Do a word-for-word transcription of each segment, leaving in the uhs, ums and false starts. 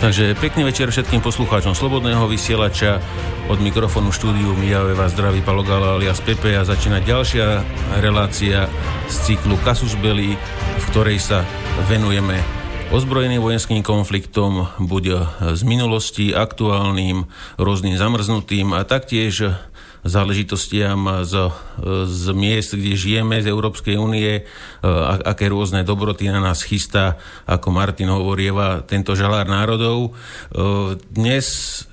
Takže pekný večer všetkým poslucháčom Slobodného vysielača. Od mikrofónu štúdiu Mijave vás zdraví Palo Gála alias Pepe a začína ďalšia relácia z cyklu Casus belli, v ktorej sa venujeme ozbrojeným vojenským konfliktom, buď z minulosti, aktuálnym, rôznym zamrznutým a taktiež záležitostiam z, z miest, kde žijeme, z Európskej únie, a, aké rôzne dobroty na nás chystá, ako Martin hovorieva, tento žalár národov. Dnes,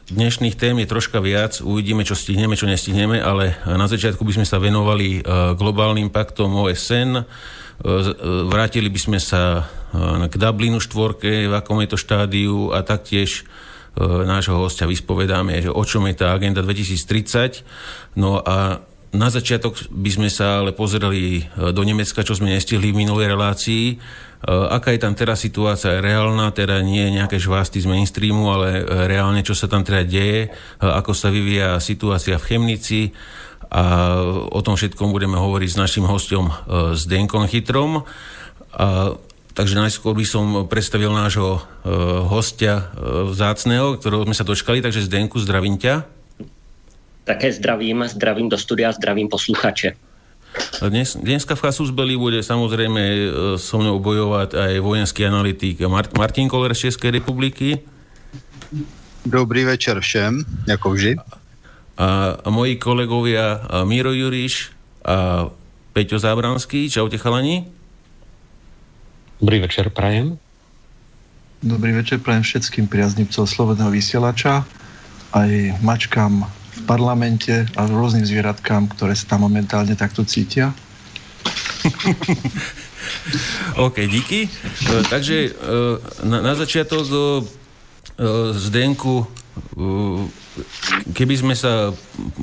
dnešných tém je troška viac, uvidíme, čo stihneme, čo nestihneme, ale na začiatku by sme sa venovali globálnym paktom O S N, vrátili by sme sa k Dublinu štyri, v akom je to štádiu, a taktiež nášho hostia vyspovedáme, že o čom je tá agenda dvetisíctridsať. No a na začiatok by sme sa ale pozerali do Nemecka, čo sme nestihli v minulej relácii. Aká je tam teraz situácia reálna, teda nie nejaké žvásty z mainstreamu, ale reálne, čo sa tam teda deje, ako sa vyvíja situácia v Chemnici. A o tom všetkom budeme hovoriť s našim hostom Zdenkom Chytrom. A takže najskôr by som predstavil nášho e, hostia e, vzácného, ktorého sme sa dočkali. Takže Zdenku, zdravím ťa. Také zdravím, zdravím do studia, zdravím posluchače. Dnes, dneska v Casus belli bude samozrejme e, so mnou bojovať aj vojenský analytik Mart, Martin Koller z Českej republiky. Dobrý večer všem, ako vždy. A, a moji kolegovia a Míro Juriš a Peťo Zábranský. Čaute, chalani. Dobrý večer, prajem. Dobrý večer, prajem všetkým priaznivcom Slobodného vysielača, aj mačkám v parlamente a rôznym zvieratkám, ktoré sa tam momentálne takto cítia. OK, díky. Takže na, na začiatok Zdenku, keby sme sa,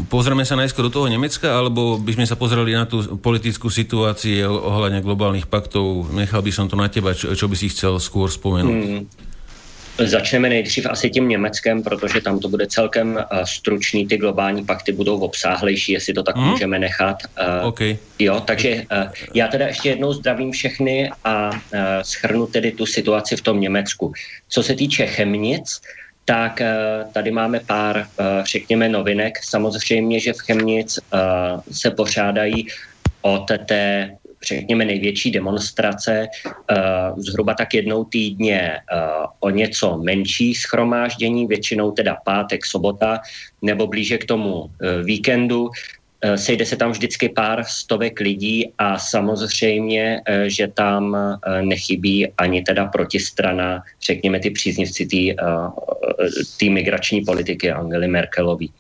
pozrieme sa najskôr do toho Nemecka, alebo by sme sa pozreli na tú politickú situáciu ohľadne globálnych paktov. Nechal by som to na teba, čo, čo by si chcel skôr spomenúť. Hmm. Začneme nejdřív asi tím Německem, protože tam to bude celkem stručný, ty globální pakty budou obsáhlejší, jestli to tak hmm? můžeme nechat. Okay. Jo, takže já teda ještě jednou zdravím všechny a shrnu tedy tu situaci v tom Německu. Co se týče Chemnitz, tak tady máme pár, řekněme, novinek. Samozřejmě, že v Chemnitz se pořádají od té, řekněme, největší demonstrace zhruba tak jednou týdně o něco menší shromáždění, většinou teda pátek, sobota, nebo blíže k tomu víkendu. Sejde se tam vždycky pár stovek lidí a samozřejmě, že tam nechybí ani teda protistrana, řekněme ty příznivci té migrační politiky Angely Merkelový,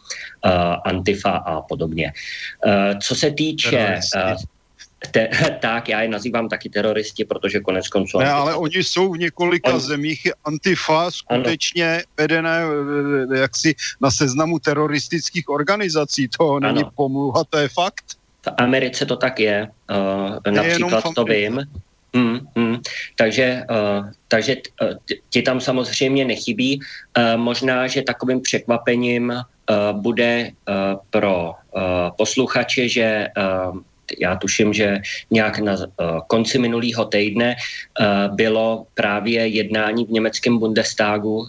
Antifa a podobně. Co se týče... Te, tak, já je nazývám taky teroristi, protože konec konců... Ne, ale oni jsou v několika on... zemích Antifa skutečně vedené jaksi na seznamu teroristických organizací. To není ano. Pomluva, to je fakt. V Americe to tak je. Uh, například to vím. Mm, mm. Takže, uh, takže uh, ti tam samozřejmě nechybí. Uh, možná, že takovým překvapením uh, bude uh, pro uh, posluchače, že... Uh, Já tuším, že nějak na uh, konci minulého týdne uh, bylo právě jednání v německém Bundestagu, uh,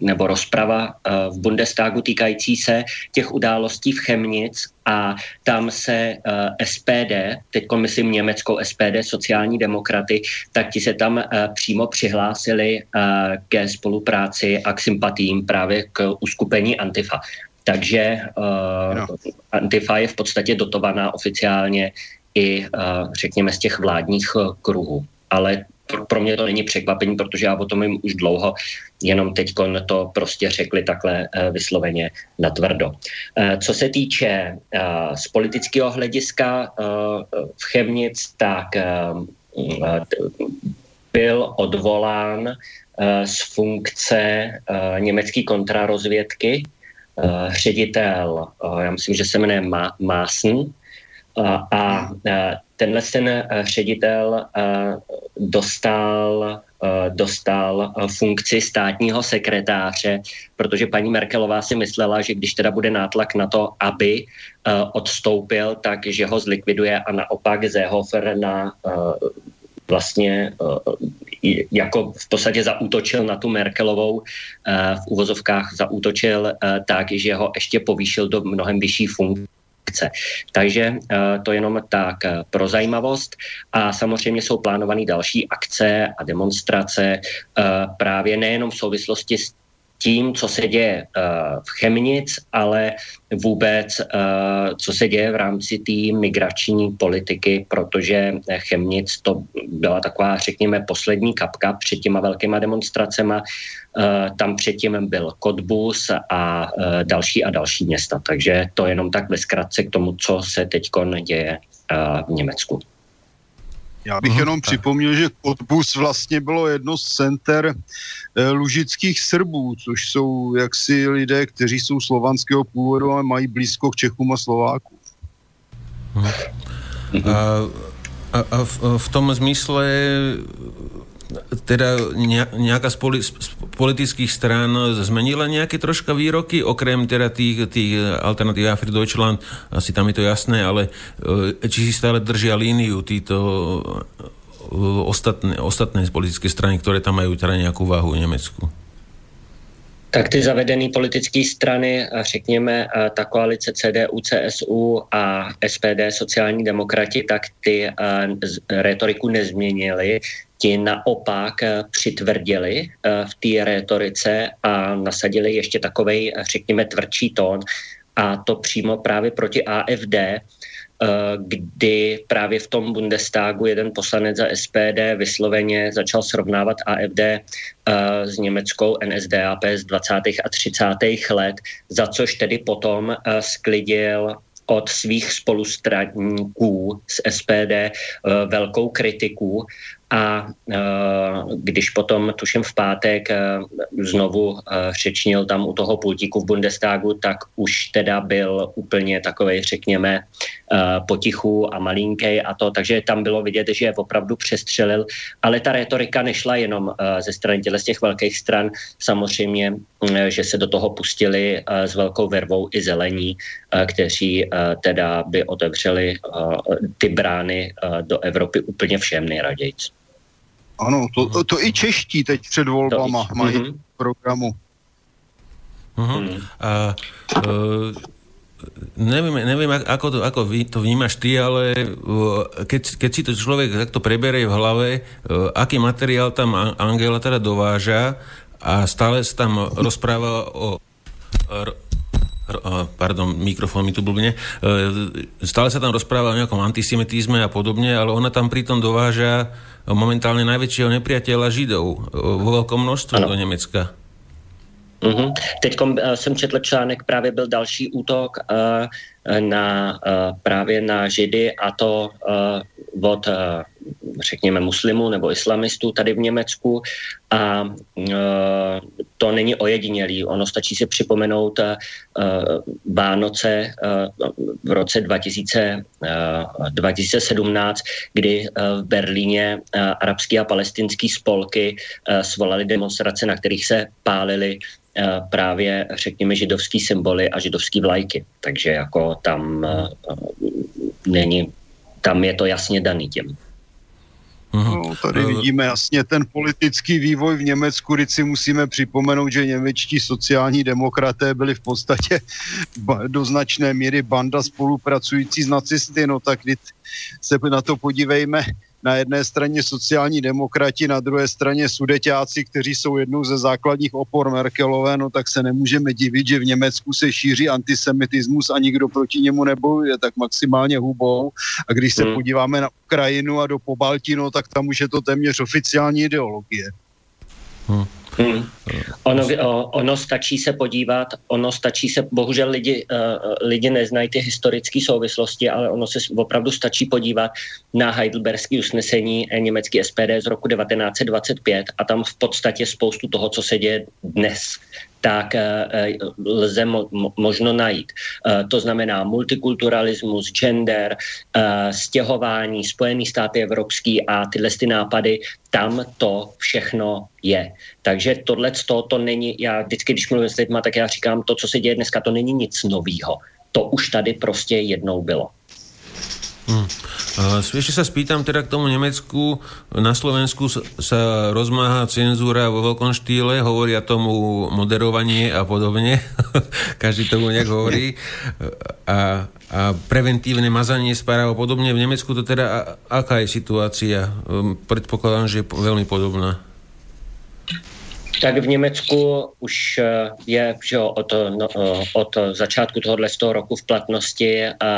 nebo rozprava uh, v Bundestagu týkající se těch událostí v Chemnitz a tam se uh, S P D, teď myslím německou S P D, sociální demokraty, tak ti se tam uh, přímo přihlásili uh, ke spolupráci a k sympatím právě k uskupení Antifa. Takže uh, no. Antifa je v podstatě dotovaná oficiálně i, uh, řekněme, z těch vládních kruhů. Ale pro, pro mě to není překvapení, protože já o tom jim už dlouho, jenom teďkon to prostě řekli takhle uh, vysloveně natvrdo. Uh, co se týče uh, z politického hlediska uh, v Chemnitz, tak uh, byl odvolán uh, z funkce uh, německé kontrarozvědky, Uh, ředitel, uh, já myslím, že se jmenuje Ma- Maaßen uh, a uh, tenhle ten uh, ředitel uh, dostal, uh, dostal uh, funkci státního sekretáře, protože paní Merkelová si myslela, že když teda bude nátlak na to, aby uh, odstoupil, takže ho zlikviduje a naopak Seehofer na uh, vlastně uh, jako v podstatě zaútočil na tu Merkelovou, v uvozovkách zaútočil tak, že ho ještě povýšil do mnohem vyšší funkce. Takže to jenom tak pro zajímavost a samozřejmě jsou plánované další akce a demonstrace právě nejenom v souvislosti s tím, co se děje v Chemnitz, ale vůbec, co se děje v rámci té migrační politiky, protože Chemnitz to byla taková, řekněme, poslední kapka před těma velkýma demonstracema. Tam předtím byl Kodbus a další a další města. Takže to jenom tak ve zkratce k tomu, co se teďkon děje v Německu. Já bych jenom připomněl, že Kodbus vlastně bylo jedno z center lužických Srbů, což jsou jaksi lidé, kteří jsou slovanského původu, ale mají blízko k Čechům a Slovákům. A, a, a v, v tom zmysle teda nejaká z politických strán zmenila nejaké troška výroky, okrem teda tých, tých Alternative für Deutschland, asi tam je to jasné, ale či si stále držia líniu títo ostatné, ostatné politické strany, ktoré tam majú teda nejakú váhu v Nemecku? Tak ty zavedené politické strany, řekněme, ta koalice C D U, C S U a S P D, sociální demokrati, tak ty retoriku nezměnili. Ti naopak přitvrdili v té rétorice a nasadili ještě takovej, řekněme, tvrdší tón, a to přímo právě proti A F D, kdy právě v tom Bundestagu jeden poslanec za S P D vysloveně začal srovnávat A F D s německou N S D A P z dvacátých a třicátých let, za což tedy potom sklidil od svých spolustraníků z S P D velkou kritiku. A když potom, tuším v pátek, znovu řečnil tam u toho pultíku v Bundestagu, tak už teda byl úplně takovej, řekněme, potichu a malinkej a to, takže tam bylo vidět, že je opravdu přestřelil, ale ta retorika nešla jenom ze strany těchto z těch velkých stran, samozřejmě, že se do toho pustili s velkou vervou i zelení, kteří teda by otevřeli ty brány do Evropy úplně všem nejraději. Ano, to, to i čeští teď před volbama to, mají uh-huh. programu. Uh-huh. A uh, neviem, neviem ako, to, ako vy to vnímaš ty, ale uh, keď, keď si to človek takto preberie v hlave, uh, aký materiál tam Angela teda dováža a stále sa tam rozpráva o... R- pardon, mikrofón mi tu blbne, stále sa tam rozpráva o nejakom antisemitizme a podobne, ale ona tam pritom dováža momentálne najväčšieho nepriateľa Židov vo veľkom množstve do Nemecka. Mm-hmm. Teď jsem četl článek, právě byl další útok uh, na, uh, právě na Židy, a to uh, od, uh, řekněme, muslimů nebo islamistů tady v Německu, a uh, to není ojedinělý. Ono stačí si připomenout uh, Vánoce uh, v roce dva tisíce sedmnáct, kdy uh, v Berlíně uh, arabský a palestinský spolky uh, svolali demonstrace, na kterých se pálili právě, řekněme, židovský symboly a židovský vlajky. Takže jako tam není, tam je to jasně daný těm. No, tady vidíme jasně ten politický vývoj v Německu, když si musíme připomenout, že němečtí sociální demokraté byli v podstatě do značné míry banda spolupracující s nacisty, no tak se na to podívejme. Na jedné straně sociální demokrati, na druhé straně sudeťáci, kteří jsou jednou ze základních opor Merkelové, no tak se nemůžeme divit, že v Německu se šíří antisemitismus a nikdo proti němu nebojuje, tak maximálně hubou. A když se hmm. podíváme na Ukrajinu a do Pobaltí, no tak tam už je to téměř oficiální ideologie. Hmm. Hmm. Ono, ono stačí se podívat, ono stačí se, bohužel lidi, lidi neznají ty historické souvislosti, ale ono se opravdu stačí podívat na heidelberské usnesení německé S P D z roku devatenáct set dvacet pět, a tam v podstatě spoustu toho, co se děje dnes, tak lze mo- možno najít. To znamená multikulturalismus, gender, stěhování, Spojené státy evropský a tyhle ty nápady, tam to všechno je. Takže tohle to není, já vždycky, když mluvím s lidma, tak já říkám, to, co se děje dneska, to není nic novýho. To už tady prostě jednou bylo. Hmm. Ešte sa spýtam teda k tomu Nemecku. Na Slovensku sa rozmáha cenzúra vo veľkom štýle, hovoria tomu moderovanie a podobne. Každý tomu nejak hovorí. A, a preventívne mazanie spára a podobne. V Nemecku to teda, aká je situácia? Predpokladám, že je veľmi podobná. Tak v Německu už je že od, no, od začátku tohoto roku v platnosti a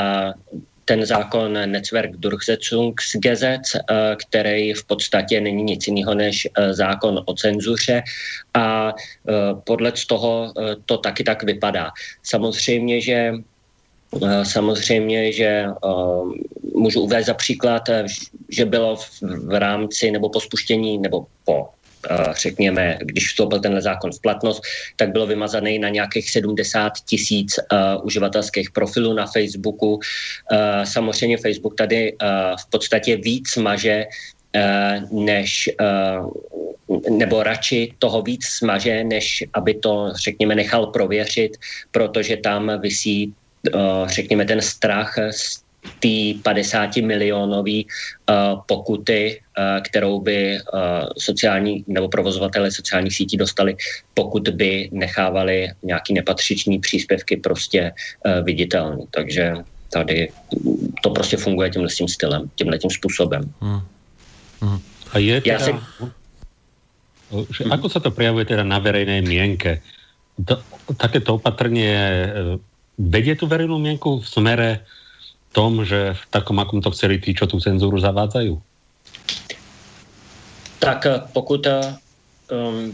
ten zákon Netzwerk Durchsetzungsgesetz, který v podstatě není nic jiného než zákon o cenzuře a podle toho to taky tak vypadá. Samozřejmě, že Samozřejmě, že uh, můžu uvést za příklad, že bylo v, v rámci nebo po spuštění nebo po řekněme, když vstoupil tenhle zákon v platnost, tak bylo vymazaný na nějakých sedmdesát tisíc uh, uživatelských profilů na Facebooku. Uh, samozřejmě Facebook tady uh, v podstatě víc maže, uh, než uh, nebo radši toho víc smaže, než aby to, řekněme, nechal prověřit, protože tam visí, uh, řekněme, ten strach z té padesátimilionové uh, pokuty, kterou by sociální nebo provozovatelé sociálních sítí dostali, pokud by nechávali nějaký nepatřiční příspěvky prostě viditelný. Takže tady to prostě funguje tímhle tím stylem, tímhle tím způsobem. Hmm. Hmm. A je teda, si... že ako sa to prejavuje teda na verejnej mienke? To, takéto opatrnie vedie tú verejnú mienku v smere tom, že v takom, akom to chceli tí, čo tú cenzúru zavádzajú? Tak pokud um,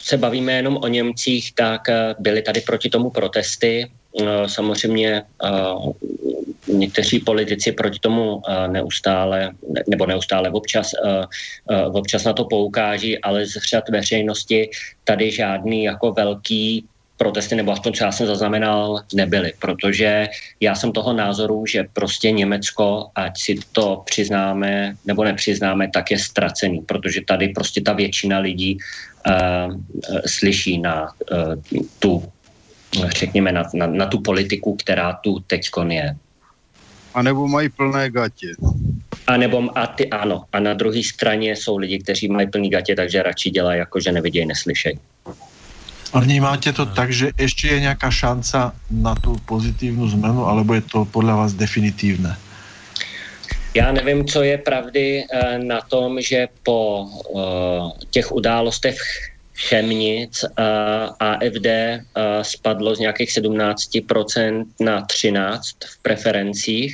se bavíme jenom o Němcích, tak byly tady proti tomu protesty. Samozřejmě uh, někteří politici proti tomu uh, neustále, nebo neustále občas, uh, uh, občas na to poukáží, ale z řad veřejnosti tady žádný jako velký protesty, nebo aspoň co já jsem zaznamenal, nebyly, protože já jsem toho názoru, že prostě Německo, ať si to přiznáme nebo nepřiznáme, tak je ztracený, protože tady prostě ta většina lidí uh, slyší na uh, tu, řekněme, na, na, na tu politiku, která tu teďkon je. A nebo mají plné gatě. A nebo, a ty ano, a na druhé straně jsou lidi, kteří mají plný gatě, takže radši dělají jako, že nevidějí, neslyšejí. A vnímáte to tak, že ešte je nejaká šanca na tú pozitívnu zmenu, alebo je to podľa vás definitívne? Já nevím, co je pravdy na tom, že po uh, těch událostech Chemnitz uh, á ef dé uh, spadlo z nějakých sedmnáct procent na třináct procent v preferencích,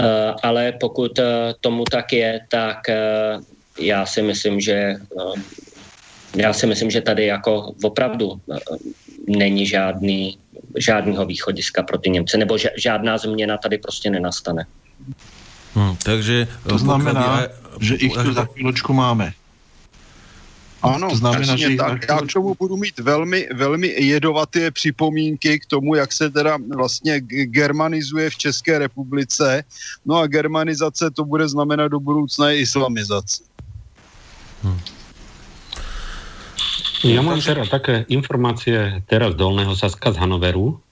uh, ale pokud uh, tomu tak je, tak uh, já si myslím, že... Uh, Já si myslím, že tady jako opravdu není žádný, žádného východiska pro ty Němce, nebo žádná změna tady prostě nenastane. Hmm, takže to znamená, je, že ich tu za chvíľočku máme. Ano, to znamená, že tak. Já k tomu budu mít velmi, velmi jedovaté připomínky k tomu, jak se teda vlastně germanizuje v České republice. No a germanizace to bude znamenat do budoucna i islamizace. Hmm. Ja mám teraz také informácie teraz z Dolného Saska z Hanoveru.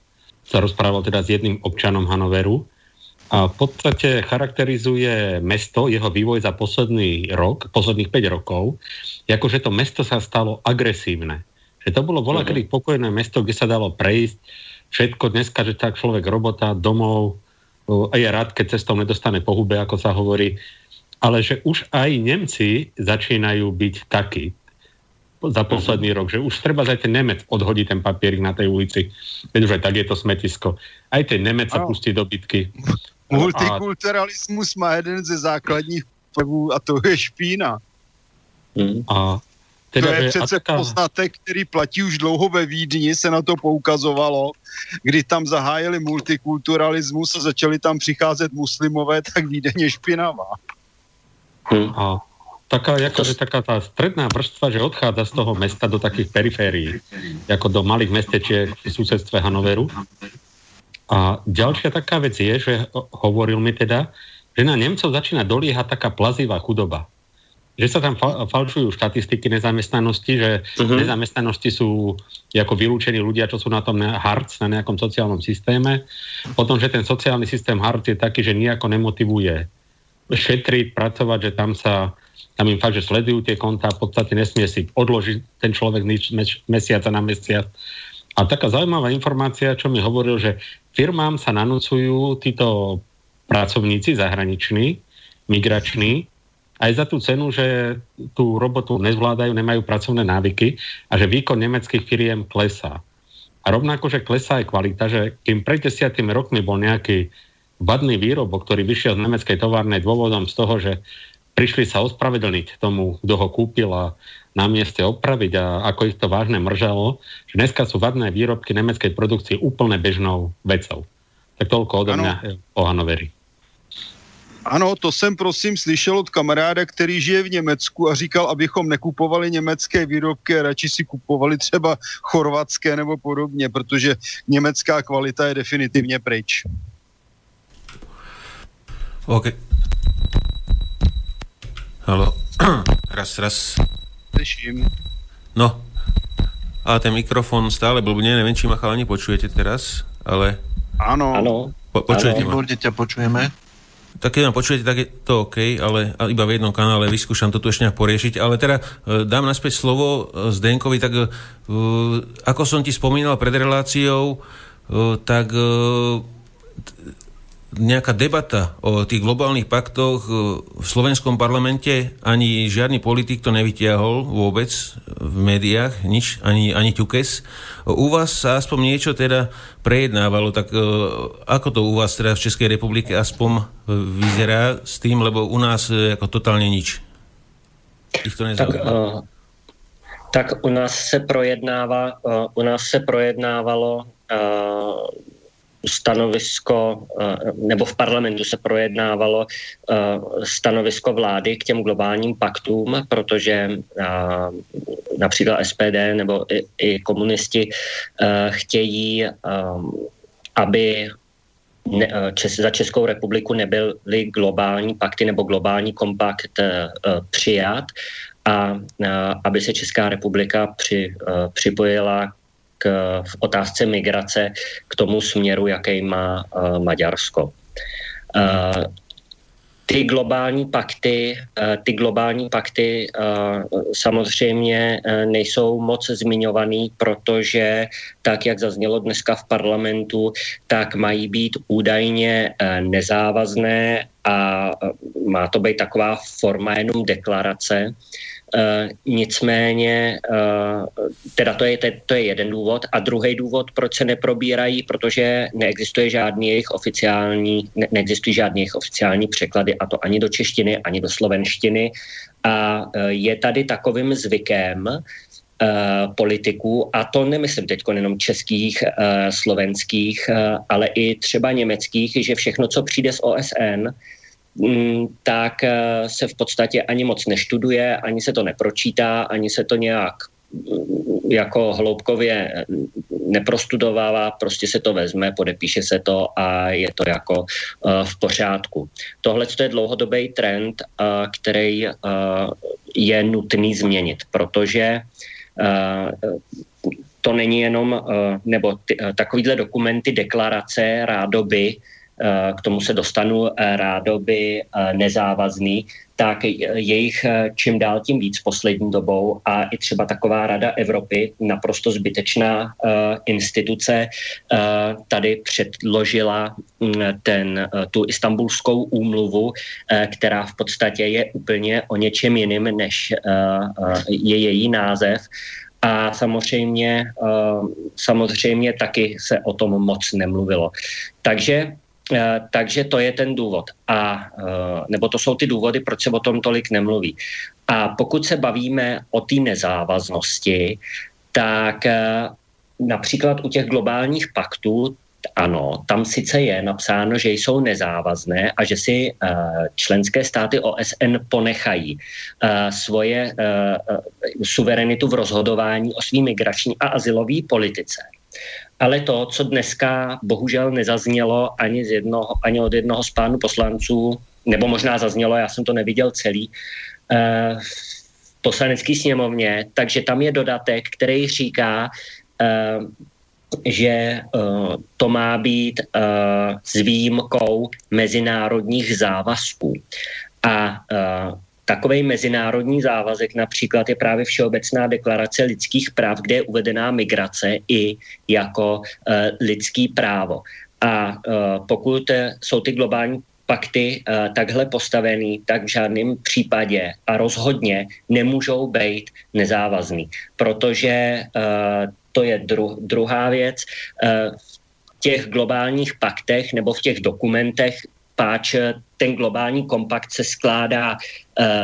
Sa rozprával teda s jedným občanom Hanoveru a v podstate charakterizuje mesto, jeho vývoj za posledný rok, posledných päť rokov, akože to mesto sa stalo agresívne. Že to bolo voľakedy pokojné mesto, kde sa dalo prejsť všetko dneska, že tak človek robota, domov a je rád, keď cestou nedostane po hube, ako sa hovorí. Ale že už aj Nemci začínajú byť takí za posledný rok, že už treba aj ten Nemec odhodí ten papierik na tej ulici. Veď už aj tak je to smetisko. Aj ten Nemec sa pustí do bitky. Multikulturalismus má jeden ze základních prvů a to je špína. A teda, to je přece taká... poznatek, který platí už dlouho ve Vídni, se na to poukazovalo, kdy tam zahájili multikulturalismus a začali tam přicházet muslimové, tak Vídeň je špinavá. Hmm. A Taká, akože, taká tá stredná vrstva, že odchádza z toho mesta do takých periférií, ako do malých mestečiek v susedstve Hanoveru. A ďalšia taká vec je, že hovoril mi teda, že na Nemcov začína doliehať taká plazivá chudoba. že sa tam fa- falšujú štatistiky nezamestnanosti, že uh-huh. nezamestnanosti sú ako vylúčení ľudia, čo sú na tom harc, na nejakom sociálnom systéme. Potom, že ten sociálny systém harc je taký, že nejako nemotivuje šetriť, pracovať, že tam sa tam im fakt, že sledujú tie kontá, v podstate nesmie si odložiť ten človek z mesiaca na mesiac. A taká zaujímavá informácia, čo mi hovoril, že firmám sa nanúcujú títo pracovníci zahraniční, migrační, aj za tú cenu, že tú robotu nezvládajú, nemajú pracovné návyky a že výkon nemeckých firiem klesá. A rovnako, že klesá aj kvalita, že kým pred desiatými rokmi bol nejaký vadný výrobok, ktorý vyšiel z nemeckej továrnej dôvodom z toho, že prišli sa ospravedlniť tomu, kto ho kúpil a na mieste opraviť a ako ich to vážne mržalo, že dneska sú vadné výrobky nemeckej produkcie úplne bežnou vecou. Tak toľko odo mňa o Hanoveri. Ano, to jsem prosím slyšel od kamaráda, který žije v Německu a říkal, abychom nekupovali německé výrobky a radši si kupovali třeba chorvatské nebo podobně, protože německá kvalita je definitivně pryč. OK. Haló. raz, raz. Slyším. No. A ten mikrofon stále blbne, neviem, či ma chalani počujete teraz, ale... Áno. Po, počujete ma. Ťa počujeme. Tak keď ma počujete, tak je to OK, ale iba v jednom kanále vyskúšam to tu ešte nejak poriešiť. Ale teda dám naspäť slovo Zdenkovi, tak uh, ako som ti spomínal pred reláciou, uh, tak uh, nejaká debata o tých globálnych paktoch uh, v slovenskom parlamente ani žiadny politik to nevytiahol vôbec v médiách, nič, ani, ani ťukes. U vás sa aspoň niečo teda prejednávalo, tak ako to u vás teda v Českej republike aspoň vyzerá s tým, lebo u nás ako totálne nič. Ich to nezaujíma. Tak, uh, tak u nás se projednává, uh, u nás se projednávalo uh, stanovisko, uh, nebo v parlamentu se projednávalo uh, stanovisko vlády k těm globálním paktům, protože uh, například S P D nebo i, i komunisti uh, chtějí, um, aby ne, čes, za Českou republiku nebyly globální pakty nebo globální kompakt uh, přijat a uh, aby se Česká republika při, uh, připojila k, v otázce migrace k tomu směru, jaký má uh, Maďarsko. Uh, Ty globální pakty, ty globální pakty samozřejmě nejsou moc zmiňovaný, protože tak, jak zaznělo dneska v parlamentu, tak mají být údajně nezávazné a má to být taková forma jenom deklarace. Nicméně, teda to je, to je jeden důvod. A druhý důvod, proč se neprobírají, protože neexistuje žádný jejich oficiální, ne, neexistují žádný jejich oficiální překlady, a to ani do češtiny, ani do slovenštiny. A je tady takovým zvykem Uh, politiků, a to nemyslím teď jenom českých, uh, slovenských, uh, ale i třeba německých, že všechno, co přijde z O S N, m, tak uh, se v podstatě ani moc neštuduje, ani se to nepročítá, ani se to nějak um, jako hloubkově neprostudovává, prostě se to vezme, podepíše se to a je to jako uh, v pořádku. Tohle je dlouhodobý trend, uh, který uh, je nutný změnit, protože Uh, to není jenom, uh, nebo ty, uh, takovýhle dokumenty, deklarace, rádoby, uh, k tomu se dostanu, uh, rádoby uh, nezávazný, tak jejich uh, čím dál tím víc poslední dobou a i třeba taková Rada Evropy, naprosto zbytečná uh, instituce, uh, tady předložila uh, ten, uh, tu Istanbulskou úmluvu, uh, která v podstatě je úplně o něčem jiným, než uh, uh, je její název. A samozřejmě, uh, samozřejmě taky se o tom moc nemluvilo. Takže Takže to je ten důvod. A, nebo to jsou ty důvody, proč se o tom tolik nemluví. A pokud se bavíme o té nezávaznosti, tak například u těch globálních paktů, ano, tam sice je napsáno, že jsou nezávazné a že si členské státy O S N ponechají svoje suverenitu v rozhodování o svý migrační a azylové politice. Ale to, co dneska bohužel nezaznělo ani, z jednoho, ani od jednoho z pánů poslanců, nebo možná zaznělo, já jsem to neviděl celý, v poslanecké sněmovně, takže tam je dodatek, který říká, že to má být s výjimkou mezinárodních závazků. A takovej mezinárodní závazek například je právě Všeobecná deklarace lidských práv, kde je uvedená migrace i jako lidský právo. A pokud jsou ty globální pakty uh, takhle postavený, tak v žádném případě a rozhodně nemůžou být nezávazný. Protože uh, to je dru- druhá věc. Uh, v těch globálních paktech nebo v těch dokumentech páč ten globální kompakt se skládá uh,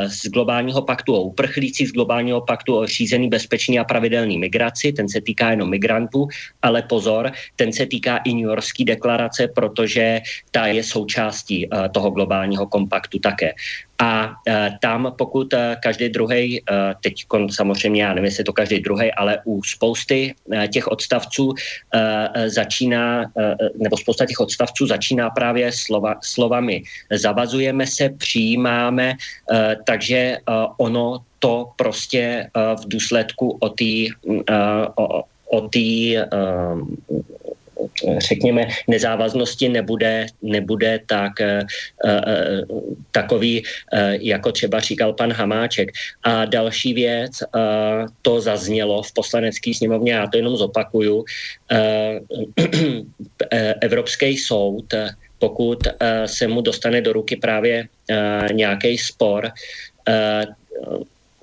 z globálního paktu o uprchlících, z globálního paktu o řízený, bezpečný a pravidelný migraci, ten se týká jenom migrantů, ale pozor, ten se týká i New Yorkské deklarace, protože ta je součástí uh, toho globálního kompaktu také. A uh, tam pokud uh, každý druhý, uh, teď samozřejmě já nevím, jestli to každý druhý, ale u spousty uh, těch odstavců uh, začíná, uh, nebo spousta těch odstavců začíná právě slova, slovami zavazujeme se, přijímáme, eh, takže eh, ono to prostě eh, v důsledku o té, eh, o, o té eh, řekněme, nezávaznosti nebude, nebude tak, eh, eh, takový, eh, jako třeba říkal pan Hamáček. A další věc, eh, to zaznělo v poslanecké sněmovně, já to jenom zopakuju, eh, Evropský soud, pokud uh, se mu dostane do ruky právě uh, nějaký spor, uh,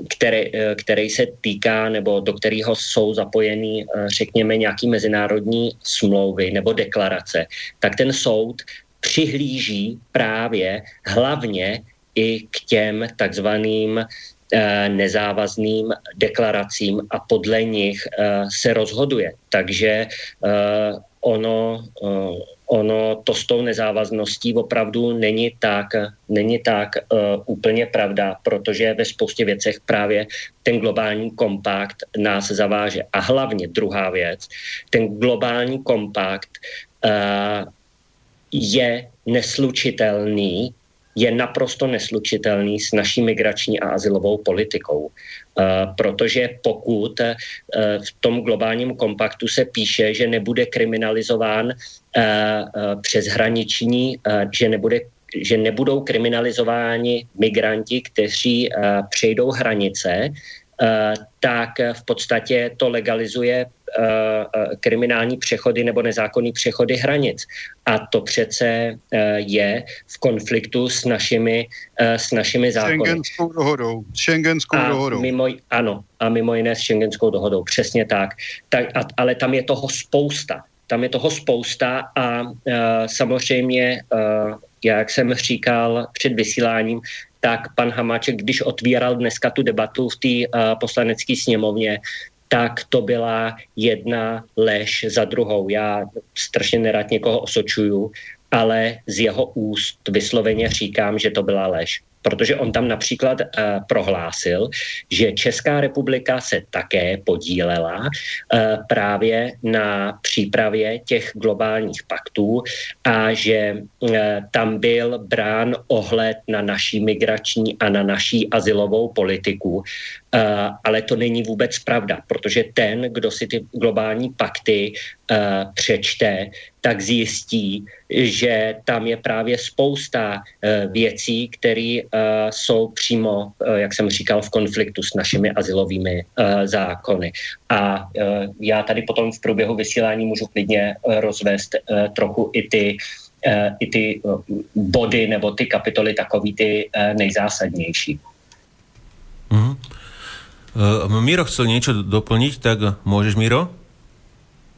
který, uh, který se týká nebo do kterého jsou zapojeny, uh, řekněme, nějaké mezinárodní smlouvy nebo deklarace, tak ten soud přihlíží právě hlavně i k těm takzvaným nezávazným deklaracím a podle nich uh, se rozhoduje. Takže uh, ono, uh, ono to s tou nezávazností opravdu není tak, není tak uh, úplně pravda, protože ve spoustě věcech právě ten globální kompakt nás zaváže. A hlavně druhá věc, ten globální kompakt uh, je neslučitelný je naprosto neslučitelný s naší migrační a azylovou politikou. Uh, protože pokud uh, v tom globálním kompaktu se píše, že nebude kriminalizován uh, uh, přeshraniční, uh, že nebude že nebudou kriminalizováni migranti, kteří uh, přejdou hranice, uh, tak v podstatě to legalizuje uh, kriminální přechody nebo nezákonný přechody hranic. A to přece uh, je v konfliktu s našimi, uh, s našimi zákony. Schengenskou dohodou. Schengenskou a dohodou. Mimo, ano, a mimo jiné s Schengenskou dohodou, přesně tak. tak a, ale tam je toho spousta. Tam je toho spousta a uh, samozřejmě, uh, jak jsem říkal před vysíláním, tak pan Hamáček, když otvíral dneska tu debatu v té uh, poslanecké sněmovně, tak to byla jedna lež za druhou. Já strašně nerad někoho osočuju, ale z jeho úst vysloveně říkám, že to byla lež. Protože on tam například uh, prohlásil, že Česká republika se také podílela uh, právě na přípravě těch globálních paktů a že uh, tam byl brán ohled na naší migrační a na naší azylovou politiku. Uh, ale to není vůbec pravda, protože ten, kdo si ty globální pakty uh, přečte, tak zjistí, že tam je právě spousta uh, věcí, které uh, jsou přímo, uh, jak jsem říkal, v konfliktu s našimi azylovými uh, zákony. A uh, já tady potom v průběhu vysílání můžu klidně uh, rozvést uh, trochu i ty, uh, i ty uh, body nebo ty kapitoly takový ty uh, nejzásadnější. Mm-hmm. Uh, Miro chcel niečo doplniť, tak môžeš, Miro?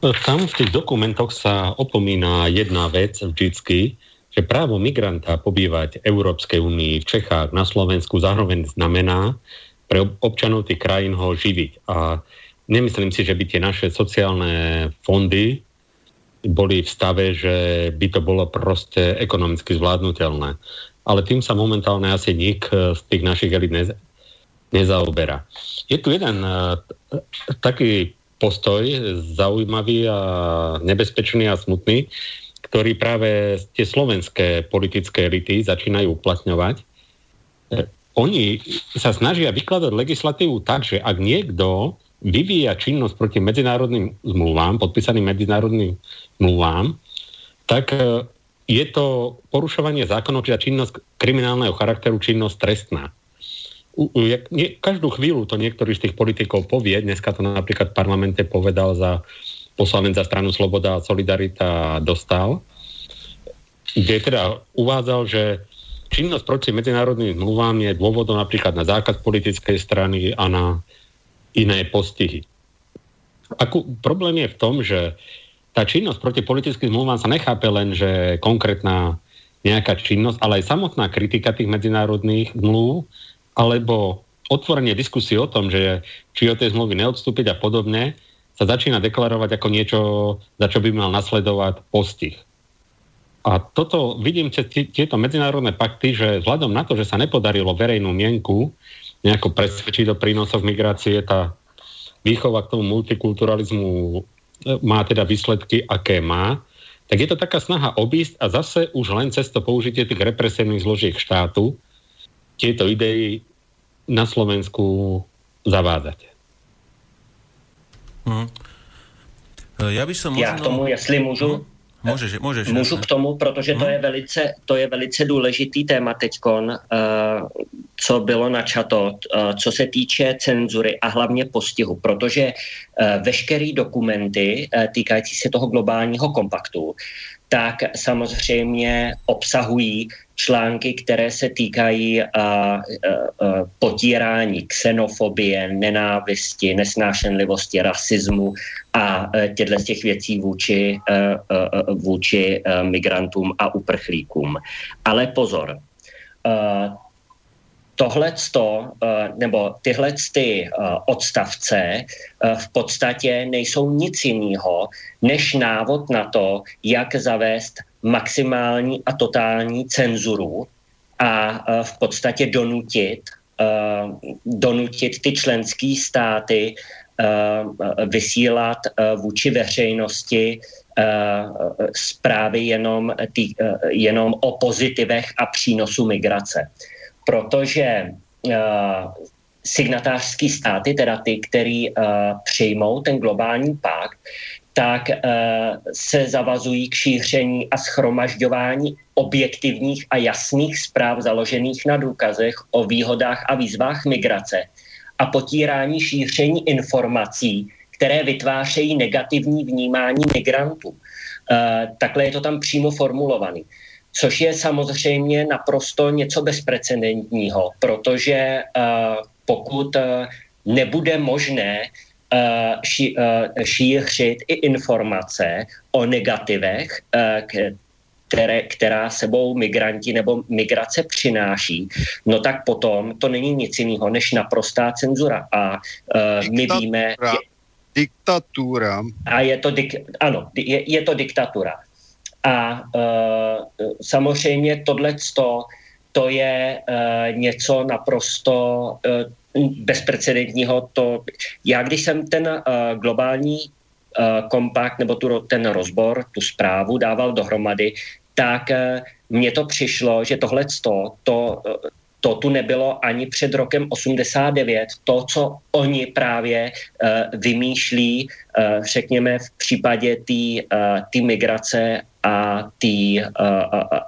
Tam v tých dokumentoch sa opomína jedna vec vždycky, že právo migranta pobývať v Európskej únii, v Čechách, na Slovensku zároveň znamená pre občanov tých krajín ho živiť. A nemyslím si, že by tie naše sociálne fondy boli v stave, že by to bolo proste ekonomicky zvládnutelné. Ale tým sa momentálne asi nik z tých našich elit neza- nezaoberá. Je tu jeden uh, taký postoj zaujímavý a nebezpečný a smutný, ktorý práve tie slovenské politické elity začínajú uplatňovať. oni sa snažia vykladať legislatívu tak, že ak niekto vyvíja činnosť proti medzinárodným zmluvám, podpísaným medzinárodným zmluvám, tak je to porušovanie zákonov, čiže činnosť kriminálneho charakteru, činnosť trestná. U, u, nie, každú chvíľu to niektorý z tých politikov povie, dneska to napríklad v parlamente povedal za poslanec za stranu Sloboda a Solidarita Dostal, kde teda uvádzal, že činnosť proti medzinárodným zmluvám je dôvodom napríklad na zákaz politickej strany a na iné postihy. Akú, problém je v tom, že tá činnosť proti politickým zmluvám sa nechápe len, že konkrétna nejaká činnosť, ale aj samotná kritika tých medzinárodných zmluv, alebo otvorenie diskusie o tom, že či od tej zmluvy neodstúpiť a podobne, sa začína deklarovať ako niečo, za čo by mal nasledovať postih. A toto vidím cez tieto medzinárodné pakty, že vzhľadom na to, že sa nepodarilo verejnú mienku nejako presvedčiť do prínosov migrácie, tá výchova k tomu multikulturalizmu má teda výsledky, aké má, tak je to taká snaha obísť a zase už len cez to použitie tých represívnych zložiek štátu tieto idei na Slovensku zavádzať. Hmm. Já bych se možno... Já k tomu, jestli můžu, hmm. Můžeš, můžeš, můžu k tomu, protože hmm. to je velice, to je velice důležitý téma teďkon, uh, co bylo načato, uh, co se týče cenzury a hlavně postihu, protože uh, veškerý dokumenty uh, týkající se toho globálního kompaktu, tak samozřejmě obsahují články, které se týkají a, a, a potírání xenofobie, nenávisti, nesnášenlivosti, rasismu a těchto z těch věcí vůči, a, a, vůči a migrantům a uprchlíkům. Ale pozor, tohleto, nebo tyhle ty odstavce v podstatě nejsou nic jiného, než návod na to, jak zavést maximální a totální cenzuru a v podstatě donutit, donutit ty členské státy vysílat vůči veřejnosti zprávy jenom, tý, jenom o pozitivech a přínosu migrace. Protože signatářské státy, teda ty, který přijmou ten globální pakt, tak e, se zavazují k šíření a schromažďování objektivních a jasných zpráv založených na důkazech o výhodách a výzvách migrace a potírání šíření informací, které vytvářejí negativní vnímání migrantů. E, takhle je to tam přímo formulovaný. Což je samozřejmě naprosto něco bezprecedentního, protože e, pokud e, nebude možné Ší, šířit i informace o negativech, které, která sebou migranti nebo migrace přináší, no tak potom to není nic jiného než naprostá cenzura. A my diktatura. víme... Je, diktatura. A je to, dik, ano, je, je to diktatura. A uh, samozřejmě tohleto, to je uh, něco naprosto... Uh, bezprecedentního to... Já když jsem ten uh, globální uh, kompakt nebo tu, ten rozbor, tu zprávu dával dohromady, tak uh, mně to přišlo, že tohleto, to, uh, to tu nebylo ani před rokem osmdesát devět. To, co oni právě uh, vymýšlí, uh, řekněme v případě té uh, migrace A, tý, a,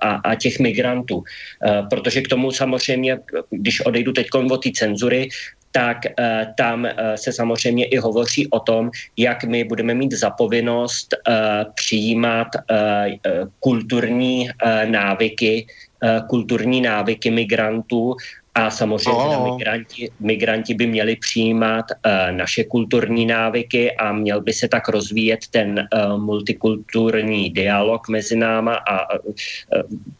a, a těch migrantů. Protože k tomu samozřejmě, když odejdu teď od té cenzury, tak tam se samozřejmě i hovoří o tom, jak my budeme mít zapovinnost přijímat kulturní návyky, kulturní návyky migrantů a samozřejmě oh. migranti, migranti by měli přijímat uh, naše kulturní návyky a měl by se tak rozvíjet ten uh, multikulturní dialog mezi náma a uh,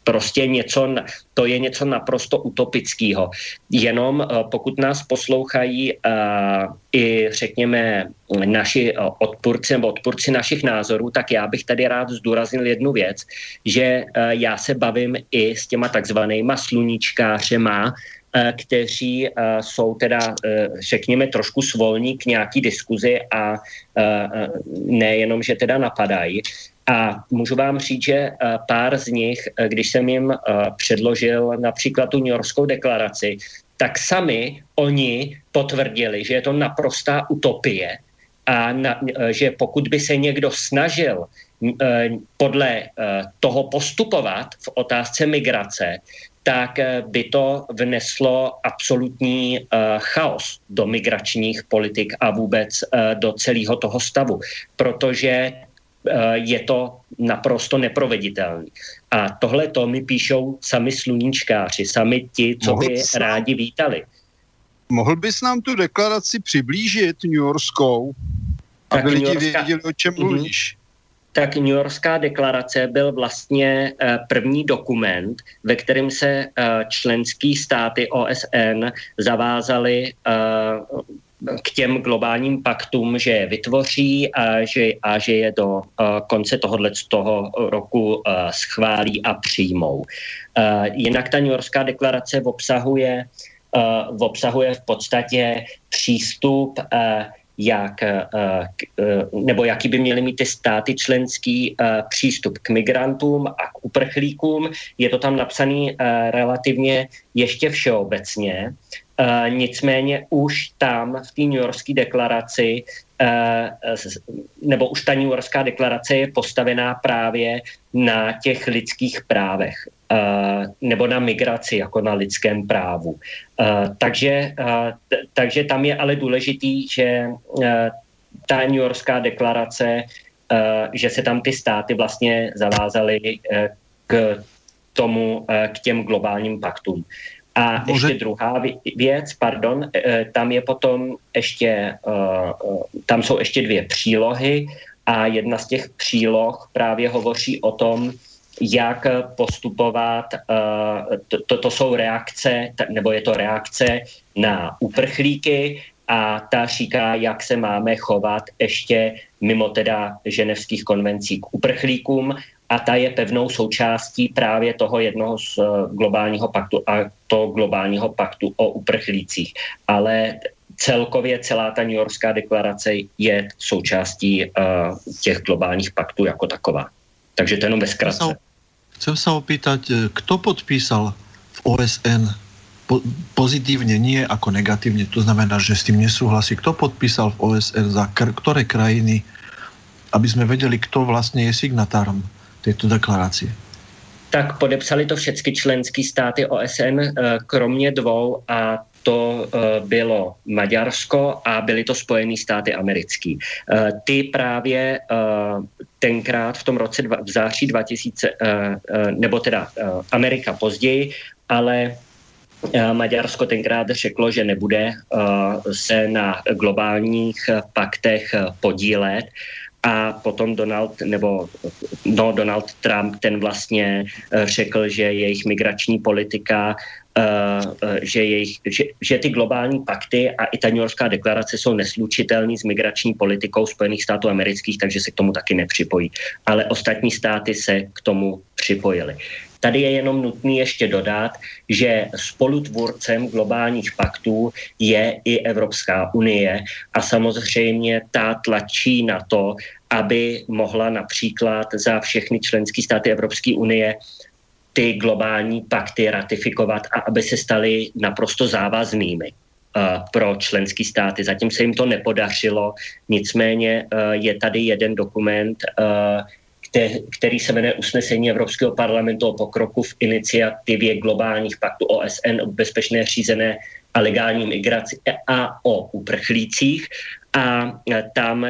prostě něco, to je něco naprosto utopického. Jenom uh, pokud nás poslouchají uh, i řekněme naši uh, odpůrci nebo odpůrci našich názorů, tak já bych tady rád zdůraznil jednu věc, že uh, já se bavím i s těma takzvanýma sluníčkářema, kteří uh, jsou teda, uh, řekněme, trošku svolní k nějaký diskuzi a uh, nejenom, že teda napadají. A můžu vám říct, že uh, pár z nich, když jsem jim uh, předložil například tu New Yorkskou deklaraci, tak sami oni potvrdili, že je to naprostá utopie a na, že pokud by se někdo snažil eh, podle eh, toho postupovat v otázce migrace, tak eh, by to vneslo absolutní eh, chaos do migračních politik a vůbec eh, do celého toho stavu, protože je to naprosto neproveditelné. A tohle to mi píšou sami sluníčkáři, sami ti, co by rádi vítali. Mohl bys nám tu deklaraci přiblížit New Yorkskou, aby lidi Yorkská... věděli, o čem mluvíš? Tak New Yorkská deklarace byl vlastně první dokument, ve kterém se členský státy O S N zavázaly k těm globálním paktům, že je vytvoří a že, a že je do uh, konce tohoto roku uh, schválí a přijmou. Uh, jinak ta New Yorkská deklarace obsahuje, uh, obsahuje v podstatě přístup, uh, jak, uh, k, uh, nebo jaký by měly mít ty státy členský uh, přístup k migrantům a k uprchlíkům. Je to tam napsané uh, relativně ještě všeobecně, Uh, nicméně už tam v té New Yorkské deklaraci uh, nebo už ta New Yorkská deklarace je postavená právě na těch lidských právech uh, nebo na migraci jako na lidském právu. Uh, takže, uh, t- takže tam je ale důležitý, že uh, ta New Yorkská deklarace, uh, že se tam ty státy vlastně zavázaly uh, k tomu, uh, k těm globálním paktům. A ještě druhá věc, pardon, tam je potom ještě, tam jsou ještě dvě přílohy a jedna z těch příloh právě hovoří o tom, jak postupovat, to, to jsou reakce, nebo je to reakce na uprchlíky a ta říká, jak se máme chovat ještě mimo teda ženevských konvencí k uprchlíkům, a ta je pevnou součástí právě toho jednoho z globálního paktu a to globálního paktu o uprchlících. Ale celkově celá ta New Yorkská deklarace je součástí uh, těch globálních paktů jako taková. Takže to jenom ve zkratce. Chcem sa opýtať, kto podpísal v O S N po- pozitívne, nie ako negatívne, to znamená, že s tým nesúhlasí. Kto podpísal v O S N za kr- ktoré krajiny, aby sme vedeli, kto vlastne je signatárom této deklarácie? Tak podepsali to všechny členské státy O S N, kromě dvou, a to bylo Maďarsko a byly to Spojené státy americké. Ty právě tenkrát v tom roce v září dva tisíce, nebo teda Amerika později, ale Maďarsko tenkrát řeklo, že nebude se na globálních paktech podílet. A potom Donald, nebo no, Donald Trump, ten vlastně řekl, že jejich migrační politika, že, jejich, že, že ty globální pakty a i ta New Yorkská deklarace jsou neslučitelný s migrační politikou Spojených států amerických, takže se k tomu taky nepřipojí. Ale ostatní státy se k tomu připojily. Tady je jenom nutný ještě dodat, že spolutvůrcem globálních paktů je i Evropská unie a samozřejmě ta tlačí na to, aby mohla například za všechny členské státy Evropské unie ty globální pakty ratifikovat a aby se staly naprosto závaznými pro členské státy. Zatím se jim to nepodařilo, nicméně je tady jeden dokument, který se jmenuje usnesení Evropského parlamentu o pokroku v iniciativě globálních paktů O S N o bezpečné, řízené a legální migraci a o uprchlících. A tam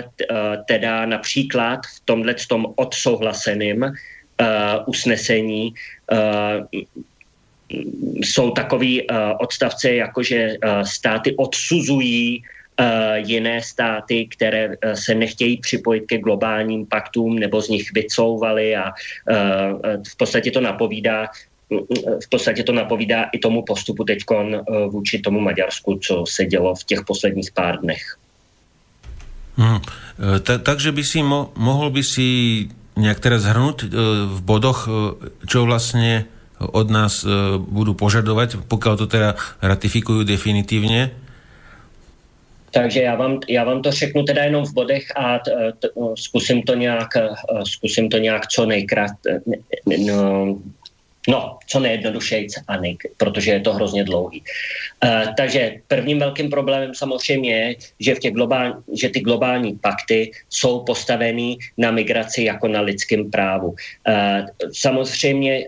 teda například v tomhletom odsouhlaseným uh, usnesení uh, jsou takový uh, odstavce, jakože uh, státy odsuzují Uh, jiné státy, které uh, se nechtějí připojit ke globálním paktům nebo z nich vycouvaly a uh, v podstatě to napovídá v podstatě to napovídá i tomu postupu teďkon uh, vůči tomu Maďarsku, co se dělo v těch posledních pár dnech. Hmm. Ta, takže by si mo, mohl by si nějak teraz zhrnout uh, v bodoch, čo vlastně od nás uh, budou požadovat, pokud to teda ratifikují definitívně. Takže já vám, já vám to řeknu teda jenom v bodech a t, t, zkusím to nějak, zkusím to nějak co nejkrát, ne, no, No, co nejjednodušejc a nik, protože je to hrozně dlouhý. E, takže prvním velkým problémem samozřejmě je, že, v těch globální, že ty globální pakty jsou postaveny na migraci jako na lidském právu. E, samozřejmě e,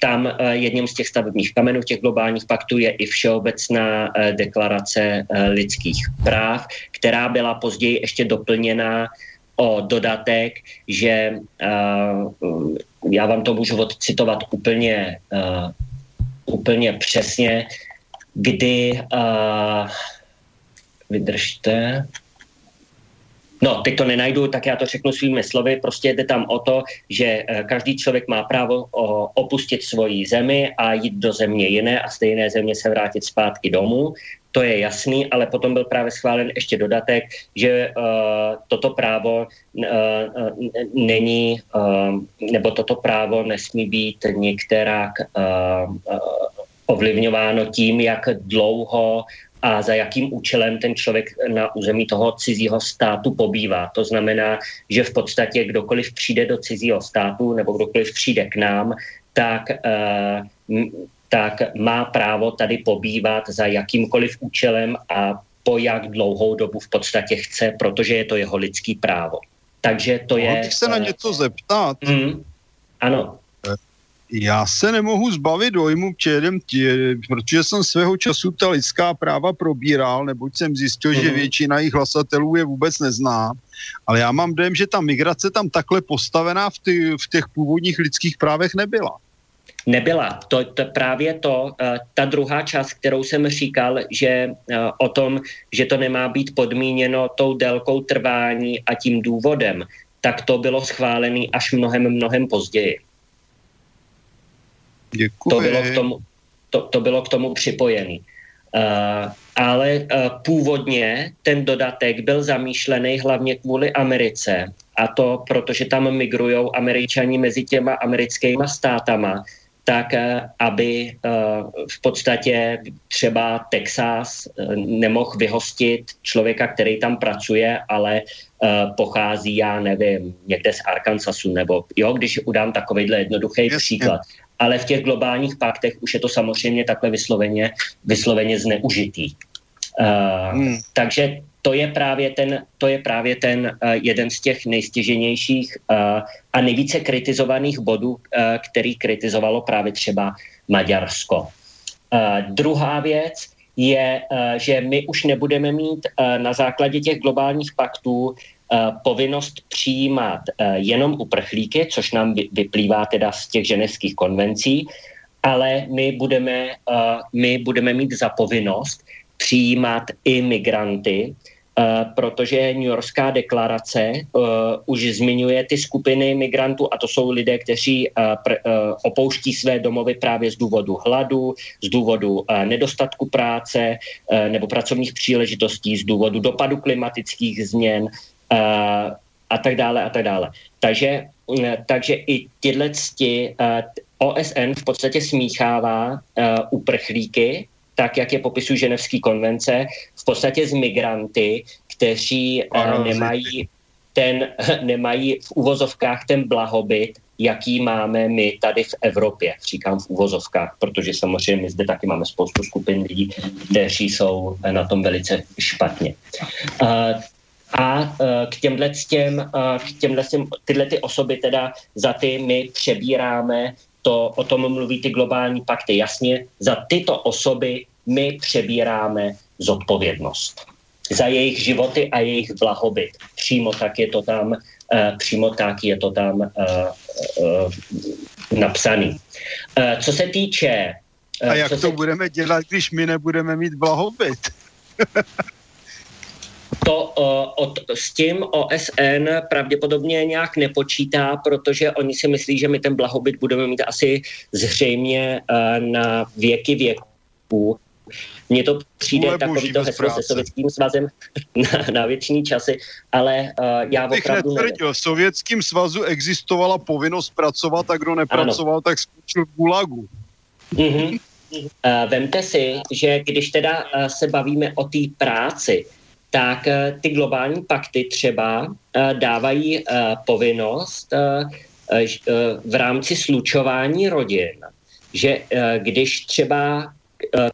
tam e, jedním z těch stavebních kamenů těch globálních paktů je i Všeobecná e, deklarace e, lidských práv, která byla později ještě doplněna o dodatek, že uh, já vám to můžu odcitovat úplně, uh, úplně přesně, kdy uh, vydržte. No, teď to nenajdu, tak já to řeknu svými slovy. Prostě jde tam o to, že každý člověk má právo opustit svoji zemi a jít do země jiné a z té jiné země se vrátit zpátky domů. To je jasný, ale potom byl právě schválen ještě dodatek, že uh, toto právo uh, není, uh, nebo toto právo nesmí být některá uh, uh, ovlivňováno tím, jak dlouho a za jakým účelem ten člověk na území toho cizího státu pobývá. To znamená, že v podstatě kdokoliv přijde do cizího státu nebo kdokoliv přijde k nám, tak, uh, tak má právo tady pobývat za jakýmkoliv účelem a po jak dlouhou dobu v podstatě chce, protože je to jeho lidský právo. Takže to je... Mohl bych se na něco zeptat? Mm, ano. Já se nemohu zbavit dojmu, čerem tě, protože jsem svého času ta lidská práva probíral, neboť jsem zjistil, mm-hmm. že většina jejich hlasatelů je vůbec nezná, ale já mám dojem, že ta migrace tam takhle postavená v, ty, v těch původních lidských právech nebyla. Nebyla. To, to právě to, ta druhá část, kterou jsem říkal, že o tom, že to nemá být podmíněno tou délkou trvání a tím důvodem, tak to bylo schválené až mnohem, mnohem později. Děkuji. To bylo k tomu, to, to bylo k tomu připojené. Uh, ale uh, původně ten dodatek byl zamýšlený hlavně kvůli Americe. A to, protože tam migrujou Američani mezi těma americkýma státama, tak uh, aby uh, v podstatě třeba Texas uh, nemohl vyhostit člověka, který tam pracuje, ale uh, pochází, já nevím, někde z Arkansasu, nebo jo, když udám takovejhle jednoduchý yes. příklad. Ale v těch globálních paktech už je to samozřejmě takhle vysloveně, vysloveně zneužitý. Uh, hmm. Takže to je právě ten, to je právě ten uh, jeden z těch nejstěženějších uh, a nejvíce kritizovaných bodů, uh, který kritizovalo právě třeba Maďarsko. Uh, druhá věc je, uh, že my už nebudeme mít uh, na základě těch globálních paktů povinnost přijímat jenom uprchlíky, což nám vyplývá teda z těch ženevských konvencí, ale my budeme, my budeme mít za povinnost přijímat i migranty, protože New Yorkská deklarace už zmiňuje ty skupiny migrantů a to jsou lidé, kteří opouští své domovy právě z důvodu hladu, z důvodu nedostatku práce nebo pracovních příležitostí, z důvodu dopadu klimatických změn, a tak dále, a tak dále. Takže, takže i tyhle cti O S N v podstatě smíchává uprchlíky, tak jak je popisují ženevské konvence, v podstatě z migranty, kteří ano, nemají, ten, nemají v uvozovkách ten blahobyt, jaký máme my tady v Evropě, říkám v uvozovkách, protože samozřejmě my zde taky máme spoustu skupin lidí, kteří jsou na tom velice špatně. A k těmhle těm, k těmhle těm, tyhle ty osoby teda za ty my přebíráme, to o tom mluví ty globální pakty jasně, za tyto osoby my přebíráme zodpovědnost. Za jejich životy a jejich blahobyt. Přímo tak je to tam, přímo tak je to tam napsaný. Co se týče... A jak to se... budeme dělat, když my nebudeme mít blahobyt? To uh, od, s tím O S N pravděpodobně nějak nepočítá, protože oni si myslí, že my ten blahobyt budeme mít asi zřejmě uh, na věky věků. Mně to přijde takovýto heslo se Sovětským svazem na, na věčný časy, ale uh, já bych opravdu netvrdil. V Sovětském svazu existovala povinnost pracovat a kdo nepracoval, ano. tak skončil v gulagu. Mm-hmm. Uh, vemte si, že když teda uh, se bavíme o té práci, tak ty globální pakty třeba dávají povinnost v rámci slučování rodin, že když třeba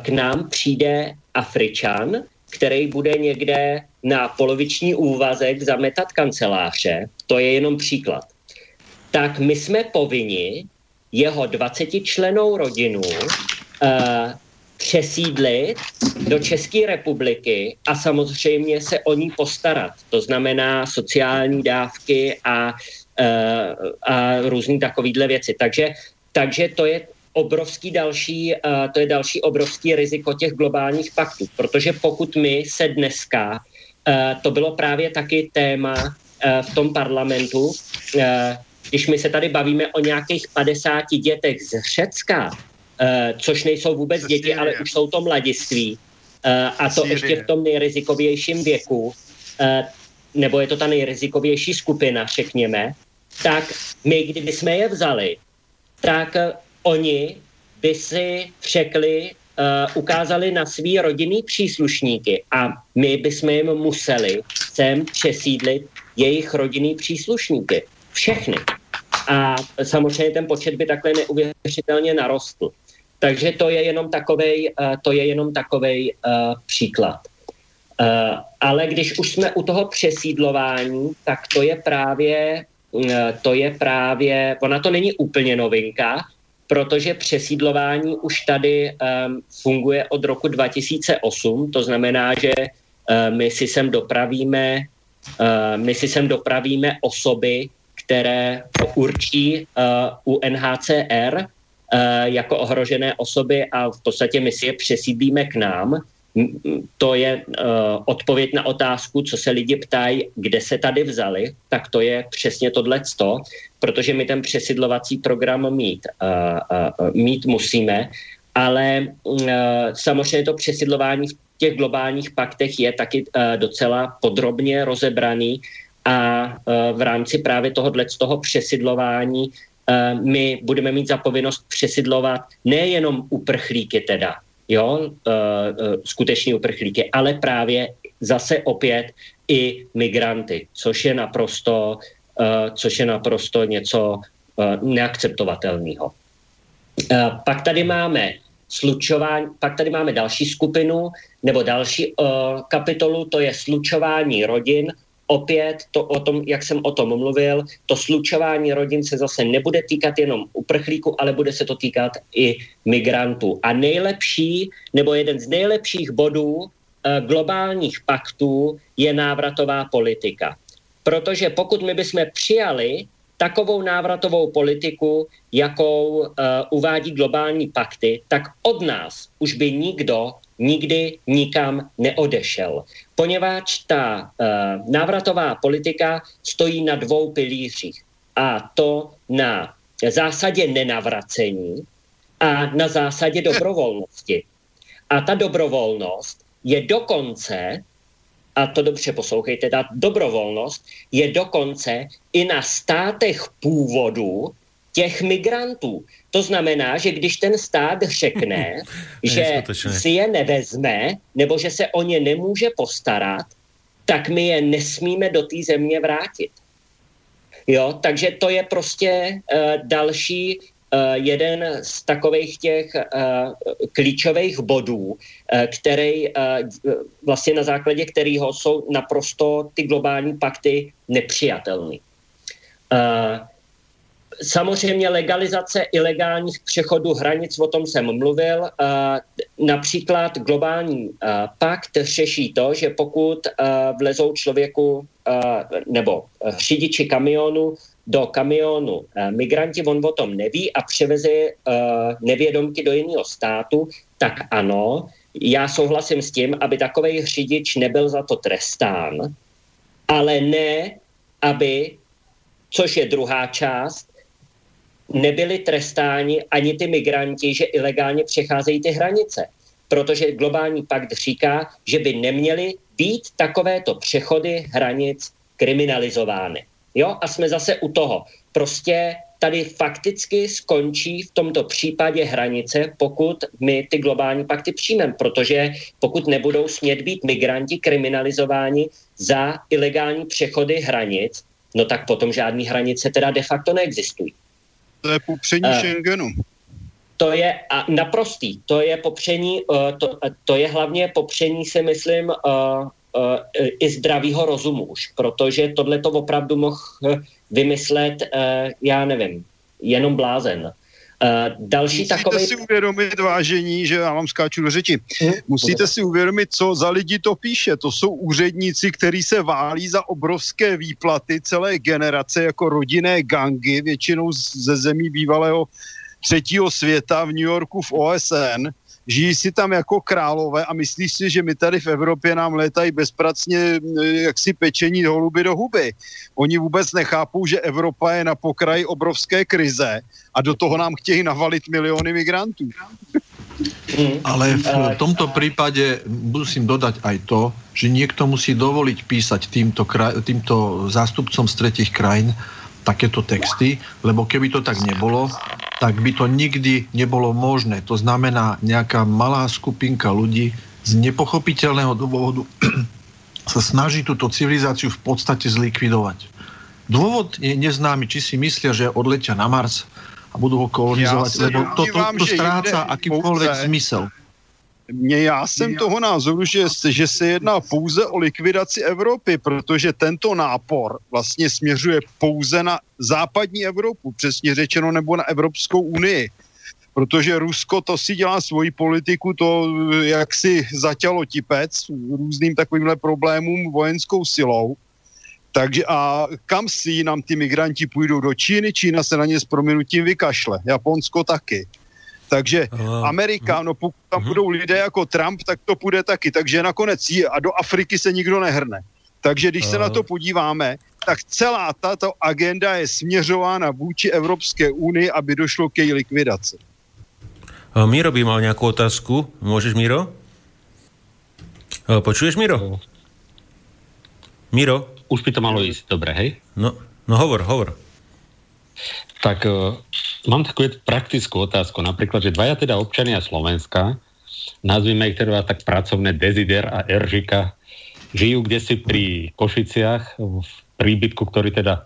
k nám přijde Afričan, který bude někde na poloviční úvazek zametat kanceláře, to je jenom příklad, tak my jsme povinni jeho dvacetičlennou rodinu eh, přesídlit do České republiky a samozřejmě se o ní postarat. To znamená sociální dávky a, eh, a různý takovýhle věci. Takže, takže to je obrovský další, eh, to je další obrovský riziko těch globálních paktů, protože pokud my se dneska, eh, to bylo právě taky téma eh, v tom parlamentu, eh, když my se tady bavíme o nějakých padesáti dětech z Řecka, eh, což nejsou vůbec děti, Sýrie, ale už jsou to mladiství, eh, a to Sýrie. ještě v tom nejrizikovějším věku, eh, nebo je to ta nejrizikovější skupina, řekněme, tak my, kdyby jsme je vzali, tak eh, oni by si řekli, eh, ukázali na svý rodinný příslušníky a my bychom jim museli sem přesídlit jejich rodinný příslušníky. Všechny. A samozřejmě ten počet by takhle neuvěřitelně narostl. Takže to je jenom takovej, to je jenom takovej uh, příklad. Uh, ale když už jsme u toho přesídlování, tak to je právě, uh, to je právě, ona to není úplně novinka, protože přesídlování už tady um, funguje od roku dva tisíce osm, to znamená, že uh, my si sem dopravíme, uh, my si sem dopravíme osoby, které určí uh, U N H C R uh, jako ohrožené osoby a v podstatě my si je přesídlíme k nám. To je uh, odpověď na otázku, co se lidi ptají, kde se tady vzali, tak to je přesně tohleto, protože my ten přesidlovací program mít, uh, uh, mít musíme, ale uh, samozřejmě to přesidlování v těch globálních paktech je taky uh, docela podrobně rozebraný. A v rámci právě tohohle z toho přesidlování my budeme mít za povinnost přesidlovat nejenom uprchlíky teda, jo, skuteční uprchlíky, ale právě zase opět i migranty, což je naprosto, což je naprosto něco neakceptovatelného. Pak tady máme slučování, pak tady máme další skupinu nebo další kapitolu, to je slučování rodin. Opět, to, o tom, jak jsem o tom mluvil, to slučování rodin se zase nebude týkat jenom uprchlíku, ale bude se to týkat i migrantů. A nejlepší, nebo jeden z nejlepších bodů e, globálních paktů je návratová politika. Protože pokud my bychom přijali takovou návratovou politiku, jakou e, uvádí globální pakty, tak od nás už by nikdo nikdy nikam neodešel, poněvadž ta e, návratová politika stojí na dvou pilířích, a to na zásadě nenavracení a na zásadě dobrovolnosti. A ta dobrovolnost je dokonce, a to dobře poslouchejte, ta dobrovolnost je dokonce i na státech původu těch migrantů. To znamená, že když ten stát řekne, že si je nevezme, nebo že se o ně nemůže postarat, tak my je nesmíme do té země vrátit. Jo, takže to je prostě uh, další uh, jeden z takových těch uh, klíčových bodů, uh, který uh, vlastně na základě kterého jsou naprosto ty globální pakty nepřijatelný. Uh, Samozřejmě legalizace ilegálních přechodů hranic, o tom jsem mluvil. Například globální pakt řeší to, že pokud vlezou člověku nebo řidiči kamionu do kamionu migranti, on o tom neví a převeze nevědomky do jiného státu, tak ano, já souhlasím s tím, aby takovej řidič nebyl za to trestán, ale ne, aby, což je druhá část, nebyli trestáni ani ty migranti, že ilegálně přecházejí ty hranice. Protože globální pakt říká, že by neměly být takovéto přechody hranic kriminalizovány. Jo? A jsme zase u toho. Prostě tady fakticky skončí v tomto případě hranice, pokud my ty globální pakty přijmeme, protože pokud nebudou smět být migranti kriminalizováni za ilegální přechody hranic, no tak potom žádný hranice teda de facto neexistují. To je popření uh, Schengenu. To je a naprostý. To je popření, uh, to, to je hlavně popření, si myslím, uh, uh, i zdravýho rozumu už, protože tohle to opravdu mohl vymyslet, uh, já nevím, jenom blázen. Uh, další Musíte takovej... si uvědomit, vážení, že já vám skáču do řeči. Hmm? Musíte si uvědomit, co za lidi to píše. To jsou úředníci, kteří se válí za obrovské výplaty celé generace jako rodinné gangy, většinou ze zemí bývalého třetího světa v New Yorku v O S N. Žijí si tam jako králové a myslíš si, že my tady v Evropě nám létají bezpracně jaksi pečení holuby do huby. Oni vůbec nechápou, že Evropa je na pokraji obrovské krize a do toho nám chtějí navalit miliony migrantů. Ale v tomto prípade musím dodať aj to, že niekto musí dovoliť písať týmto, kraj, týmto zástupcom z tretích krajín takéto texty, lebo keby to tak nebolo, tak by to nikdy nebolo možné. To znamená, nejaká malá skupinka ľudí z nepochopiteľného dôvodu sa snaží túto civilizáciu v podstate zlikvidovať. Dôvod je neznámy, či si myslia, že odletia na Mars a budú ho kolonizovať, ja lebo to, to, to stráca akýmkoľvek zmysel. Já jsem toho názoru, že, že se jedná pouze o likvidaci Evropy, protože tento nápor vlastně směřuje pouze na západní Evropu, přesně řečeno, nebo na Evropskou unii. Protože Rusko to si dělá svoji politiku, to jak si zaťalo tipec různým takovýmhle problémům vojenskou silou. Takže a kam si nám ty migranti půjdou do Číny? Čína se na ně s prominutím vykašle, Japonsko taky. Takže Amerika, no pokud tam budou lidé jako Trump, tak to půjde taky. Takže nakonec je a do Afriky se nikdo nehrne. Takže když se na to podíváme, tak celá tato agenda je směřována vůči Evropské unii, aby došlo k její likvidaci. Míro by mal nějakou otázku. Můžeš, Míro? Počuješ, Míro? Míro? Už by to malo jít, dobré, hej? No, no hovor, hovor. Tak mám takú praktickú otázku. Napríklad, že dvaja teda občania Slovenska, nazvime ich teda tak pracovné Desider a Eržika, žijú kdesi pri Košiciach v príbytku, ktorý teda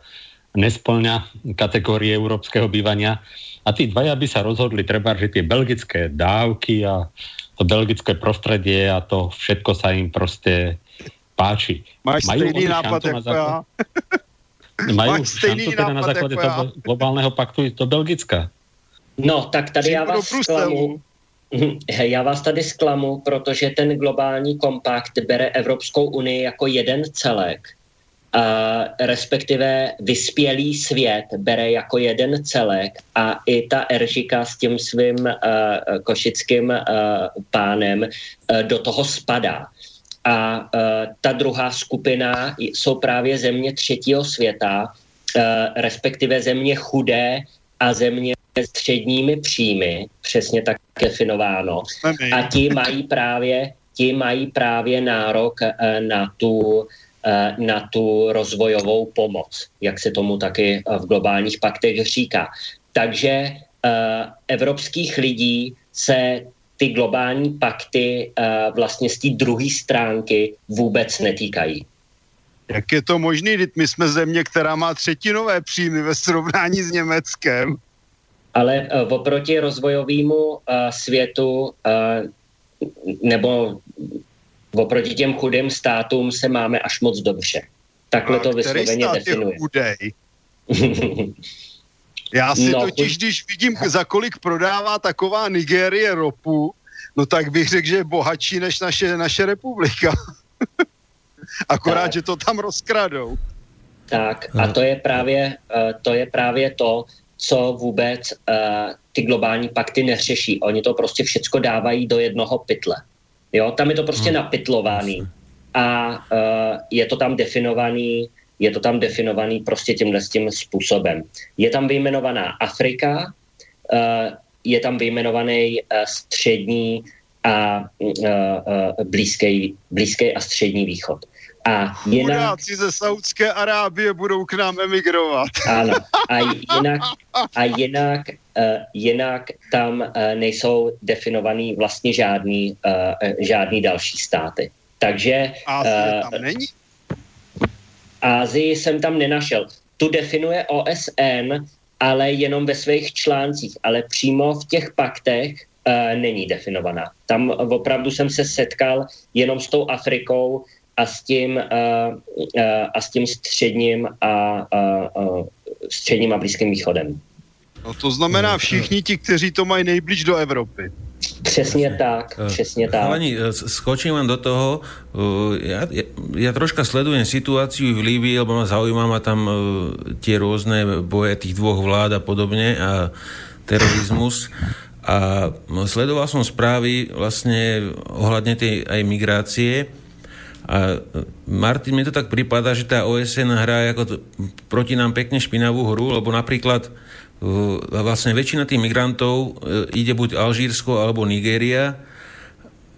nesplňa kategórie európskeho bývania. A tí dvaja by sa rozhodli treba, že tie belgické dávky a to belgické prostredie a to všetko sa im proste páči. Máš stejný nápad, ako ja. Majú šancu teda na základe toho ja. globálneho paktu do Belgicka? No, tak tady já vás zklamu. Já vás tady zklamu, protože ten globální kompakt bere Evropskou unii jako jeden celek. A respektive vyspělý svět bere jako jeden celek a i ta Eržika s tím svým uh, košickým uh, pánem uh, do toho spadá. A uh, ta druhá skupina jsou právě země třetího světa, uh, respektive země chudé a země středními příjmy, přesně tak definováno. A ti mají právě, ti mají právě nárok uh, na tu, uh, na tu rozvojovou pomoc, jak se tomu taky v globálních paktech říká. Takže uh, evropských lidí se ty globální pakty uh, vlastně z té druhé stránky vůbec netýkají. Jak je to možný? My jsme země, která má třetinové příjmy ve srovnání s Německem. Ale uh, oproti rozvojovému uh, světu uh, nebo oproti těm chudým státům se máme až moc dobře. Takhle to vysloveně definuje. Já si no, totiž, když vidím, za kolik prodává taková Nigérie ropu, no tak bych řekl, že je bohatší než naše, naše republika. Akorát, tak. Že to tam rozkradou. Tak a to je právě to, je právě to co vůbec uh, ty globální pakty neřeší. Oni to prostě všecko dávají do jednoho pytle. Jo? Tam je to prostě no. napytlovaný. A uh, je to tam definovaný je to tam definovaný prostě tímhle tím způsobem. Je tam vyjmenovaná Afrika, je tam vyjmenovaný střední a blízký, blízký a střední východ. A jinak... Chudáci ze Saúdské Arábie budou k nám emigrovat. Ano, a jinak, a jinak, jinak tam nejsou definovaný vlastně žádný, žádný další státy. Takže... A tam není? Asii jsem tam nenašel. Tu definuje O S N, ale jenom ve svých článcích, ale přímo v těch paktech e, není definovaná. Tam opravdu jsem se setkal jenom s tou Afrikou a s tím, e, e, a s tím středním a, a, a středním a Blízkým východem. No to znamená všichni ti, kteří to mají nejblíž do Evropy. Přesně tak, přesně tak. Chalani, skočím vám do toho. Ja, ja, ja troška sledujem situáciu v Líbii, lebo ma zaujíma ma tam uh, tie rôzne boje tých dvoch vlád a podobne a terorizmus. A sledoval som správy vlastne ohľadne tej aj migrácie. A Martin, mi to tak pripadá, že tá O S N hrá ako t- proti nám pekne špinavú hru, lebo napríklad vlastne väčšina tých migrantov ide buď Alžírsko alebo Nigéria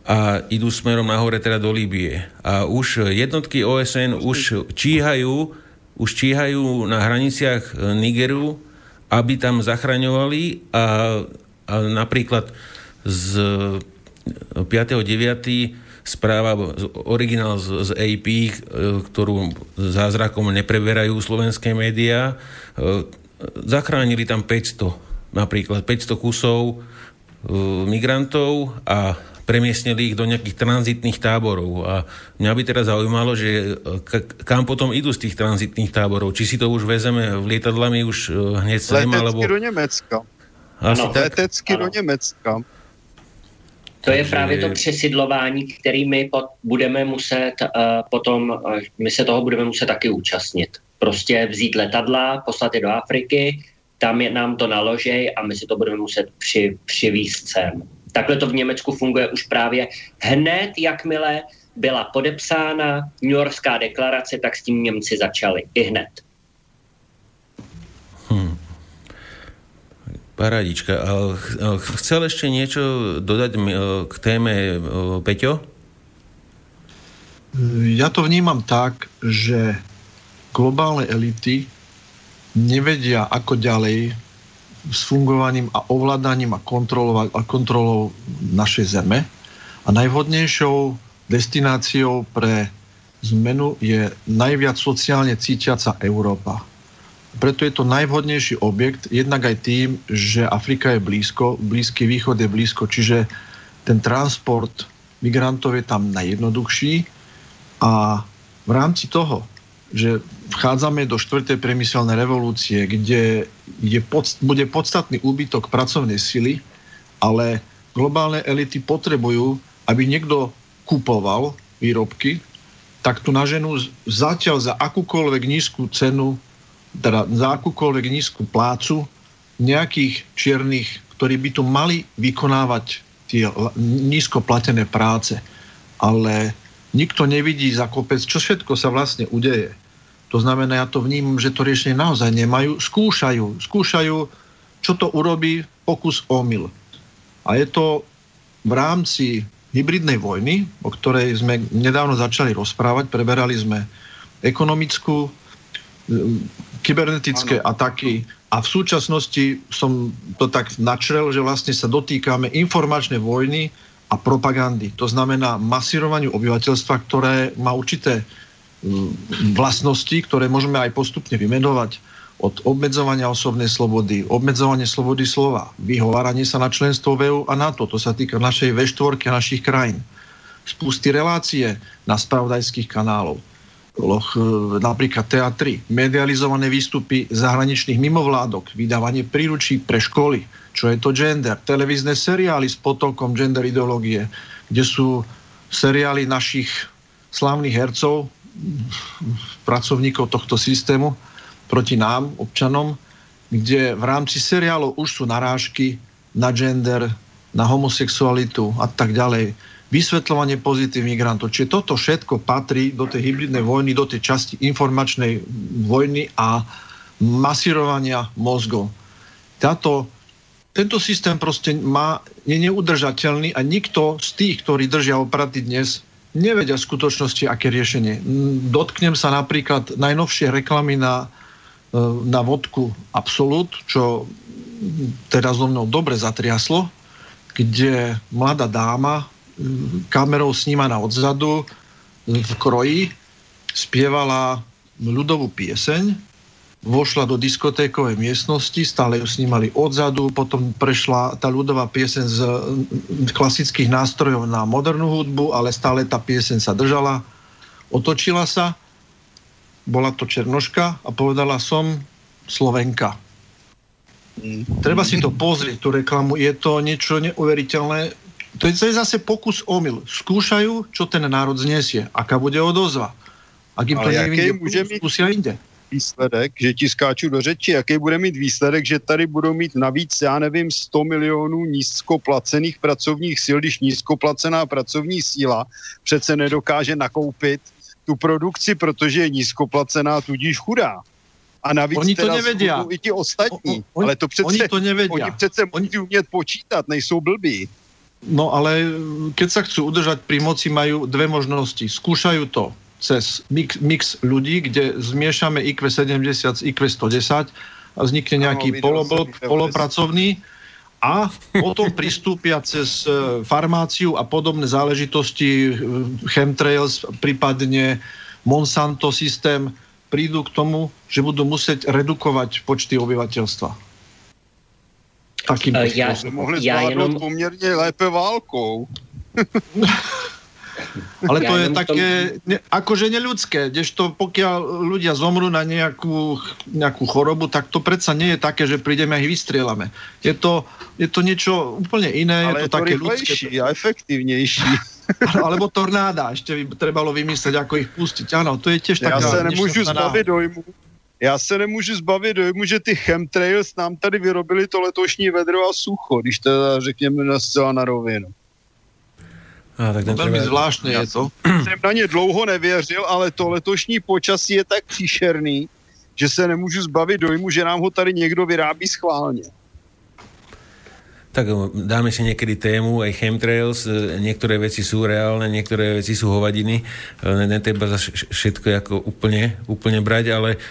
a idú smerom nahore teda do Líbie. A už jednotky O S N už číhajú, už číhajú na hraniciach Nigeru, aby tam zachraňovali a, a napríklad z piateho deviateho správa, originál z, z A P, ktorú zázrakom nepreberajú slovenské médiá, zachránili tam päťsto, napríklad päťsto kusov e, migrantov a premiestnili ich do nejakých tranzitných táborov. A mňa by teda zaujímalo, že k- kam potom idú z tých tranzitných táborov? Či si to už vezeme v lietadlami už hneď sem, alebo... Letecky do Nemecka. Asi no, tak? Letecky ano. Do Nemecka. To je právě to přesidlování, který my pot, budeme muset uh, potom, uh, my se toho budeme muset taky účastnit. Prostě vzít letadla, poslat je do Afriky, tam je, nám to naložej a my si to budeme muset při, přivízt sem. Takhle to v Německu funguje už právě hned, jakmile byla podepsána New Yorkská deklarace, tak s tím Němci začali i hned. Hmm. Parádička. Chcel ešte niečo dodať k téme, Peťo? Ja to vnímam tak, že globálne elity nevedia, ako ďalej s fungovaním a ovládaním a kontrolou, a kontrolou našej zeme. A najvhodnejšou destináciou pre zmenu je najviac sociálne cítiaca Európa. Preto je to najvhodnejší objekt, jednak aj tým, že Afrika je blízko, Blízky východ je blízko, čiže ten transport migrantov je tam najjednoduchší a v rámci toho, že vchádzame do štvrtej priemyselnej revolúcie, kde je pod, bude podstatný úbytok pracovnej sily, ale globálne elity potrebujú, aby niekto kupoval výrobky, tak tu naženú zatiaľ za akúkoľvek nízku cenu, teda za akúkoľvek nízku plácu nejakých čiernych, ktorí by tu mali vykonávať tie nízko platené práce. Ale nikto nevidí za kopec, čo všetko sa vlastne udeje. To znamená, ja to vnímam, že to riešenie naozaj nemajú. Skúšajú, skúšajú, čo to urobí, pokus omyl. A je to v rámci hybridnej vojny, o ktorej sme nedávno začali rozprávať, preberali sme ekonomickú, kybernetické ano. Ataky a v súčasnosti som to tak načrel, že vlastne sa dotýkame informačnej vojny a propagandy. To znamená masírovaniu obyvateľstva, ktoré má určité vlastnosti, ktoré môžeme aj postupne vymenovať od obmedzovania osobnej slobody, obmedzovanie slobody slova, vyhováranie sa na členstvo v E U a NATO, to sa týka našej vé štyri a našich krajín, spusty relácie na spravodajských kanálov, napríklad teatry, medializované výstupy zahraničných mimovládok, vydávanie príručík pre školy, čo je to gender, televízne seriály s potokom gender ideológie, kde sú seriály našich slávnych hercov, pracovníkov tohto systému proti nám, občanom, kde v rámci seriálov už sú narážky na gender, na homosexualitu a tak ďalej. Vysvetľovanie pozitív migrantov. Čiže toto všetko patrí do tej hybridnej vojny, do tej časti informačnej vojny a masírovania mozgov. Táto, tento systém proste má, je neudržateľný a nikto z tých, ktorí držia opraty dnes, nevedia v skutočnosti, aké riešenie. Dotknem sa napríklad najnovšie reklamy na, na vodku Absolut, čo teraz so mnou dobre zatriaslo, kde mladá dáma kamerou snímaná odzadu v kroji spievala ľudovú pieseň, vošla do diskotékovej miestnosti, stále ju snímali odzadu, potom prešla tá ľudová pieseň z klasických nástrojov na modernú hudbu, ale stále tá pieseň sa držala. Otočila sa, bola to Černoška a povedala: som Slovenka. Treba si to pozrieť, tú reklamu, je to niečo neuveriteľné. To je zase pokus omyl. Skúšajú, čo ten národ zniesie, aká bude odozva. Ak im to nevidie, skúsia inde. Výsledek, že ti skáču do řeči, jaký bude mít výsledek, že tady budou mít navíc, já nevím, sto milionů nízkoplacených pracovních síl, když nízkoplacená pracovní síla přece nedokáže nakoupit tu produkci, protože je nízkoplacená, tudíž chudá. A navíc oni to nevedia. I ti ostatní, o, o, ale to přece, oni to nevedia. Oni přece musí umět počítat, nejsou blbí. No ale keď sa chcú udržať pri moci, majú dve možnosti. Skúšajú to cez mix, mix ľudí, kde zmiešame I Q sedemdesiat s I Q sto desať a vznikne nejaký poloblb, polopracovný, a potom pristúpia cez farmáciu a podobné záležitosti, chemtrails, prípadne Monsanto systém, prídu k tomu, že budú musieť redukovať počty obyvateľstva. Takým uh, ja, mohli ja zvládnuť jenom... pomierne lépe válkou. Ale to ja je také, tom... ne, akože neľudské, kdežto pokiaľ ľudia zomrú na nejakú, nejakú chorobu, tak to predsa nie je také, že prídeme a ich vystrieľame. Je to, je to niečo úplne iné. Ale je to, je to také ľudské. A efektívnejší. Alebo tornáda, ešte by trebalo vymyslieť, ako ich pustiť. Áno, to je tiež ja taká... Ja sa nemôžu zbaviť dojmu. Já se nemůžu zbavit dojmu, že ty chemtrails nám tady vyrobili to letošní vedro a sucho, když teda řekněme na zcela na rovinu. A, tak to velmi zvláštne je to. Jsem na ně dlouho nevěřil, ale to letošní počasí je tak příšerný, že se nemůžu zbavit dojmu, že nám ho tady někdo vyrábí schválně. Tak dáme si niekedy tému, aj chemtrails, niektoré veci sú reálne, niektoré veci sú hovadiny, netreba za všetko ako úplne, úplne brať, ale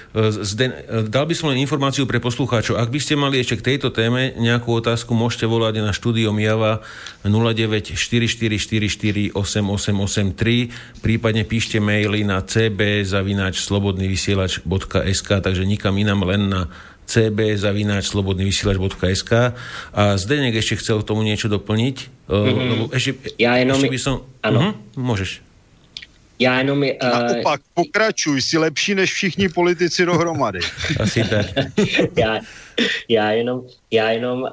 zden, dal by som len informáciu pre poslucháčov. Ak by ste mali ešte k tejto téme nejakú otázku, môžete volať na štúdio Java nula deväť štyri štyri štyri štyri osem osem osem tri, prípadne píšte maily na cb zavináč slobodný vysielač bodka es ká, takže nikam inam, len na cb zavináč slobodný vysielač bodka es ká. A Zdenek ešte chcel k tomu niečo doplniť. Mm-hmm. Ešte, ja jenom... Ešte by som... Ano. Uh-huh. Môžeš. Ja jenom... Uh... Naopak, pokračuj, si lepší než všichni politici dohromady. Asi tak. já, já jenom, já jenom uh,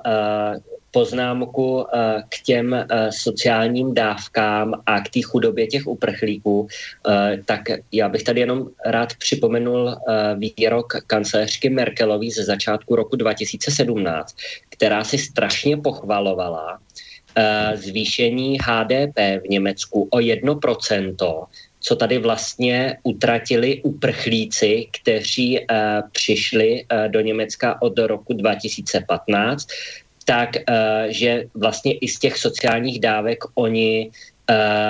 poznámku uh, k těm uh, sociálním dávkám a k té chudobě těch uprchlíků. Uh, tak já bych tady jenom rád připomenul uh, výrok kancléřky Merkelové ze začátku roku dva tisíce sedmnáct, která si strašně pochvalovala uh, zvýšení há dé pé v Německu o jedno procento, co tady vlastně utratili uprchlíci, kteří uh, přišli uh, do Německa od roku dva tisíce patnáct, tak, že vlastně i z těch sociálních dávek oni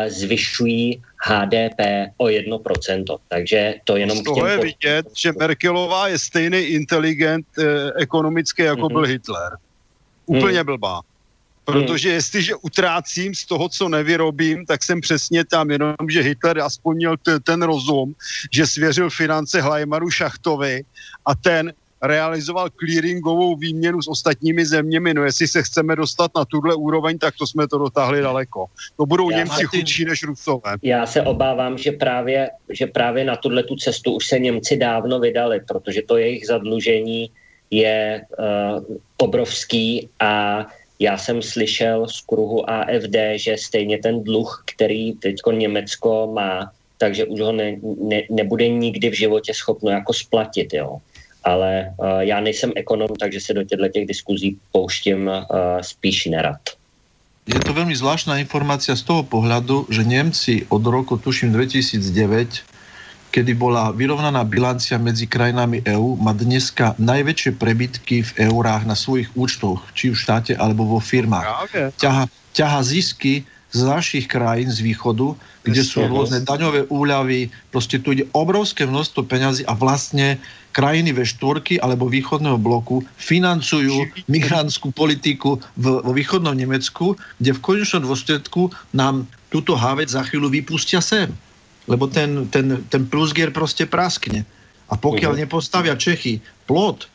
zvyšují há dé pé o jedno procento. Takže to jenom z toho k těm... je vidět, že Merkelová je stejný inteligent eh, ekonomicky, jako mm-hmm. byl Hitler. Úplně mm. blbá. Protože mm. jestliže utrácím z toho, co nevyrobím, tak jsem přesně tam, jenom že Hitler aspoň měl t- ten rozum, že svěřil finance Hleimaru Šachtovi a ten realizoval clearingovou výměnu s ostatními zeměmi. No jestli se chceme dostat na tuhle úroveň, tak to jsme to dotáhli daleko. To budou já Němci chudší než Rusové. Já se obávám, že právě, že právě na tuhle tu cestu už se Němci dávno vydali, protože to jejich zadlužení je uh, obrovský a já jsem slyšel z kruhu á ef dé, že stejně ten dluh, který teďko Německo má, takže už ho ne, ne, nebude nikdy v životě schopno jako splatit, jo. Ale uh, já nejsem ekonom, takže se do těchto diskuzí pouštím uh, spíš nerad. Je to veľmi zvláštna informácia z toho pohľadu, že Nemci od roku, tuším, dvetisícdeväť, kedy bola vyrovnaná bilancia medzi krajinami é ú, má dneska najväčšie prebytky v eurách na svojich účtoch, či v štáte, alebo vo firmách. Okay. Ťaha, ťaha zisky z našich krajín z východu, kde sú rôzne daňové úľavy, proste tu ide obrovské množstvo peňazí a vlastne krajiny vé štyri alebo východného bloku financujú migrantskú politiku v, vo východnom Nemecku, kde v konečnom dôsledku nám túto hávec za chvíľu vypustia sem. Lebo ten, ten, ten plusgier proste praskne. A pokiaľ uh-huh. nepostavia Čechy plot,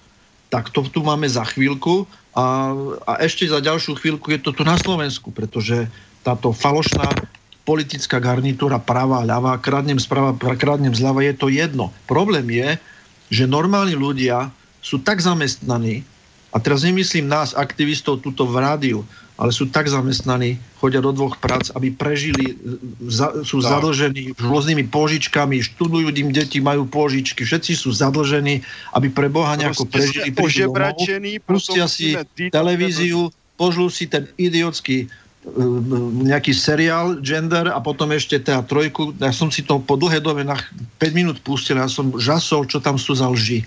tak to tu máme za chvíľku a, a ešte za ďalšiu chvíľku je to tu na Slovensku, pretože táto falošná politická garnitúra pravá, ľavá, kradnem zprava, kradnem zľava, je to jedno. Problém je, že normálni ľudia sú tak zamestnaní, a teraz nemyslím nás, aktivistov, tuto v rádiu, ale sú tak zamestnaní, chodia do dvoch prác, aby prežili, za, sú tak. zadlžení rôznymi pôžičkami, študujú im deti, majú pôžičky, všetci sú zadlžení, aby pre Boha nejako prežili, prišli domov, pustia si televíziu, požlú si ten idiotský nejaký seriál, gender a potom ešte tá trojku. Ja som si to po dlhé dobe na päť minút pustil, ja som žasol, čo tam sú za lži.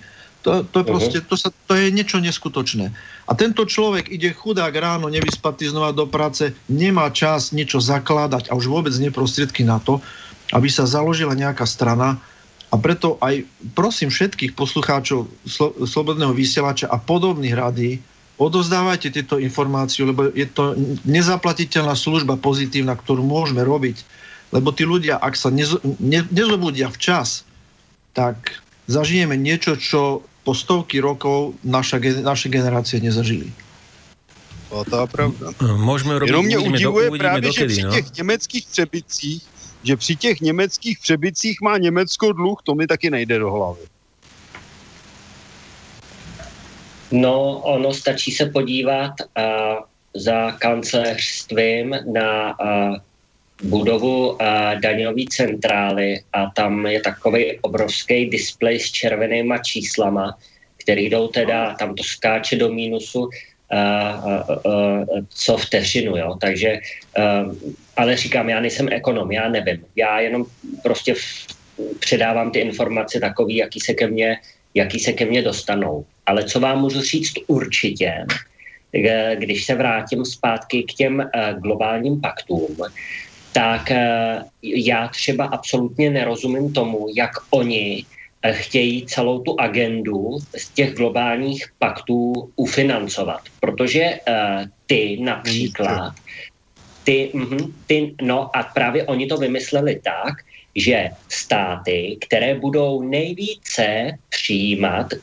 To, to, je proste, to, sa, to je niečo neskutočné. A tento človek ide chudák ráno nevyspatý znova do práce, nemá čas niečo zakladať a už vôbec nie prostriedky na to, aby sa založila nejaká strana. A preto aj prosím všetkých poslucháčov Slo- Slobodného vysielača a podobných rádií, odozdávajte tieto informácie, lebo je to nezaplatiteľná služba pozitívna, ktorú môžeme robiť. Lebo tí ľudia, ak sa nez- ne- nezobudia včas, tak zažijeme niečo, čo po stovky rokov naša, naše generácie nezažili. To je pravda. Môžeme robiť, Jenom mě udivuje do, právě, dokedy, že při no? těch německých přebycích, že při těch německých přebycích má Německo dluh, to mi taky nejde do hlavy. No, ono stačí se podívat uh, za kancléřstvím na uh, budovu uh, daňové centrály a tam je takový obrovský displej s červenýma číslama, který jdou teda, tam to skáče do mínusu uh, uh, uh, co vteřinu, jo, takže uh, ale říkám, já nejsem ekonom, já nevím, já jenom prostě v, předávám ty informace takový, jaký se ke mně jaký se ke mně dostanou. Ale co vám můžu říct určitě, když se vrátím zpátky k těm globálním paktům, tak já třeba absolutně nerozumím tomu, jak oni chtějí celou tu agendu z těch globálních paktů ufinancovat. Protože ty například, ty, ty, no a právě oni to vymysleli tak, že státy, které budou nejvíce přijímat e,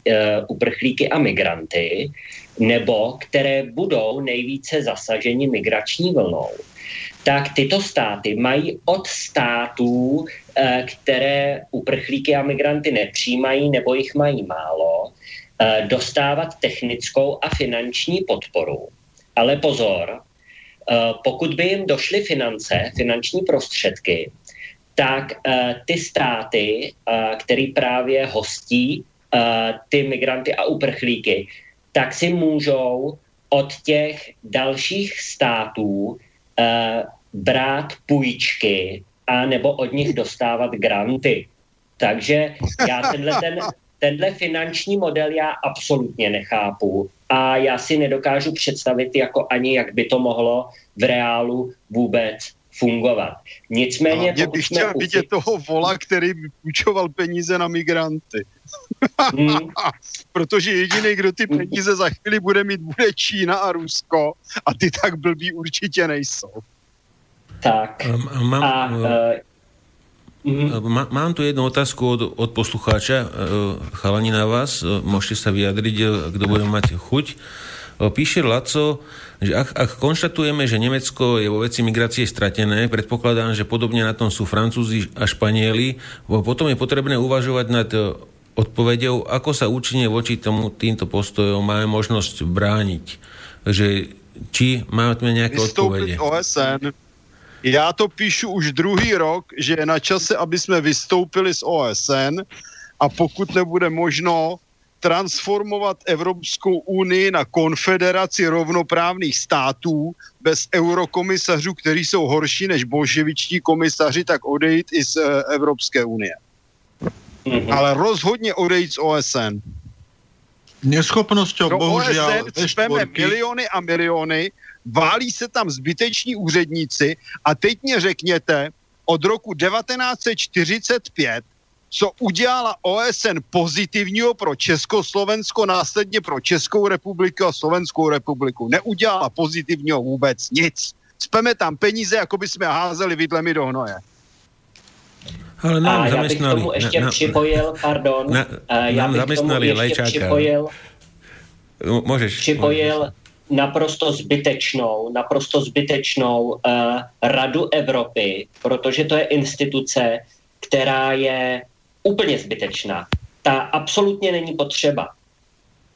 uprchlíky a migranty, nebo které budou nejvíce zasaženi migrační vlnou, tak tyto státy mají od států, e, které uprchlíky a migranty nepřijímají nebo jich mají málo, e, dostávat technickou a finanční podporu. Ale pozor, e, pokud by jim došly finance, finanční prostředky, tak uh, ty státy, uh, který právě hostí uh, ty migranty a uprchlíky, tak si můžou od těch dalších států uh, brát půjčky a nebo od nich dostávat granty. Takže já tenhle, ten, tenhle finanční model já absolutně nechápu a já si nedokážu představit jako ani, jak by to mohlo v reálu vůbec fungovat. Nicméně... Mě bych chtěl uči... vidět toho vola, který půjčoval peníze na migranty. Mm. Protože jediný, kdo ty peníze za chvíli bude mít, bude Čína a Rusko a ty tak blbí určitě nejsou. Tak. A, mám, a, uh, má, mám tu jednu otázku od, od poslucháča. Chalani na vás, můžete se vyjadřit, kdo bude mít chuť. Píše Laco, že ak, ak konštatujeme, že Nemecko je vo veci migrácie stratené, predpokladám, že podobne na tom sú Francúzi a Španieli, potom je potrebné uvažovať nad odpoveďou, ako sa účinne voči tomu, týmto postojom máme možnosť brániť. Že, či máme nejaké odpovede? Vystoupit O S N. Ja to píšu už druhý rok, že je na čase, aby sme vystoupili z O S N a pokud nebude možno transformovat Evropskou unii na konfederaci rovnoprávných států bez eurokomisařů, kteří jsou horší než bolševičtí komisaři, tak odejít i z Evropské unie. Mm-hmm. Ale rozhodně odejít z O S N. Neschopnosťou, bohužel, O S N speme miliony a miliony, válí se tam zbyteční úředníci a teď mě řekněte, od roku devatenáct set čtyřicet pět co udělala O S N pozitivního pro Československo, následně pro Českou republiku a Slovenskou republiku. Neudělala pozitivního vůbec nic. Cpeme tam peníze, jako by jsme házeli vidlemi do hnoje. Ale nám a ja bych k tomu ešte na, připojil, pardon, na, ja bych k tomu ešte připojil, môžeš, připojil môžeš. naprosto zbytečnou, naprosto zbytečnou uh, Radu Evropy, protože to je instituce, která je úplně zbytečná. Ta absolutně není potřeba.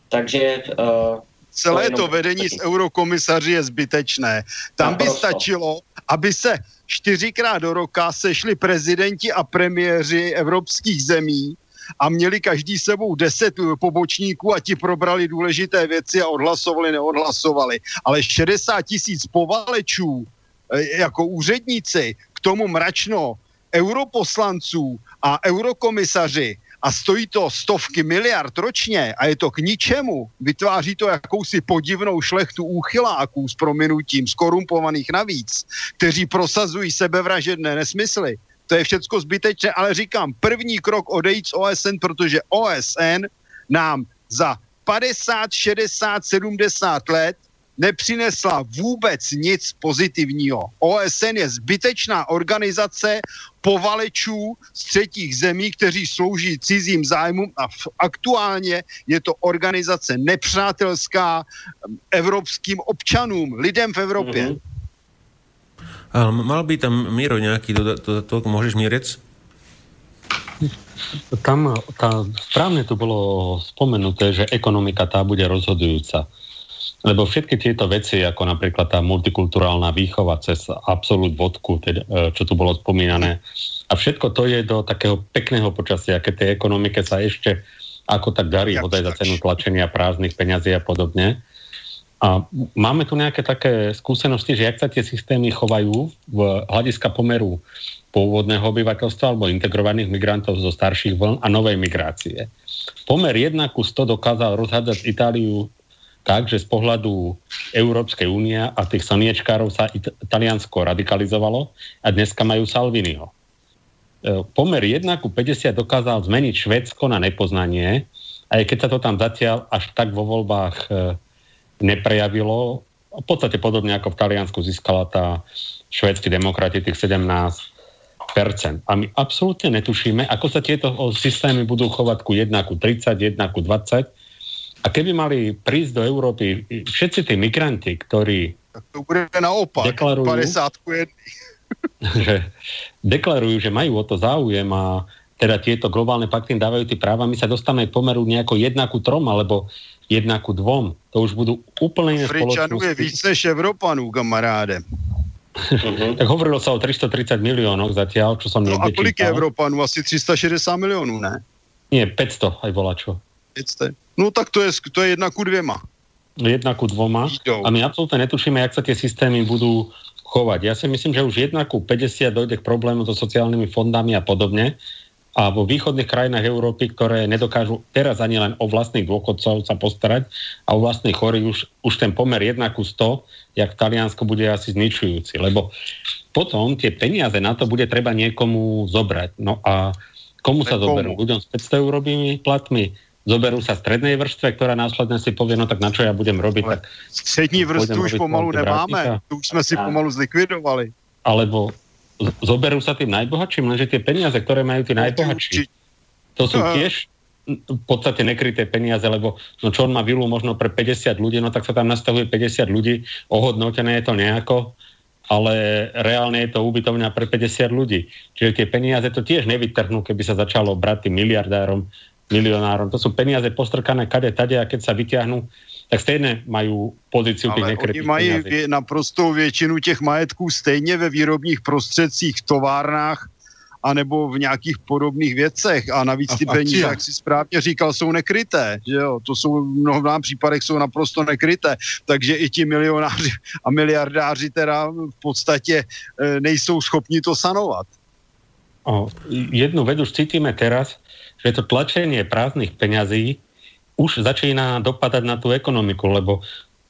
Takže... Uh, Celé to vedení z eurokomisaři je zbytečné. Tam by stačilo, aby se čtyřikrát do roka sešli prezidenti a premiéři evropských zemí a měli každý sebou deset pobočníků a ti probrali důležité věci a odhlasovali, neodhlasovali. Ale šedesát tisíc povalečů jako úředníci, k tomu mračno europoslanců a eurokomisaři, a stojí to stovky miliard ročně a je to k ničemu, vytváří to jakousi podivnou šlechtu úchyláků s prominutím, skorumpovaných navíc, kteří prosazují sebevražedné nesmysly. To je všecko zbytečné, ale říkám, první krok odejít z O S N, protože O S N nám za padesát, šedesát, sedmdesát let nepřinesla vůbec nic pozitivního. O S N je zbytečná organizace povalečů z třetích zemí, kteří slouží cizím zájmům a v, aktuálně je to organizace nepřátelská evropským občanům, lidem v Evropě. Mm-hmm. A mal by tam, Miro, nějaký dodatok, můžeš mi říct? Tam, tá, správne to bylo spomenuté, že ekonomika tá bude rozhodujúca. Lebo všetky tieto veci, ako napríklad tá multikulturálna výchova cez absolút vodku, teda, čo tu bolo spomínané, a všetko to je do takého pekného počasia, keď tej ekonomike sa ešte ako tak darí, hodaj za cenu tlačenia prázdnych peňazí a podobne. A máme tu nejaké také skúsenosti, že jak sa tie systémy chovajú v hľadiska pomeru pôvodného obyvateľstva alebo integrovaných migrantov zo starších vln a novej migrácie. Pomer jedna ku sto dokázal rozhádzať Itáliu tak, že z pohľadu Európskej únie a tých slniečkárov sa It- Taliansko radikalizovalo a dneska majú Salviniho. E, pomer jedna ku päťdesiat dokázal zmeniť Švédsko na nepoznanie, aj keď sa to tam zatiaľ až tak vo voľbách e, neprejavilo. V podstate podobne ako v Taliansku získala tá švédski demokrati tých sedemnásť percent. A my absolútne netušíme, ako sa tieto systémy budú chovať ku jedna ku tridsať, jedna ku dvadsať, a keby mali prísť do Európy všetci tí migranti, ktorí to bude naopak, deklarujú, že deklarujú, že majú o to záujem a teda tieto globálne pakty dávajú tie práva, my sa dostaneme pomeru nejako jedna ku trom alebo jedna ku dvom. To už budú úplne spoločnosti. Fričanuje víc než Európanú, kamaráde. Tak hovorilo sa o tristotridsaťtisíc miliónov zatiaľ, čo som no niekde čítal. A kolik je Európanú? Asi tristošesťdesiat miliónov, ne? Nie, päťsto aj volačo. No tak to je, to je jedna ku dvema. Jedna ku dvoma. A my absolútne netušíme, jak sa tie systémy budú chovať. Ja si myslím, že už jedna ku päťdesiat dojde k problému so sociálnymi fondami a podobne. A vo východných krajinách Európy, ktoré nedokážu teraz ani len o vlastných dôchodcov sa postarať a o vlastných chorých, už, už ten pomer jedna ku sto, jak v Taliansku, bude asi zničujúci. Lebo potom tie peniaze na to bude treba niekomu zobrať. No a komu sa zoberú? Ľuďom s päťsto eurovými platmi? Zoberú sa strednej vrstve, ktorá následne si povie, no tak na čo ja budem robiť? Ale tak strední vrstvu už pomalu nemáme, tu už sme si pomalu zlikvidovali. Alebo zoberú sa tým najbohatším, lenže tie peniaze, ktoré majú tí najbohatší, to sú tiež v podstate nekryté peniaze, lebo no čo on má vilu možno pre päťdesiat ľudí, no tak sa tam nastavuje päťdesiat ľudí, ohodnotené je to nejako, ale reálne je to ubytovňa pre päťdesiat ľudí. Čiže tie peniaze to tiež nevytrhnú, keby sa začalo brať tým miliardárom, milionárom. To sú peniaze postrkané kade tade a keď sa vyťahnú, tak stejne majú pozíciu tých nekrytých peniazí. Ale oni mají vě, naprostou většinu těch majetků stejně ve výrobních prostředcích, v továrnách anebo v nějakých podobných věcech. A navíc a ty peníze, jak si správně říkal, jsou nekryté. Že jo? To jsou v mnoha případech jsou naprosto nekryté. Takže i ti milionáři a miliardáři teda v podstatě e, nejsou schopni to sanovat. O, jednu vedu už cítime teraz, že to tlačenie prázdnych peňazí už začína dopadať na tú ekonomiku, lebo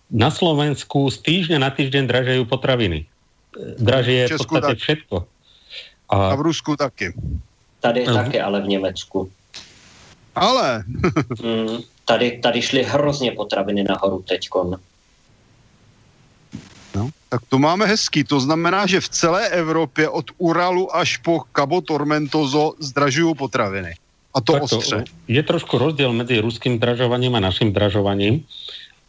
na Slovensku z týždňa na týždeň dražejú potraviny. Dražie je v podstate tak všetko. A, a v Rusku taky. Tady uh-huh. Taky, ale v Německu. Ale! mm, tady, tady šli hrozně potraviny nahoru teďkon. No. Tak to máme hezky. To znamená, že v celé Evropě od Uralu až po Cabo Tormentoso zdražujú potraviny. A to takto, ostře. Je trošku rozdiel medzi ruským zdražovaním a našim zdražovaním.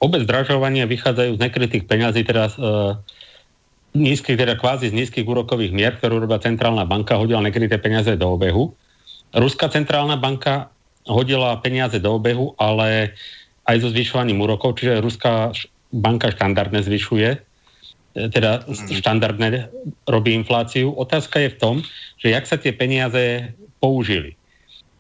Obe zdražovania vychádzajú z nekrytých peňazí, teda z, e, nízky, teda kvázi z nízkych úrokových mier, ktorú robila centrálna banka, hodila nekryté peniaze do obehu. Ruská centrálna banka hodila peniaze do obehu, ale aj so zvyšovaním úrokov, čiže ruská banka štandardne zvyšuje, teda štandardne robí infláciu. Otázka je v tom, že jak sa tie peniaze použili.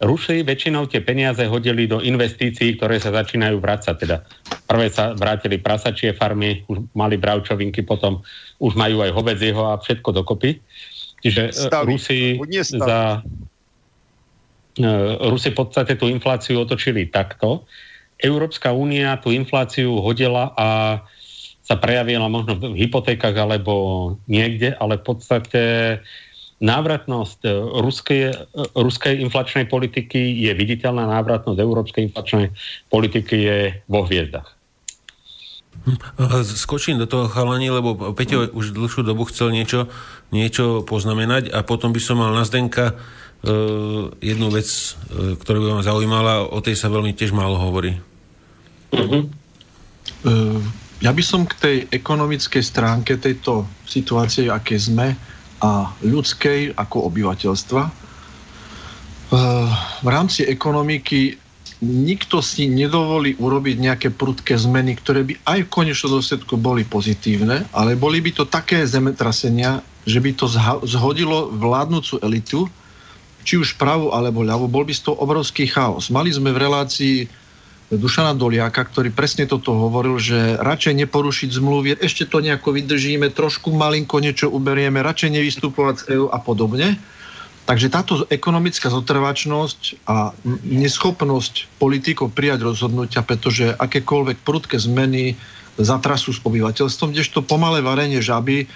Rusi väčšinou tie peniaze hodili do investícií, ktoré sa začínajú vracať. Teda prvé sa vrátili prasačie farmy, už mali bravčovinky, potom už majú aj hovedzieho a všetko dokopy. Čiže staví, Rusi za... Rusi v podstate tú infláciu otočili takto. Európska únia tú infláciu hodila a sa prejavila možno v hypotékach alebo niekde, ale v podstate návratnosť ruskej, ruskej inflačnej politiky je viditeľná, návratnosť európskej inflačnej politiky je vo hviezdach. Skočím do toho, chalani, lebo Peťo už dlhšiu dobu chcel niečo, niečo poznamenať a potom by som mal na Zdenka Uh, jednu vec, uh, ktorú by vám zaujímala, o tej sa veľmi tiež málo hovorí. Uh-huh. Uh, ja by som k tej ekonomickej stránke tejto situácie, aké sme, a ľudskej ako obyvateľstva. Uh, v rámci ekonomiky nikto si nedovolí urobiť nejaké prudké zmeny, ktoré by aj v konečnom dôsledku boli pozitívne, ale boli by to také zemetrasenia, že by to zha- zhodilo vládnúcu elitu, či už pravú alebo ľavú, bol by z toho obrovský chaos. Mali sme v relácii Dušana Doliaka, ktorý presne toto hovoril, že radšej neporušiť zmluvy, ešte to nejako vydržíme, trošku malinko niečo uberieme, radšej nevystupovať z é ú a podobne. Takže táto ekonomická zotrvačnosť a neschopnosť politikov prijať rozhodnutia, pretože akékoľvek prudké zmeny zatrasú s obyvateľstvom, kdežto pomalé varenie žaby,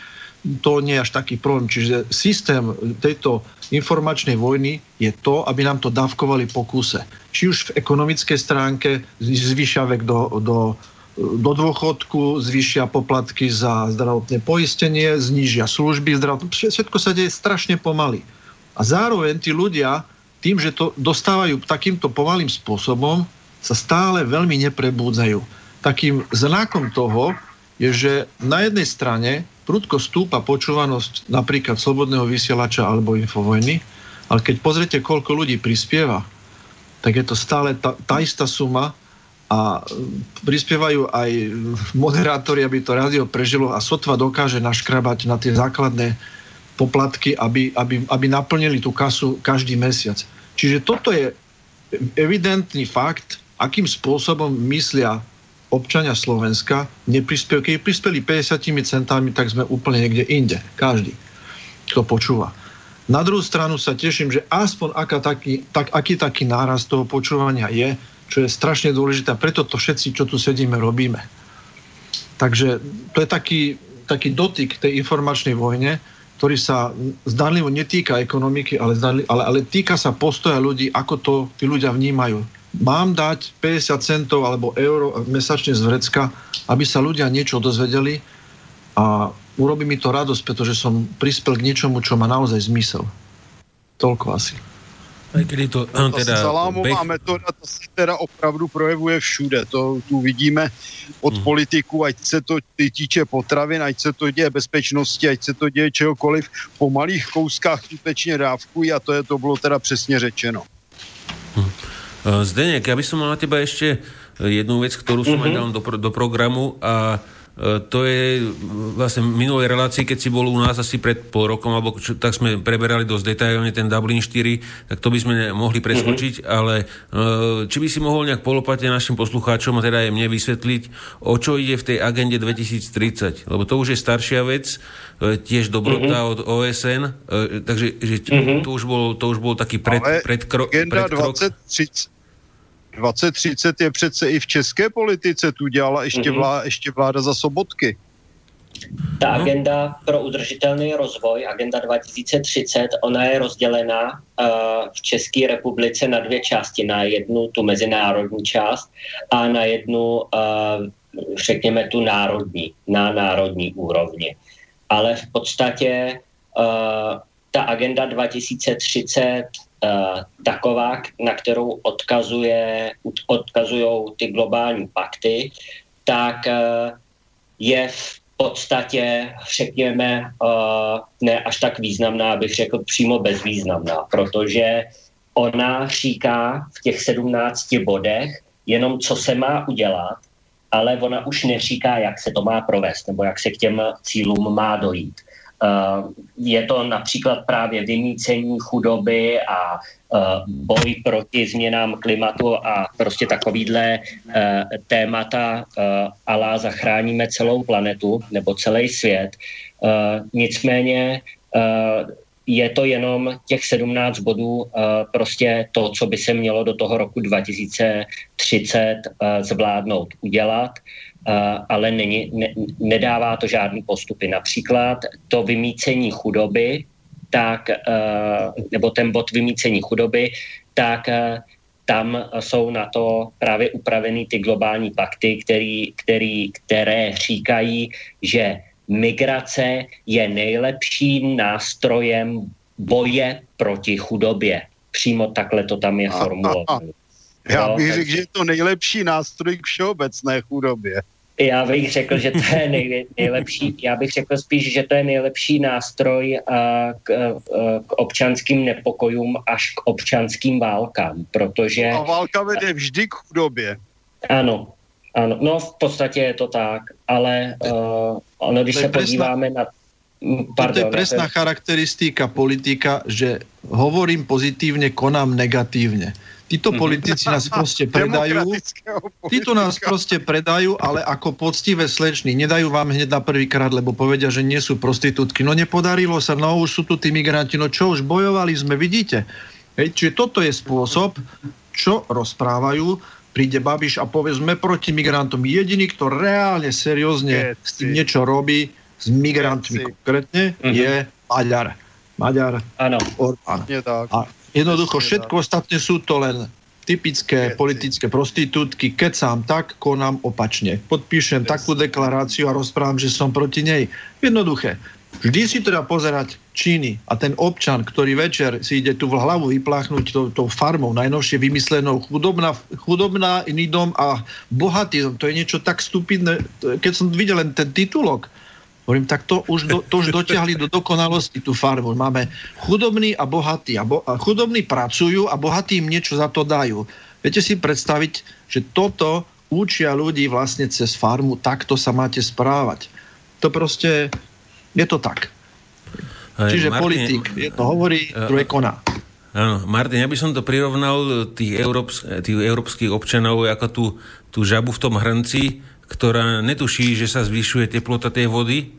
to nie je až taký problém. Čiže systém tejto informačnej vojny je to, aby nám to dávkovali po kúse. Či už v ekonomickej stránke zvýšia vek do, do, do dôchodku, zvýšia poplatky za zdravotné poistenie, znížia služby zdravotné. Všetko sa deje strašne pomaly. A zároveň tí ľudia tým, že to dostávajú takýmto pomalým spôsobom, sa stále veľmi neprebúdzajú. Takým znakom toho je, že na jednej strane prudko stúpa počúvanosť napríklad Slobodného vysielača alebo Infovojny, ale keď pozriete, koľko ľudí prispieva, tak je to stále tá, tá istá suma a prispievajú aj moderátori, aby to rádio prežilo a sotva dokáže naškrabať na tie základné poplatky, aby, aby, aby naplnili tú kasu každý mesiac. Čiže toto je evidentný fakt, akým spôsobom myslia občania Slovenska. Neprispel, keď prispeli päťdesiat centami, tak sme úplne niekde inde. Každý, kto počúva. Na druhú stranu sa teším, že aspoň aká taký, tak, aký taký náraz toho počúvania je, čo je strašne dôležité. Preto to všetci, čo tu sedíme, robíme. Takže to je taký, taký dotyk tej informačnej vojne, ktorý sa zdanlivo netýka ekonomiky, ale, zdanlivo, ale, ale týka sa postoja ľudí, ako to tí ľudia vnímajú. Mám dať päťdesiat centov alebo euro mesačne z vrecka, aby sa ľudia niečo dozvedeli a urobí mi to radosť, pretože som prispel k niečomu, čo má naozaj zmysel. Toľko asi. Aj kedy to, no, teda, tá salámová bech... metóda, to sa teda opravdu projevuje všude. To tu vidíme od hmm. politiku, ať se to týče potravin, ať se to děje bezpečnosti, ať se to děje čehokoliv. Po malých kouskách skutečně dávkují a to je to bylo teda přesně řečeno. Hmm. Zdeněk, ja by som mal na teba ešte jednu vec, ktorú som mm-hmm. aj dal do, do programu a to je vlastne v minulej relácii, keď si bol u nás asi pred pol rokom, alebo čo, tak sme preberali dosť detailne ten Dublin štyri, tak to by sme mohli preskočiť, mm-hmm. ale či by si mohol nejak polopate našim poslucháčom, a teda aj mne vysvetliť, o čo ide v tej agende dvetisíctridsať, lebo to už je staršia vec, tiež dobrota mm-hmm. od ó es en, takže že mm-hmm. to, už bol, to už bol taký pred, predkro, predkrok. dvacet třicet je přece i v české politice, tu dělala ještě, mm-hmm. vlá, ještě vláda za Sobotky. Ta agenda pro udržitelný rozvoj, agenda dva tisíce třicet, ona je rozdělená uh, v České republice na dvě části. Na jednu tu mezinárodní část a na jednu uh, řekněme, tu národní, na národní úrovni. Ale v podstatě uh, ta agenda dva tisíce třicet, uh, taková, na kterou odkazuje, odkazují ty globální pakty, tak uh, je v podstatě, řekněme, uh, ne až tak významná, bych řekl přímo bezvýznamná, protože ona říká v těch sedmnácti bodech jenom, co se má udělat, ale ona už neříká, jak se to má provést nebo jak se k těm cílům má dojít. Uh, je to například právě vymýcení chudoby a uh, boj proti změnám klimatu a prostě takovýhle uh, témata uh, alá zachráníme celou planetu nebo celý svět. Uh, nicméně uh, je to jenom těch sedmnáct bodů, uh, prostě to, co by se mělo do toho roku dva tisíce třicet uh, zvládnout, udělat, uh, ale není, ne, nedává to žádný postupy. Například to vymýcení chudoby, tak, uh, nebo ten bod vymýcení chudoby, tak uh, tam jsou na to právě upravený ty globální pakty, který, který, které říkají, že migrace je nejlepším nástrojem boje proti chudobě. Přímo takhle to tam je formulované. Já bych no, řekl, že je to nejlepší nástroj k všeobecné chudobě. Já bych řekl, že to je nej, nejlepší, já bych řekl spíš, že to je nejlepší nástroj uh, k, uh, k občanským nepokojům až k občanským válkám, protože... A válka vede vždy k chudobě. Ano. Ano, no v podstatě je to tak, ale uh, ono, když se podíváme na... Pardon, to je presná to... charakteristika politika, že hovorím pozitívne, konám negatívne. Títo politici nás proste predajú, títo nás proste predajú, ale ako poctivé slečny. Nedajú vám hneď na prvýkrát, lebo povedia, že nie sú prostitútky. No nepodarilo sa, no už sú tu tí migranti, no čo už bojovali sme, vidíte. Hej, čiže toto je spôsob, čo rozprávajú. Príde Babiš a povie, sme proti migrantom. Jediný, kto reálne, seriózne s tým niečo robí, s migrantmi Keci. konkrétne, uh-huh. je Maďar. Maďar, ano. Orbán. Je a jednoducho je všetko tak. Ostatne sú to len typické Keci. politické prostitútky. Kecám tak, konám opačne. Podpíšem Keci. takú deklaráciu a rozprávam, že som proti nej. Jednoduché. Vždy si teda pozerať činy a ten občan, ktorý večer si ide tu v hlavu vypláchnuť tou, tou farmou, najnovšie vymyslenou chudobná, chudobná iný dom a bohatý dom, to je niečo tak stupidné. Keď som videl len ten titulok, hovorím, tak to už, do, to už dotiahli do dokonalosti tú farmu. Máme chudobný a bohatý. A, bo, a chudobní pracujú a bohatí im niečo za to dajú. Viete si predstaviť, že toto učia ľudí vlastne cez farmu, takto sa máte správať. To proste... Je to tak. Hej, Čiže Martin, politik jedno hovorí, druhé koná. Áno, Martin, ja by som to prirovnal tých, európs, tých európskych občanov ako tú, tú žabu v tom hrnci, ktorá netuší, že sa zvyšuje teplota tej vody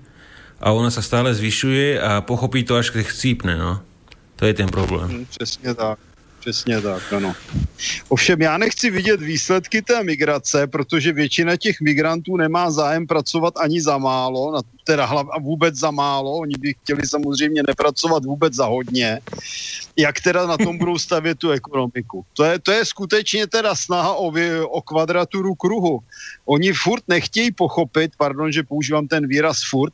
a ona sa stále zvyšuje a pochopí to, až keď chcípne. No. To je ten problém. Mm, přesně tak. Přesně tak, ano. Ovšem já nechci vidět výsledky té migrace, protože většina těch migrantů nemá zájem pracovat ani za málo, teda vůbec za málo, oni by chtěli samozřejmě nepracovat vůbec za hodně, jak teda na tom budou stavět tu ekonomiku. To je, to je skutečně teda snaha o, o kvadraturu kruhu. Oni furt nechtějí pochopit, pardon, že používám ten výraz furt,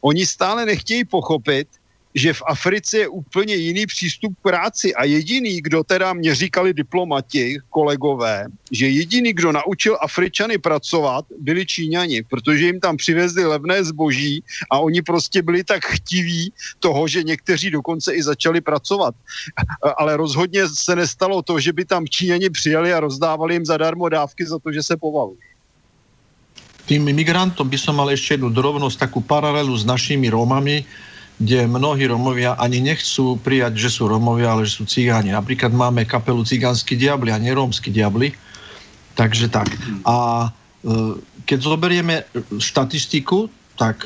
oni stále nechtějí pochopit, že v Africe je úplně jiný přístup k práci a jediný, kdo teda mě říkali diplomati, kolegové, že jediný, kdo naučil Afričany pracovat, byli Číňani, protože jim tam přivezli levné zboží a oni prostě byli tak chtiví toho, že někteří dokonce i začali pracovat. Ale rozhodně se nestalo to, že by tam Číňani přijeli a rozdávali jim zadarmo dávky za to, že se povalují. Tým migrantom by som mal ešte jednu drobnosť, takú paralelu s našimi Rómami, kde mnohí Romovia ani nechcú prijať, že sú Romovia, ale že sú cigáni. Napríklad máme kapelu Cigánsky diabli a nerómsky diabli. Takže tak. A keď zoberieme štatistiku, tak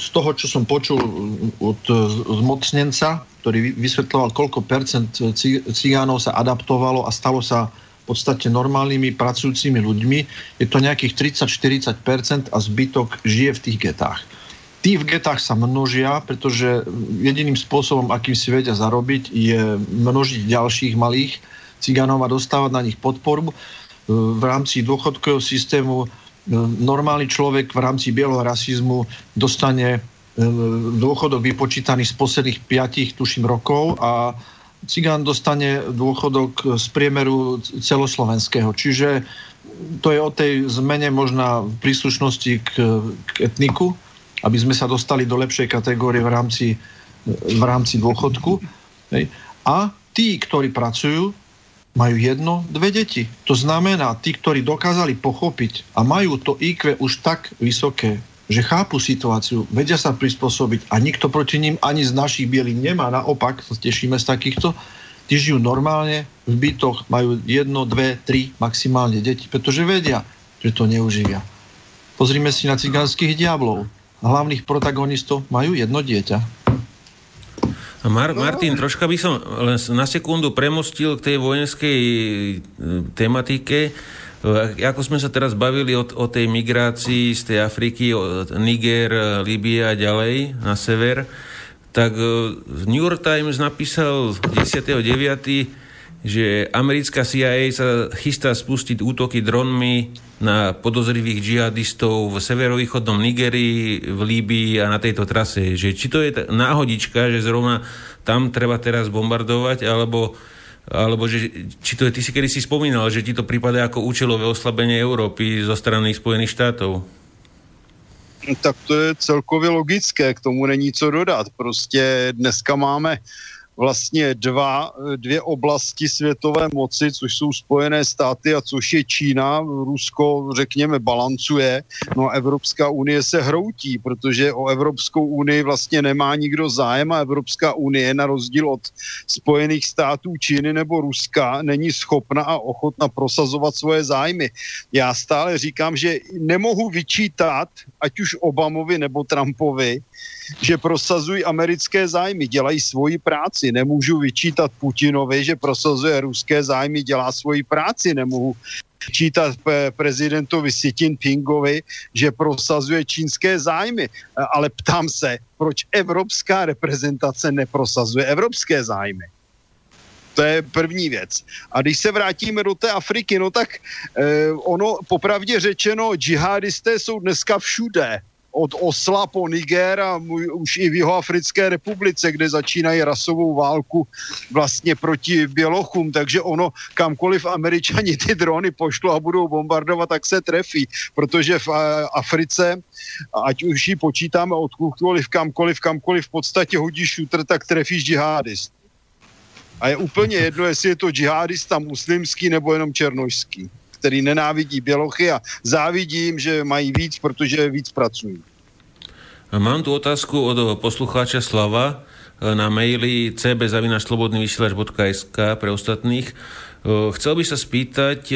z toho, čo som počul od zmocnenca, ktorý vysvetľoval, koľko percent cigánov sa adaptovalo a stalo sa v podstate normálnymi pracujúcimi ľuďmi, je to nejakých tridsať až štyridsať percent a zbytok žije v tých getách. Tí v getách sa množia, pretože jediným spôsobom, akým si vedia zarobiť, je množiť ďalších malých cigánov a dostávať na nich podporu. V rámci dôchodkového systému normálny človek v rámci bielého rasizmu dostane dôchodok vypočítaný z posledných piatich, tuším, rokov a cigán dostane dôchodok z priemeru celoslovenského. Čiže to je o tej zmene možná v príslušnosti k, k etniku, aby sme sa dostali do lepšej kategórie v rámci, v rámci dôchodku. A tí, ktorí pracujú, majú jedno, dve deti. To znamená, tí, ktorí dokázali pochopiť a majú to í kvé už tak vysoké, že chápu situáciu, vedia sa prispôsobiť a nikto proti ním ani z našich bielých nemá. Naopak, tešíme z takýchto, tí žijú normálne, v bytoch majú jedno, dve, tri maximálne deti, pretože vedia, že to neuživia. Pozrime si na cigánskych diablov. Hlavných protagonistov majú jedno dieťa. Mar- Martin, troška by som len na sekundu premostil k tej vojenskej tematike. Ako sme sa teraz bavili o, o tej migrácii z tej Afriky, Niger, Libia a ďalej na sever, tak New York Times napísal desiateho deviateho že americká C I A sa chystá spustiť útoky dronmi na podozrivých džihadistov v severovýchodnom Nigerii, v Líbii a na tejto trase. Že či to je t- náhodička, že zrovna tam treba teraz bombardovať, alebo, alebo že, či to je, ty si kedy si spomínal, že ti to prípada ako účelové oslabenie Európy zo strany Spojených štátov. Tak to je celkově logické, k tomu není co dodat. Prostě dneska máme vlastně dva, dvě oblasti světové moci, což jsou Spojené státy a což je Čína. Rusko, řekněme, balancuje. No a Evropská unie se hroutí, protože o Evropskou unii vlastně nemá nikdo zájem a Evropská unie na rozdíl od Spojených států, Číny nebo Ruska není schopna a ochotna prosazovat svoje zájmy. Já stále říkám, že nemohu vyčítat, ať už Obamovi nebo Trumpovi, že prosazují americké zájmy, dělají svoji práci. Nemůžu vyčítat Putinovi, že prosazuje ruské zájmy, dělá svoji práci. Nemohu vyčítat prezidentovi Xi Jinpingovi, že prosazuje čínské zájmy. Ale ptám se, proč evropská reprezentace neprosazuje evropské zájmy? To je první věc. A když se vrátíme do té Afriky, no tak eh, ono popravdě řečeno, džihadisté jsou dneska všude. Od Osla po Niger a už i v Jihoafrické republice, kde začínají rasovou válku vlastně proti bělochům, takže ono kamkoliv Američani ty drony pošlou a budou bombardovat, tak se trefí, protože v Africe, ať už ji počítáme odkudkoliv, kamkoliv, kamkoliv v podstatě hodí šutr, tak trefíš džihádist. A je úplně jedno, jestli je to džihádista muslimský nebo jenom černošský, který nenávidí bělochy a závidí jim, že mají víc, protože víc pracují. Mám tu otázku od poslucháča Slava na maili cb zavináč slobodný vysielač bodka es ká pre ostatných. Chcel by sa spýtať,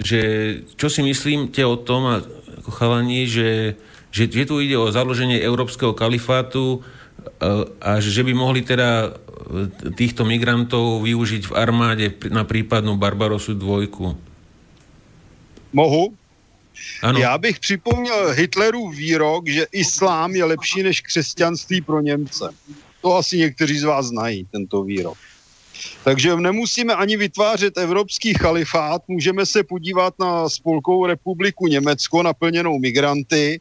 že čo si myslíte o tom, ako chalani, že, že tu ide o založenie európskeho kalifátu a že by mohli teda týchto migrantov využiť v armáde na prípadnú Barbarosu dvojku. Mohu? Ano. Já bych připomněl Hitlerův výrok, že islám je lepší než křesťanství pro Němce. To asi někteří z vás znají, tento výrok. Takže nemusíme ani vytvářet evropský chalifát, můžeme se podívat na Spolkovou republiku Německo, naplněnou migranty,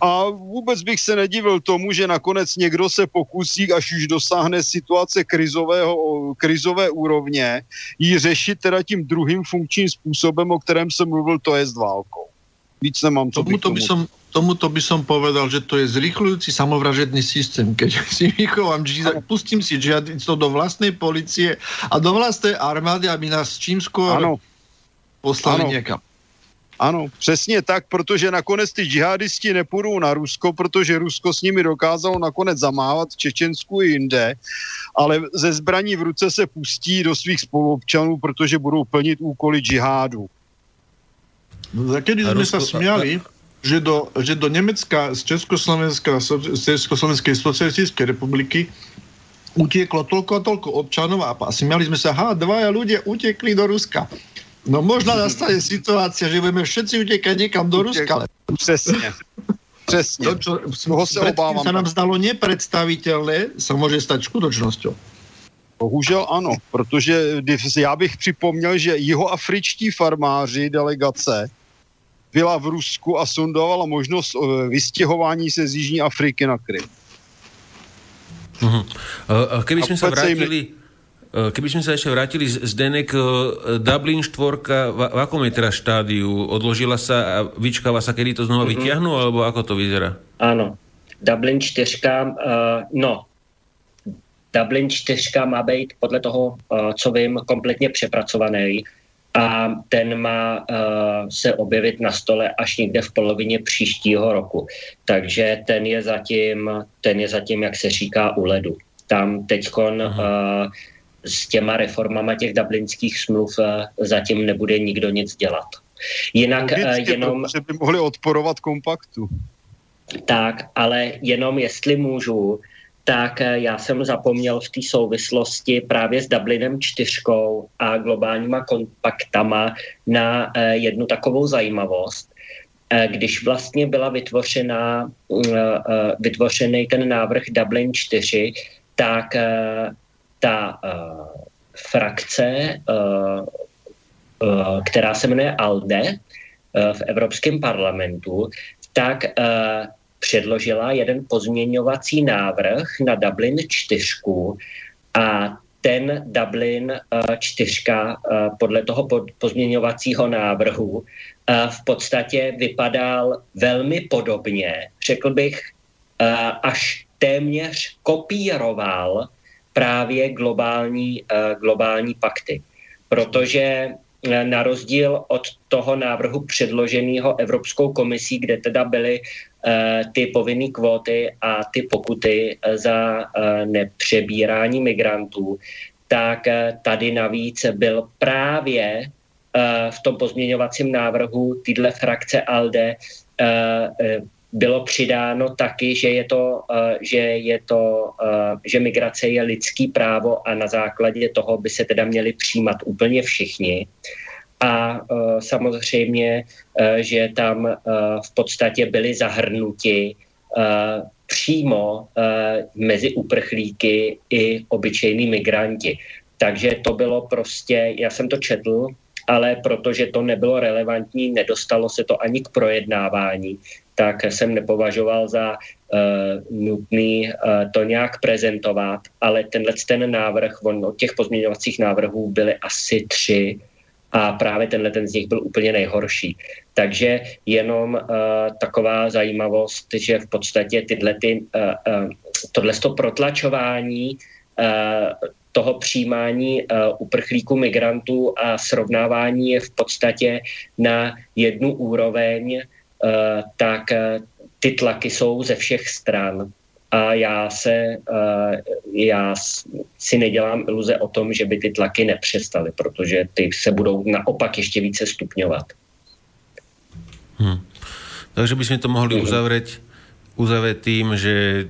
a vůbec bych se nedivil tomu, že nakonec někdo se pokusí, až už dosáhne situace krizového, krizové úrovně, ji řešit teda tím druhým funkčním způsobem, o kterém jsem mluvil, to je s válkou. Víc nemám co bych tomu. Som, tomuto by som povedal, že to je zrychľujúci samovražedný systém. Keď si vychovám, pustím si džihadistov do vlastnej policie a do vlastnej armády, aby nás čím skôr ano. poslali ano. niekam. Ano, přesně tak, protože nakonec ty džihadisti nepůjdou na Rusko, protože Rusko s nimi dokázalo nakonec zamávat v Čečensku i jinde, ale ze zbraní v ruce se pustí do svých spoluobčanů, protože budou plnit úkoly džihádu. Za kedy jsme se směli, že do, že do Německa z Československa, z Československé socialistické republiky utieklo toľko a toľko občanov a směli jsme se, ha, dvaja ľudia utekli do Ruska. No možná nastane situácia, že budeme všetci utekať niekam do Ruska. Přesne. Přesne. To, čo predtým sa nám zdalo nepredstaviteľné, sa môže stať skutočnosťou. Bohužel ano, protože já bych připomněl, že jihoafričtí farmáři delegace byla v Rusku a sondovala možnost vystěhování se z Jižní Afriky na Krym. Mm-hmm. Keby sme sa vrátili, keby sme sa ešte vrátili, Zdenek, Dublin štvorka, v, v akom je teraz štádiu? Odložila sa a vyčkáva sa, kedy to znova mm-hmm. vyťahnú, alebo ako to vyzerá? Áno. Dublin čtyřka, uh, no, Dublin čtyřka má být podle toho, uh, co vím, kompletně přepracovaný a ten má uh, se objevit na stole až někde v polovině příštího roku. Takže ten je zatím, ten je zatím, jak se říká, u ledu. Tam teďkon uh, s těma reformama těch dublinských smluv uh, zatím nebude nikdo nic dělat. Jinak uh, jenom... Že by mohli odporovat kompaktu. Tak, ale jenom jestli můžu, tak já jsem zapomněl v té souvislosti právě s Dublinem čtyřkou a globálníma kompaktama na jednu takovou zajímavost. Když vlastně byla vytvořena, vytvořený ten návrh Dublin čtyři, tak ta frakce, která se jmenuje ALDE v Evropském parlamentu, tak uh, předložila jeden pozměňovací návrh na Dublin čtyřku a ten Dublin uh, čtyřka uh, podle toho pod, pozměňovacího návrhu uh, v podstatě vypadal velmi podobně, řekl bych, uh, až téměř kopíroval právě globální, uh, globální pakty, protože na rozdíl od toho návrhu předloženého Evropskou komisí, kde teda byly uh, ty povinné kvóty a ty pokuty za uh, nepřebírání migrantů, tak uh, tady navíc byl právě uh, v tom pozměňovacím návrhu téhle frakce ALDE uh, bylo přidáno taky, že je to, uh, že je to, uh, že migrace je lidský právo a na základě toho by se teda měli přijímat úplně všichni. A uh, samozřejmě, uh, že tam uh, v podstatě byli zahrnuti uh, přímo uh, mezi uprchlíky i obyčejní migranti. Takže to bylo prostě, já jsem to četl, ale protože to nebylo relevantní, nedostalo se to ani k projednávání, tak jsem nepovažoval za uh, nutný uh, to nějak prezentovat, ale tenhle ten návrh, on od těch pozměňovacích návrhů byly asi tři a právě tenhle ten z nich byl úplně nejhorší. Takže jenom uh, taková zajímavost, že v podstatě tyhle ty, uh, uh, tohleto protlačování uh, toho přijímání uh, uprchlíků migrantů a srovnávání je v podstatě na jednu úroveň, Uh, tak uh, ty tlaky jsou ze všech stran a já, se, uh, já si nedělám iluze o tom, že by ty tlaky nepřestaly, protože ty se budou naopak ještě více stupňovat. Hmm. Takže bychom to mohli uzavřít uzavřít tím, že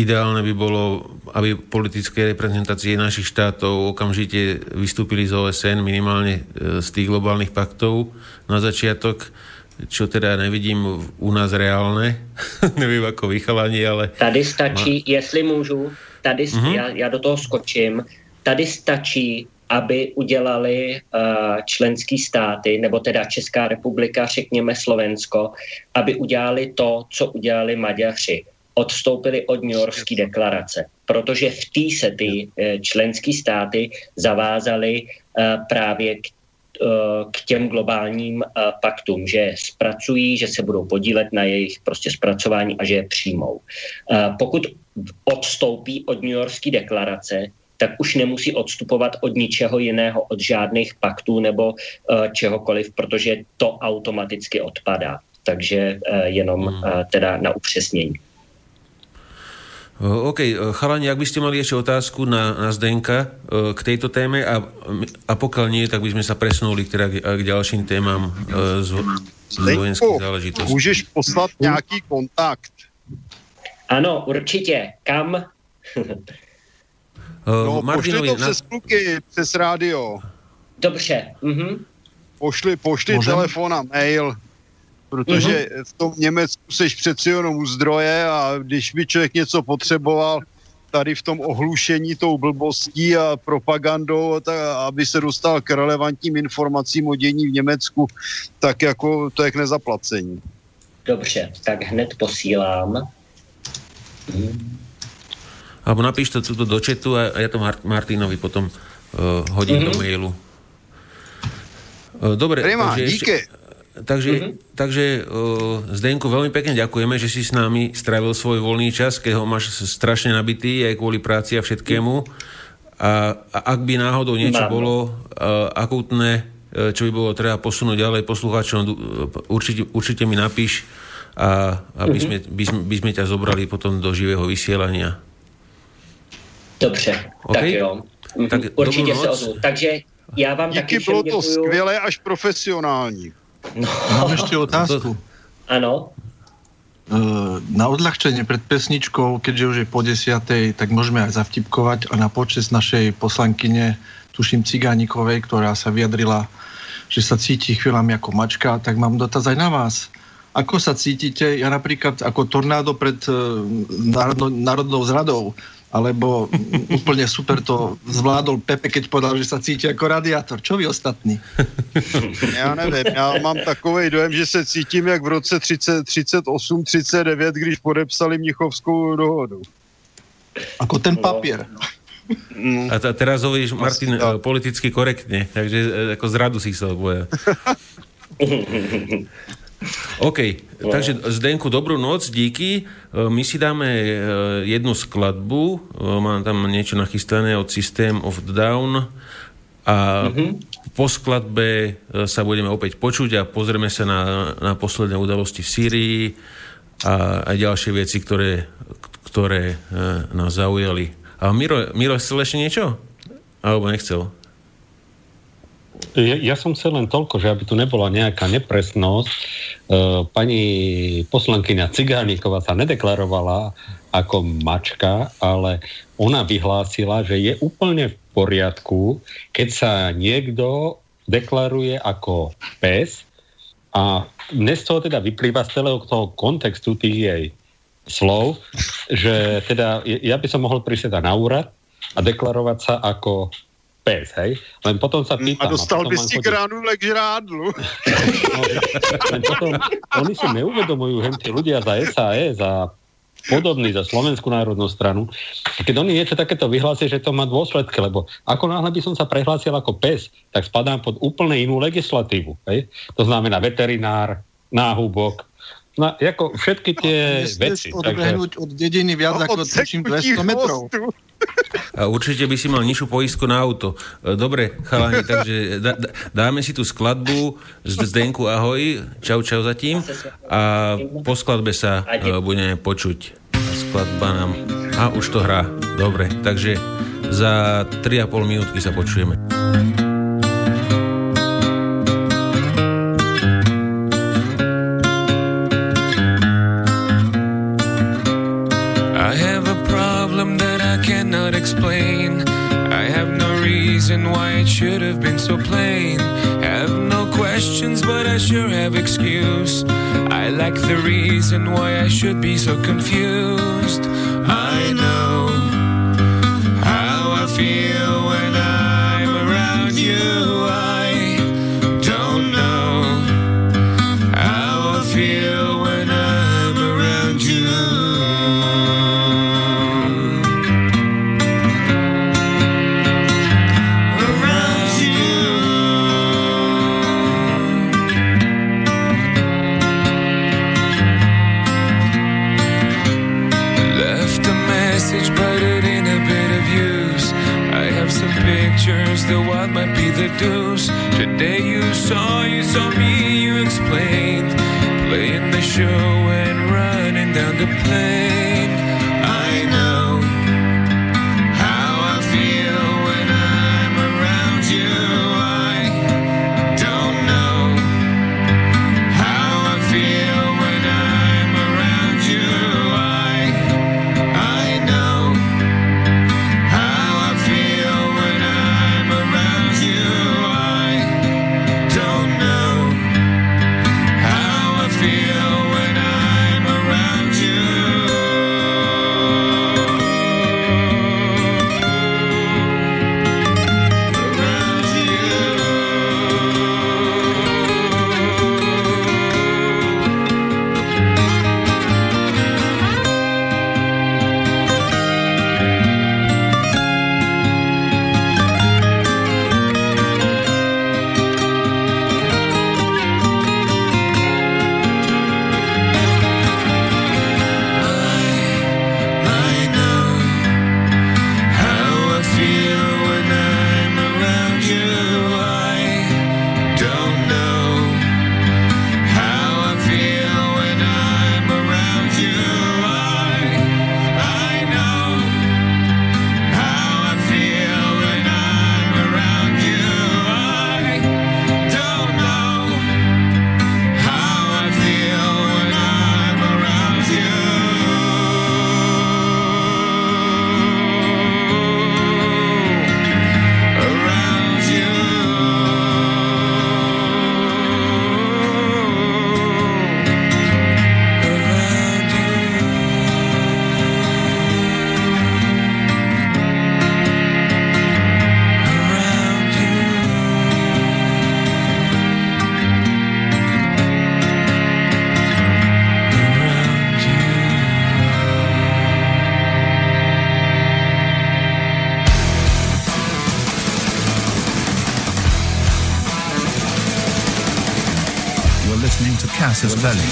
ideálně by bylo, aby politické reprezentace našich štátov okamžitě vystúpili z O S N, minimálně z těch globálních paktů na začiatok, čo teda nevidím u nás reálne. Nevím, ako vychalání, ale... Tady stačí, no. Jestli můžu, tady, mm-hmm. já, já do toho skočím, tady stačí, aby udělali uh, členský státy, nebo teda Česká republika, řekněme Slovensko, aby udělali to, co udělali Maďaři. Odstoupili od New Yorkské deklarace, protože v té se ty uh, členský státy zavázaly uh, právě k k těm globálním paktům, že je zpracují, že se budou podílet na jejich prostě zpracování a že je přijmou. Pokud odstoupí od New Yorkské deklarace, tak už nemusí odstupovat od ničeho jiného, od žádných paktů nebo čehokoliv, protože to automaticky odpadá. Takže jenom teda na upřesnění. OK, chalani, ak by ste mali ešte otázku na, na Zdenka k tejto téme a, a pokiaľ nie, tak by sme sa presunuli teda k, k ďalším témam z, z vojenských záležitostí. Môžeš poslať nejaký kontakt? Áno, určite. Kam? No, pošli to přes kluky, přes rádio. Dobře. Uh-huh. Pošli, pošli telefon a mail. Protože v tom Německu seš přeci jenom u zdroje a když by člověk něco potřeboval, tady v tom ohlušení tou blbostí a propagandou, tak aby se dostal k relevantním informacím o dění v Německu, tak jako to je k nezaplacení. Dobře, tak hned posílám. Hmm. Alebo napíš to tuto do chatu a ja to Martinovi potom uh, hodím mm-hmm. do mailu. Uh, dobre, Prima, takže díky. Ešte, takže, mm-hmm. takže uh, Zdenku, veľmi pekne ďakujeme, že si s nami strávil svoj voľný čas, keď ho máš strašne nabitý aj kvôli práci a všetkému. A, a ak by náhodou niečo Mám. bolo uh, akútne, uh, čo by bolo treba posunúť ďalej poslucháčom, uh, určite, určite mi napíš a aby sme, by, sme, by sme ťa zobrali potom do živého vysielania. Dobře, okay. Tak jo. Tak určitě se ozvu. Takže já vám taky všem děkuju. Díky, bylo to skvělé až profesionální. No. Mám ještě otázku. Ano. Na odľahčenie pred pesničkou, keďže už je po desiatej, tak môžeme aj zavtipkovať a na počest našej poslankyne, tuším Cigánikovej, ktorá sa vyjadrila, že sa cíti chvíľami ako mačka, tak mám dotaz aj na vás. Ako sa cítite, ja napríklad ako tornádo pred národno, národnou zradou, alebo úplne super to zvládol Pepe, keď povedal, že sa cíti ako radiátor. Čo vy ostatní? Ja neviem, ja mám takovej dojem, že sa cítim jak v roce tridsaťosem tridsaťdeväť, když podepsali Mnichovskou dohodu. Ako ten papier. No. A t- teraz hovoríš, Martin, no. politicky korektne, takže ako zradu si chcel povedať. OK, takže Zdenku, dobrú noc, díky. My si dáme jednu skladbu, mám tam niečo nachystané od System of Down a mm-hmm. po skladbe sa budeme opäť počuť a pozrieme sa na, na posledné udalosti v Sýrii a, a ďalšie veci, ktoré, ktoré nás zaujali. A Miro, Miro, chcel ešte niečo? Alebo nechcel? Ja, ja som chcel len toľko, že aby tu nebola nejaká nepresnosť. E, pani poslankyňa Cigániková sa nedeklarovala ako mačka, ale ona vyhlásila, že je úplne v poriadku, keď sa niekto deklaruje ako pes a dnes z toho teda vyplýva z celého toho kontextu tých jej slov, že teda ja by som mohol prísť teda na úrad a deklarovať sa ako pes, hej? Len potom sa pýtam... A dostal a by si granulek žrádlu. No, len potom, oni si neuvedomujú, hej, tí ľudia za es a es a podobní za Slovenskú národnú stranu. Keď oni niečo takéto vyhlásia, že to má dôsledky, lebo ako náhle by som sa prehlásil ako pes, tak spadám pod úplne inú legislatívu, hej? To znamená veterinár, náhubok, na, ako všetky tie no, veci. Odbehnúť takže... od dediny viac no, ako dvesto metrov. A určite by si mal nižšiu poistku na auto. Dobre, chalani, takže dá, dáme si tú skladbu. Zdenku, ahoj. Čau, čau zatím. A po skladbe sa budeme počuť. Skladba nám... A už to hrá. Dobre, takže za tri a pol minútky sa počujeme. Explain. I have no reason why it should have been so plain. Have no questions, but I sure have excuse. I lack the reason why I should be so confused. I know how I feel when I'm around you. I don't know how I feel when I'm around you. The what might be the deuce. Today you saw, you saw me, you explained. Playing the show and running down the plane. I know how I feel when I'm around you. I don't know how I feel when I'm around you. I, I know how I feel when I'm around you. I don't know how I feel when I'm around you. You're listening to Casus Belli.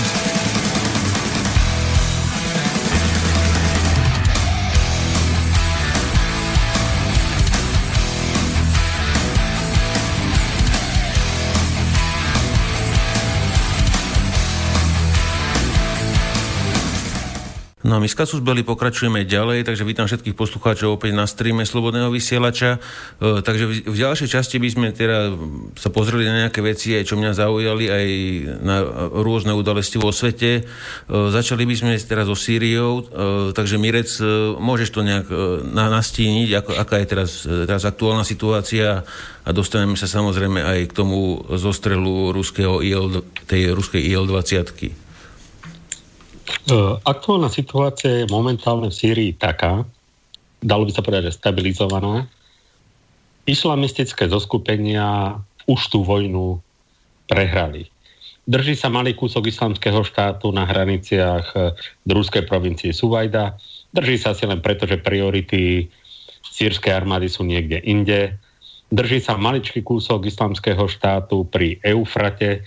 No a my z Casus belli pokračujeme ďalej, takže vítam všetkých poslucháčov opäť na streame Slobodného vysielača. E, takže v, v ďalšej časti by sme teda sa pozreli na nejaké veci, aj čo mňa zaujali, aj na rôzne udalosti vo svete. E, začali by sme teraz so Sýriou, e, takže Mirec, môžeš to nejak na, nastíniť, ako, aká je teraz, teraz aktuálna situácia a dostaneme sa samozrejme aj k tomu zostrelu ruského í el, tej ruskej í el dvadsať. Aktuálna situácia je momentálne v Sýrii taká, dalo by sa povedať, že stabilizovaná. Islamistické zoskupenia už tú vojnu prehrali. Drží sa malý kúsok islamského štátu na hraniciach druskej provincie Suvajda. Drží sa asi len preto, že priority sýrskej armády sú niekde inde. Drží sa maličký kúsok islamského štátu pri Eufrate.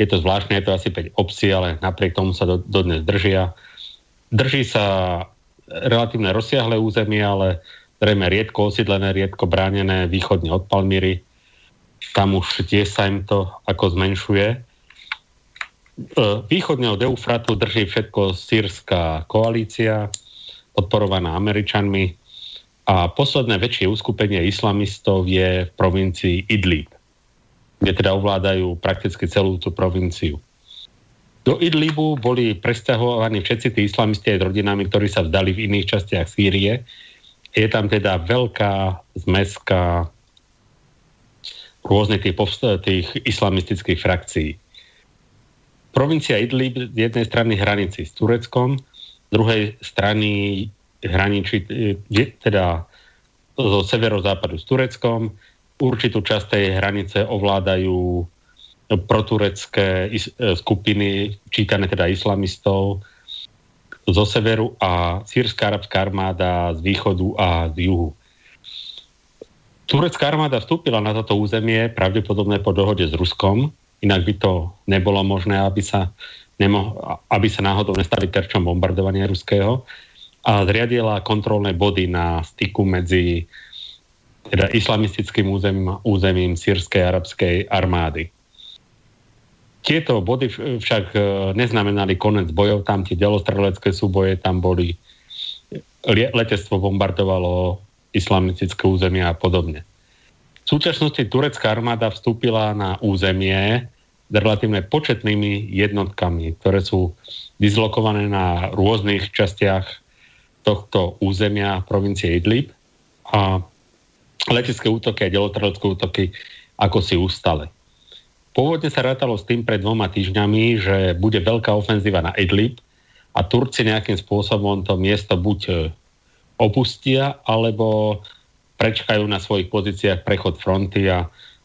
Je to zvláštne, je to asi päť obcí, ale napriek tomu sa do, dodnes držia. Drží sa relatívne rozsiahle územie, ale zrejme riedko osídlené, riedko bránené východne od Palmyry. Tam už tiež sa im to ako zmenšuje. Východne od Eufratu drží všetko sýrska koalícia, podporovaná Američanmi. A posledné väčšie uskupenie islamistov je v provincii Idlib, kde teda ovládajú prakticky celú tú provinciu. Do Idlibu boli presťahovaní všetci tí islamisti aj s rodinami, ktorí sa vzdali v iných častiach Sýrie. Je tam teda veľká zmeska rôznych tých, povst- tých islamistických frakcií. Provincia Idlib z jednej strany hranici s Tureckom, z druhej strany hraničí teda zo severozápadu s Tureckom. Určitú časť tej hranice ovládajú proturecké is- skupiny, čítané teda islamistov zo severu a sýrska arabská armáda z východu a z juhu. Turecká armáda vstúpila na toto územie pravdepodobne po dohode s Ruskom, inak by to nebolo možné, aby sa, nemoh- aby sa náhodou nestali terčom bombardovania ruského, a zriadila kontrolné body na styku medzi teda islamistickým územím, územím sýrskej arabskej armády. Tieto body však neznamenali koniec bojov, tam tie delostrelecké súboje tam boli, letectvo bombardovalo islamistické územie a podobne. V súčasnosti turecká armáda vstúpila na územie s relatívne početnými jednotkami, ktoré sú dislokované na rôznych častiach tohto územia provincie Idlib, a letecké útoky a delostrelecké útoky ako si ustale. Pôvodne sa rátalo s tým pred dvoma týždňami, že bude veľká ofenzíva na Idlib a Turci nejakým spôsobom to miesto buď opustia, alebo prečkajú na svojich pozíciách prechod fronty a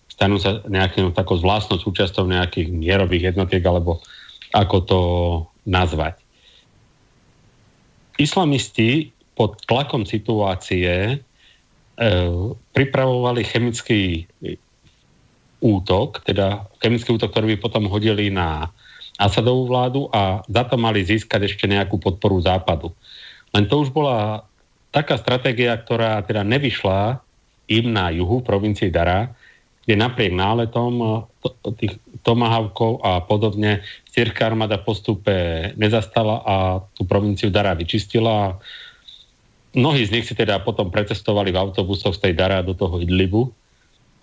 stanú sa nejakým takou vlastnou súčasťou nejakých mierových jednotiek, alebo ako to nazvať. Islamisti pod tlakom situácie pripravovali chemický útok, teda chemický útok, ktorý by potom hodili na Asadovú vládu a za to mali získať ešte nejakú podporu Západu. Len to už bola taká stratégia, ktorá teda nevyšla im na juhu, v provincii Dara, kde napriek náletom tých tomahawkov a podobne sýrska armáda postupe nezastala a tú provinciu Dara vyčistila. Mnohí z nich si teda potom precestovali v autobusoch z tej Dara do toho Idlibu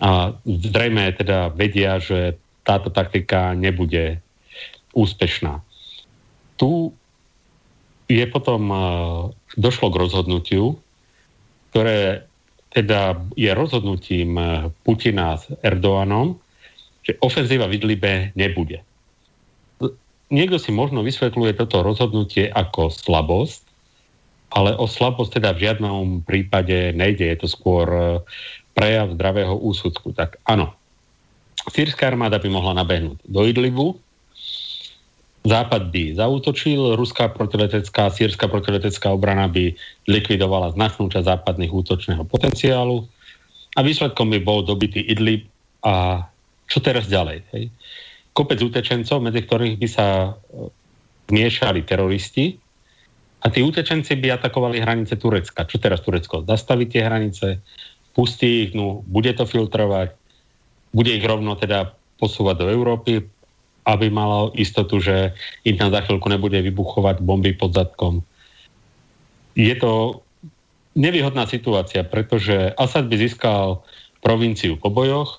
a zrejme teda vedia, že táto taktika nebude úspešná. Tu je potom, došlo k rozhodnutiu, ktoré teda je rozhodnutím Putina s Erdoganom, že ofenzíva v Idlibe nebude. Niekto si možno vysvetľuje toto rozhodnutie ako slabosť, ale o slabosť teda v žiadnom prípade nejde. Je to skôr prejav zdravého úsudku. Tak áno, sýrska armáda by mohla nabehnúť do Idlibu, Západ by zaútočil, ruská protiletecká, sýrska protiletecká obrana by likvidovala značnú časť západných útočného potenciálu a výsledkom by bol dobitý Idlib. A čo teraz ďalej? Hej? kopec utečencov, medzi ktorých by sa miešali teroristi a tí utečenci by atakovali hranice Turecka. Čo teraz Turecko? Zastaví tie hranice, pustí ich, no, bude to filtrovať, bude ich rovno teda posúvať do Európy, aby malo istotu, že im tam za chvíľku nebude vybuchovať bomby pod zadkom. Je to nevýhodná situácia, pretože Asad by získal provinciu po bojoch,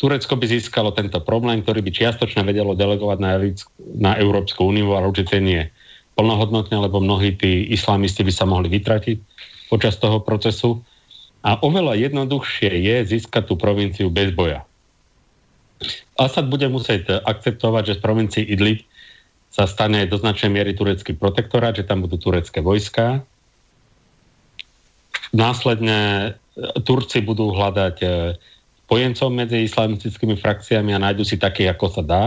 Turecko by získalo tento problém, ktorý by čiastočne vedelo delegovať na, na Európsku úniu, ale určite nie plnohodnotne, lebo mnohí tí islamisti by sa mohli vytratiť počas toho procesu. A oveľa jednoduchšie je získať tú provinciu bez boja. Asad bude musieť akceptovať, že z provincii Idlib sa stane do značnej miery turecký protektorát, že tam budú turecké vojská. Následne Turci budú hľadať spojencov medzi islamistickými frakciami a nájdu si takých, ako sa dá.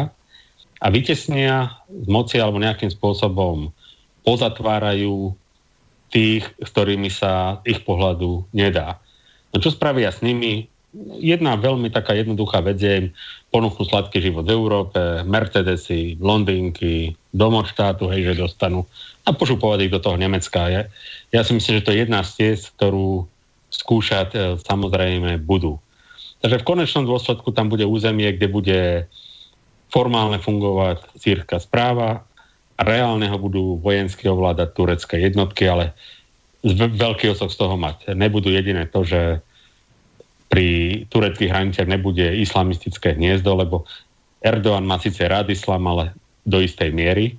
A vytesnia z moci alebo nejakým spôsobom pozatvárajú tých, s ktorými sa ich pohľadu nedá. No čo spravia s nimi? Jedna veľmi taká jednoduchá vec je im ponúknú sladký život v Európe, Mercedesy, Londýnky, domov štátu, hej, že dostanú. A pošupovať ich do toho Nemecka. Je. Ja si myslím, že to je jedna z ciest, ktorú skúšať samozrejme budú. Takže v konečnom dôsledku tam bude územie, kde bude formálne fungovať sýrska správa a reálne ho budú vojensky ovládať turecké jednotky, ale veľký osoch z toho mať. Nebudú jediné to, že pri tureckých hraniciach nebude islamistické hniezdo, lebo Erdogan má síce rád islám, ale do istej miery.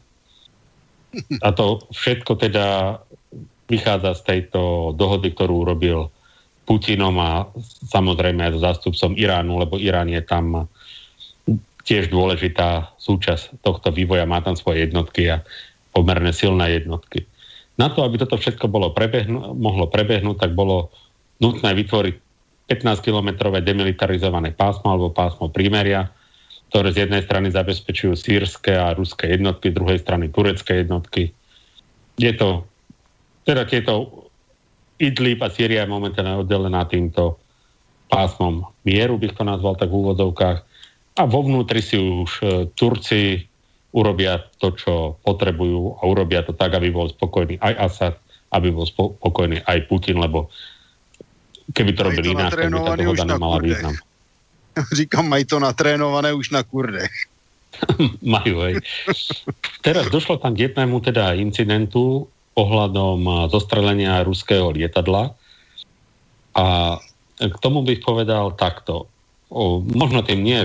A to všetko teda vychádza z tejto dohody, ktorú urobil Putinom a samozrejme aj so zástupcom Iránu, lebo Irán je tam tiež dôležitá súčasť tohto vývoja, má tam svoje jednotky a pomerne silné jednotky. Na to, aby toto všetko bolo prebehnu, mohlo prebehnúť, tak bolo nutné vytvoriť pätnásťkilometrové demilitarizované pásmo alebo pásmo prímeria, ktoré z jednej strany zabezpečujú sýrske a ruské jednotky, z druhej strany turecké jednotky. Je to, teda tieto Idlib a Sýria je momentálne oddelená týmto pásmom mieru, bych to nazval tak v úvodzovkách. A vo vnútri si už Turci urobia to, čo potrebujú a urobia to tak, aby bol spokojný aj Asad, aby bol spokojný aj Putin, lebo keby to robili ináč, tak by tá dohoda nemala význam. Říkam, mají to natrénované už na kurdech. Majú, hej. Teraz došlo tam k jednému teda incidentu, ohľadom zostrelenia ruského lietadla. A k tomu bych povedal takto. O, možno tým nie,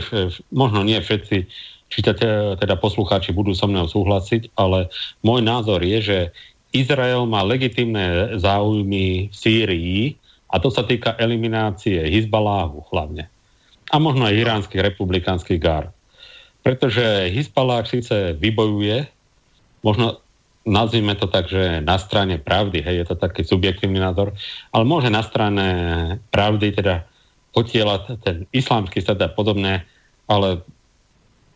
možno nie všetci čítate, teda poslucháči budú so mnou súhlasiť, ale môj názor je, že Izrael má legitímne záujmy v Sýrii a to sa týka eliminácie Hizbaláhu hlavne. A možno aj iránskych republikánskych gard. Pretože Hizbaláh síce vybojuje, možno nazvime to tak, že na strane pravdy, hej, je to taký subjektívny názor, ale môže na strane pravdy teda potielať ten islámsky stát a podobné, ale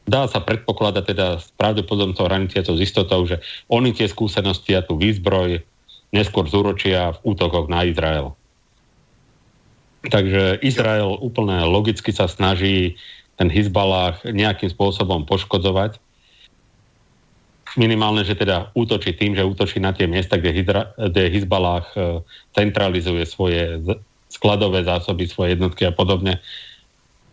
dá sa predpokladať teda s pravdepodobnou hraniciacou z istotou, že oni tie skúsenosti a tú výzbroj neskôr zúročia v útokoch na Izrael. Takže Izrael úplne logicky sa snaží ten Hizbalah nejakým spôsobom poškodzovať. Minimálne, že teda útočí tým, že útočí na tie miesta, kde, hydra, kde Hizbalah centralizuje svoje skladové zásoby, svoje jednotky a podobne.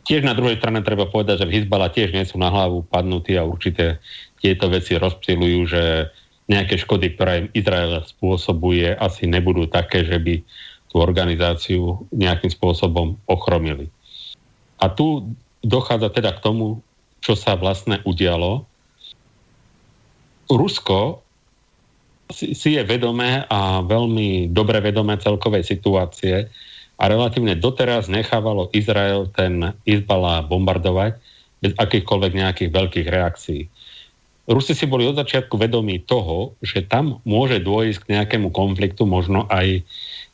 Tiež na druhej strane treba povedať, že v Hizbalah tiež nie sú na hlavu padnutí a určite tieto veci rozptýľujú, že nejaké škody, ktoré im Izrael spôsobuje, asi nebudú také, že by tú organizáciu nejakým spôsobom ochromili. A tu dochádza teda k tomu, čo sa vlastne udialo. Rusko si, si je vedomé a veľmi dobre vedomé celkovej situácie a relatívne doteraz nechávalo Izrael ten Hizbalah bombardovať bez akýchkoľvek nejakých veľkých reakcií. Rusi si boli od začiatku vedomí toho, že tam môže dôjsť k nejakému konfliktu, možno aj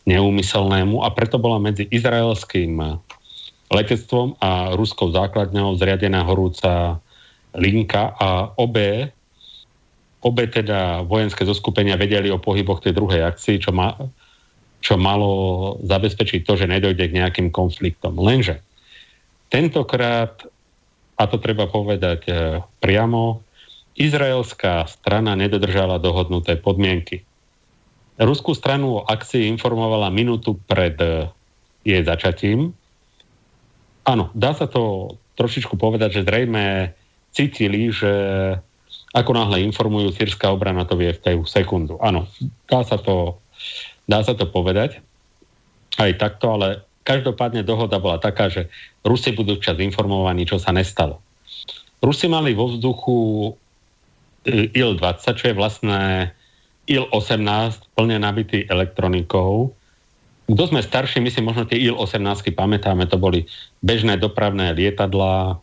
neúmyselnému, a preto bola medzi izraelským letectvom a ruskou základňou zriadená horúca linka a obe Obe teda vojenské zoskupenia vedeli o pohyboch tej druhej akcii, čo, ma, čo malo zabezpečiť to, že nedojde k nejakým konfliktom. Lenže tentokrát a to treba povedať priamo, izraelská strana nedodržala dohodnuté podmienky. Ruskú stranu o akcii informovala minútu pred jej začatím. Áno, dá sa to trošičku povedať, že zrejme cítili, že ako náhle informujú, sýrska obrana to vie v tej sekundu. Áno, dá sa to, dá sa to povedať aj takto, ale každopádne dohoda bola taká, že Rusi budú včas informovaní, čo sa nestalo. Rusi mali vo vzduchu I L dvadsať, čo je vlastne I L osemnásť, plne nabitý elektronikou. Kto sme starší, my si možno tie I L osemnásť pamätáme, to boli bežné dopravné lietadlá,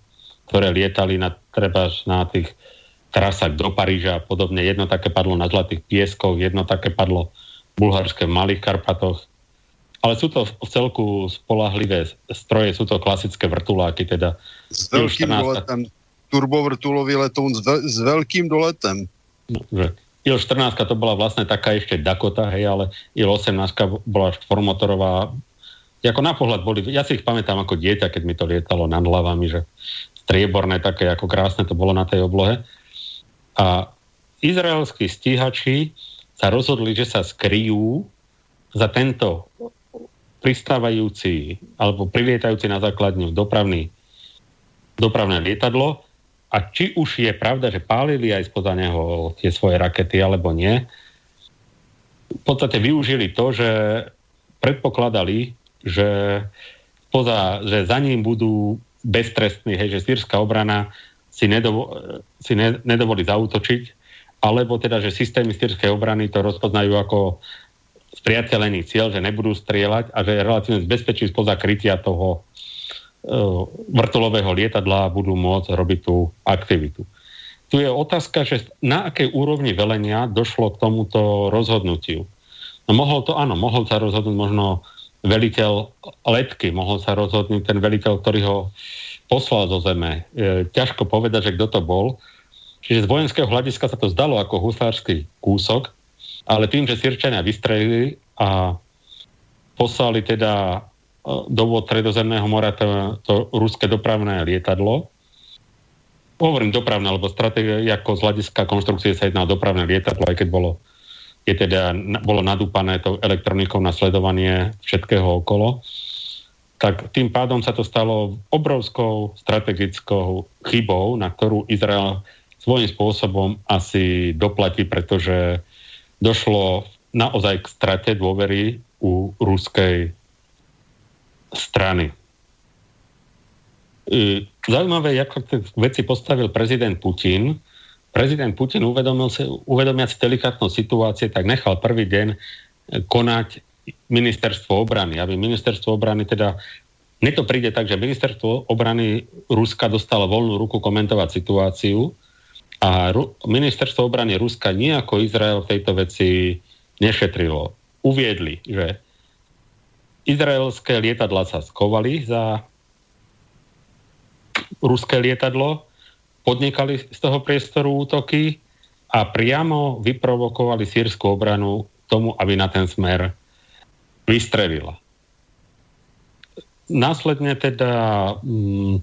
ktoré lietali na, treba na tých trasách do Paríža a podobne. Jedno také padlo na Zlatých pieskoch, jedno také padlo v Bulharske v Malých Karpatoch. Ale sú to v celku spolahlivé stroje, sú to klasické vrtuláky. Teda s veľkým doletem. Turbovrtulový letoun s, ve- s veľkým doletem. No, I L štrnásť to bola vlastne taká ešte Dakota, hej, ale I L osemnásť bola štvormotorová. Jako na pohľad boli, ja si ich pamätám ako dieťa, keď mi to lietalo nad hlavami, že strieborné také, ako krásne to bolo na tej oblohe. A izraelskí stíhači sa rozhodli, že sa skryjú za tento pristávajúci alebo privietajúci na základňu dopravný, dopravné lietadlo a či už je pravda, že pálili aj spoza neho tie svoje rakety alebo nie, v podstate využili to, že predpokladali, že, spoza, že za ním budú beztrestní, hej, že sýrska obrana si, nedovo- si ne- nedovolí zaútočiť, alebo teda, že systémy sýrskej obrany to rozpoznajú ako spriateľený cieľ, že nebudú strieľať a že relatívne bezpečí spoza krytia toho e, vrtulového lietadla budú môcť robiť tú aktivitu. Tu je otázka, že na akej úrovni velenia došlo k tomuto rozhodnutiu. No mohol to, áno, mohol sa rozhodnúť možno veliteľ letky, mohol sa rozhodnúť ten veliteľ, ktorý ho poslal zo zeme. E, ťažko povedať, že kto to bol. Čiže z vojenského hľadiska sa to zdalo ako husársky kúsok, ale tým, že Sýrčania vystrelili a poslali teda do vôd Stredozemného mora to, to ruské dopravné lietadlo. Hovorím dopravné, lebo stratégia ako z hľadiska konštrukcie sa jedná o dopravné lietadlo, aj keď bolo, je teda, bolo nadúpané tou elektronikou na sledovanie všetkého okolo. Tak tým pádom sa to stalo obrovskou strategickou chybou, na ktorú Izrael svojím spôsobom asi doplatí, pretože došlo naozaj k strate dôvery u ruskej strany. Zaujímavé, ako veci postavil prezident Putin. Prezident Putin uvedomil si, uvedomiac delikátnosť situácie, tak nechal prvý deň konať ministerstvo obrany, aby ministerstvo obrany teda, mne to príde tak, že ministerstvo obrany Ruska dostalo voľnú ruku komentovať situáciu, a Ru- ministerstvo obrany Ruska nejako Izrael v tejto veci nešetrilo. Uviedli, že izraelské lietadlá sa skovali za ruské lietadlo, podnikali z toho priestoru útoky a priamo vyprovokovali sýrsku obranu tomu, aby na ten smer vystrelila. Následne teda... Mm,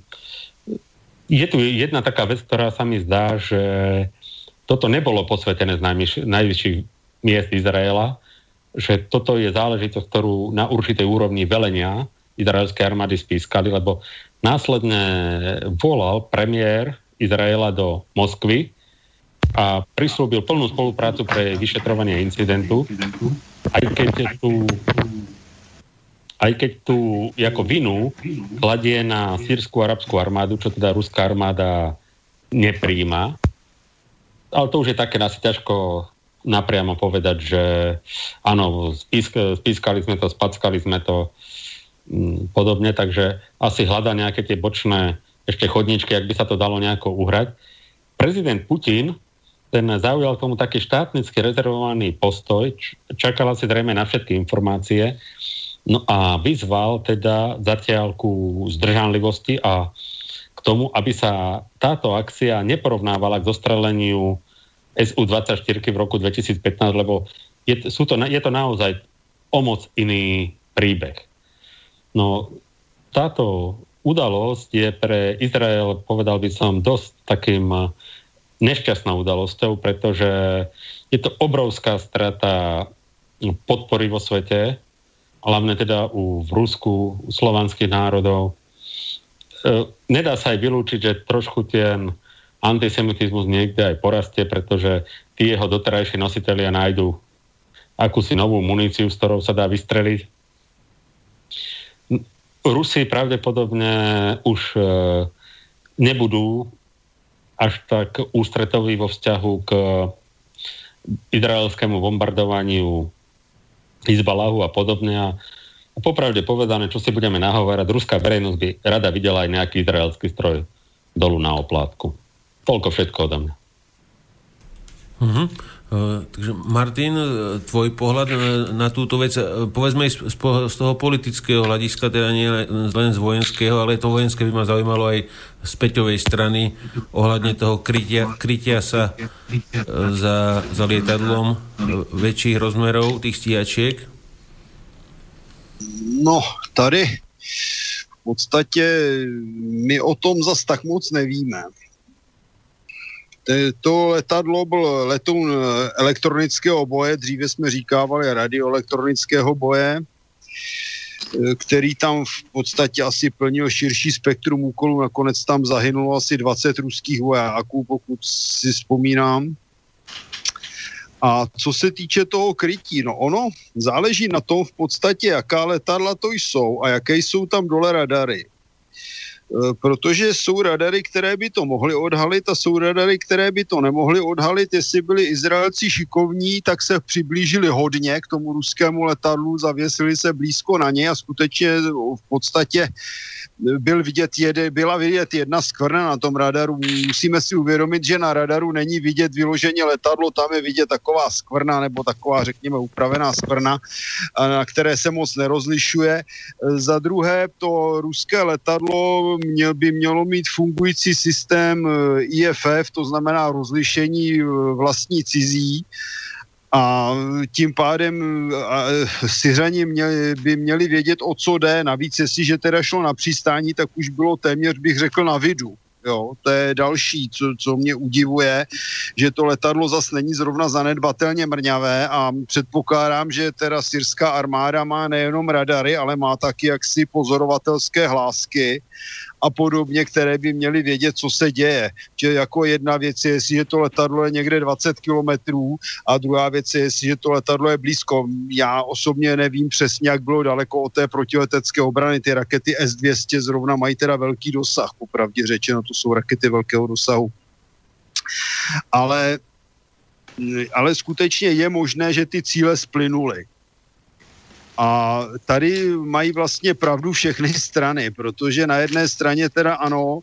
je tu jedna taká vec, ktorá sa mi zdá, že toto nebolo posvetené z najvyš- najvyšších miest Izraela, že toto je záležitosť, ktorú na určitej úrovni velenia izraelskej armády spískali, lebo následne volal premiér Izraela do Moskvy a prislúbil plnú spoluprácu pre vyšetrovanie incidentu, aj keď tu... aj keď tú ako vinu kladie na sýrsku arabskú armádu, čo teda ruská armáda nepríjima. Ale to už je také asi ťažko napriamo povedať, že áno, spísk- spískali sme to, spackali sme to m, podobne, takže asi hľada nejaké tie bočné ešte chodničky, ak by sa to dalo nejako uhrať. Prezident Putin ten zaujal k tomu taký štátnicky rezervovaný postoj, č- čakal asi zrejme na všetky informácie. No a vyzval teda zatiaľ ku zdržanlivosti a k tomu, aby sa táto akcia neporovnávala k zostreleniu S U dvadsaťštyri v roku dvetisícpätnásť, lebo je, sú to, je to naozaj o moc iný príbeh. No táto udalosť je pre Izrael, povedal by som, dosť takým nešťastnou udalosťou, pretože je to obrovská strata podpory vo svete, hlavne teda u, v Rusku, u slovanských národov. E, nedá sa aj vylúčiť, že trošku ten antisemitizmus niekde aj porastie, pretože tí jeho doterajší nositelia nájdu akúsi novú muníciu, s ktorou sa dá vystreliť. Rusi pravdepodobne už e, nebudú až tak ústretoví vo vzťahu k izraelskému bombardovaniu Izbalahu a podobne. A popravde povedané, čo si budeme nahovárať, ruská verejnosť by rada videla aj nejaký izraelský stroj dolu na oplátku. Toľko všetko odo mňa. Mhm. Uh, takže Martin, tvoj pohľad na túto vec, povedzme z, z toho politického hľadiska, teda nie len z vojenského, ale to vojenské by ma zaujímalo aj z Peťovej strany ohľadne toho krytia, krytia sa za, za lietadlom väčších rozmerov tých stíhačiek. No, tady v podstate my o tom zas tak moc nevíme. To letadlo byl letoun elektronického boje, dříve jsme říkávali radioelektronického boje, který tam v podstatě asi plnil širší spektrum úkolů. Nakonec tam zahynulo asi dvacet ruských vojáků, pokud si vzpomínám. A co se týče toho krytí, no ono záleží na tom v podstatě, jaká letadla to jsou a jaké jsou tam dole radary. Protože jsou radary, které by to mohly odhalit a jsou radary, které by to nemohly odhalit. Jestli byli Izraelci šikovní, tak se přiblížili hodně k tomu ruskému letadlu, zavěsili se blízko na něj a skutečně v podstatě byl vidět jede, byla vidět jedna skvrna na tom radaru. Musíme si uvědomit, že na radaru není vidět vyloženě letadlo, tam je vidět taková skvrna nebo taková, řekněme, upravená skvrna, na které se moc nerozlišuje. Za druhé, to ruské letadlo měl, by mělo mít fungující systém I F F, to znamená rozlišení vlastní cizí, a tím pádem Syřani měli, by měli vědět, o co jde. Navíc, jestliže teda šlo na přistání, tak už bylo téměř, bych řekl, na vidu. Jo, to je další, co, co mě udivuje, že to letadlo zas není zrovna zanedbatelně mrňavé a předpokládám, že teda syrská armáda má nejenom radary, ale má taky jaksi pozorovatelské hlásky a podobně, které by měly vědět, co se děje. Že jako jedna věc je, jestliže to letadlo je někde dvacet kilometrů a druhá věc je, jestliže to letadlo je blízko. Já osobně nevím přesně, jak bylo daleko od té protiletecké obrany. Ty rakety S dvě stě zrovna mají teda velký dosah, popravdě řečeno, to jsou rakety velkého dosahu. Ale, ale skutečně je možné, že ty cíle splynuly. A tady mají vlastně pravdu všechny strany, protože na jedné straně teda ano,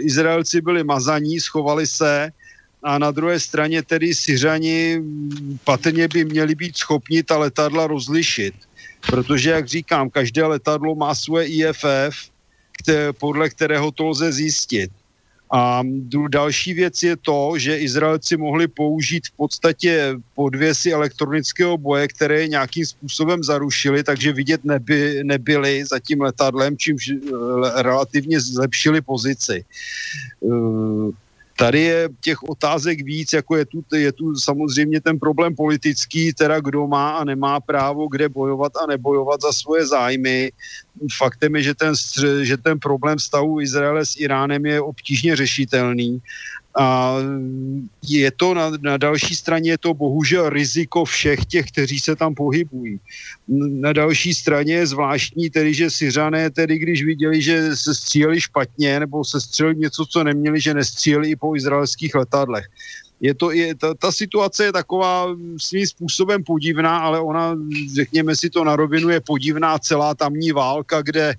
Izraelci byli mazaní, schovali se, a na druhé straně tedy Syřani patrně by měli být schopni ta letadla rozlišit. Protože, jak říkám, každé letadlo má svoje I F F, které, podle kterého to lze zjistit. A další věc je to, že Izraelci mohli použít v podstatě podvěsy elektronického boje, které nějakým způsobem zarušili, takže vidět neby, nebyli za tím letadlem, čím relativně zlepšili pozici. Tady je těch otázek víc, jako je tu, je tu samozřejmě ten problém politický, teda kdo má a nemá právo, kde bojovat a nebojovat za svoje zájmy. Faktem je, že ten, že ten problém vztahu Izraele s Iránem je obtížně řešitelný. A je to na, na další straně je to bohužel riziko všech těch, kteří se tam pohybují. Na další straně je zvláštní tedy, že Syřané tedy, když viděli, že se stříleli špatně nebo se stříleli něco, co neměli, že nestříleli i po izraelských letadlech. Je to, je, ta, ta situace je taková svým způsobem podivná, ale ona, řekněme si to na rovinu, je podivná celá tamní válka, kde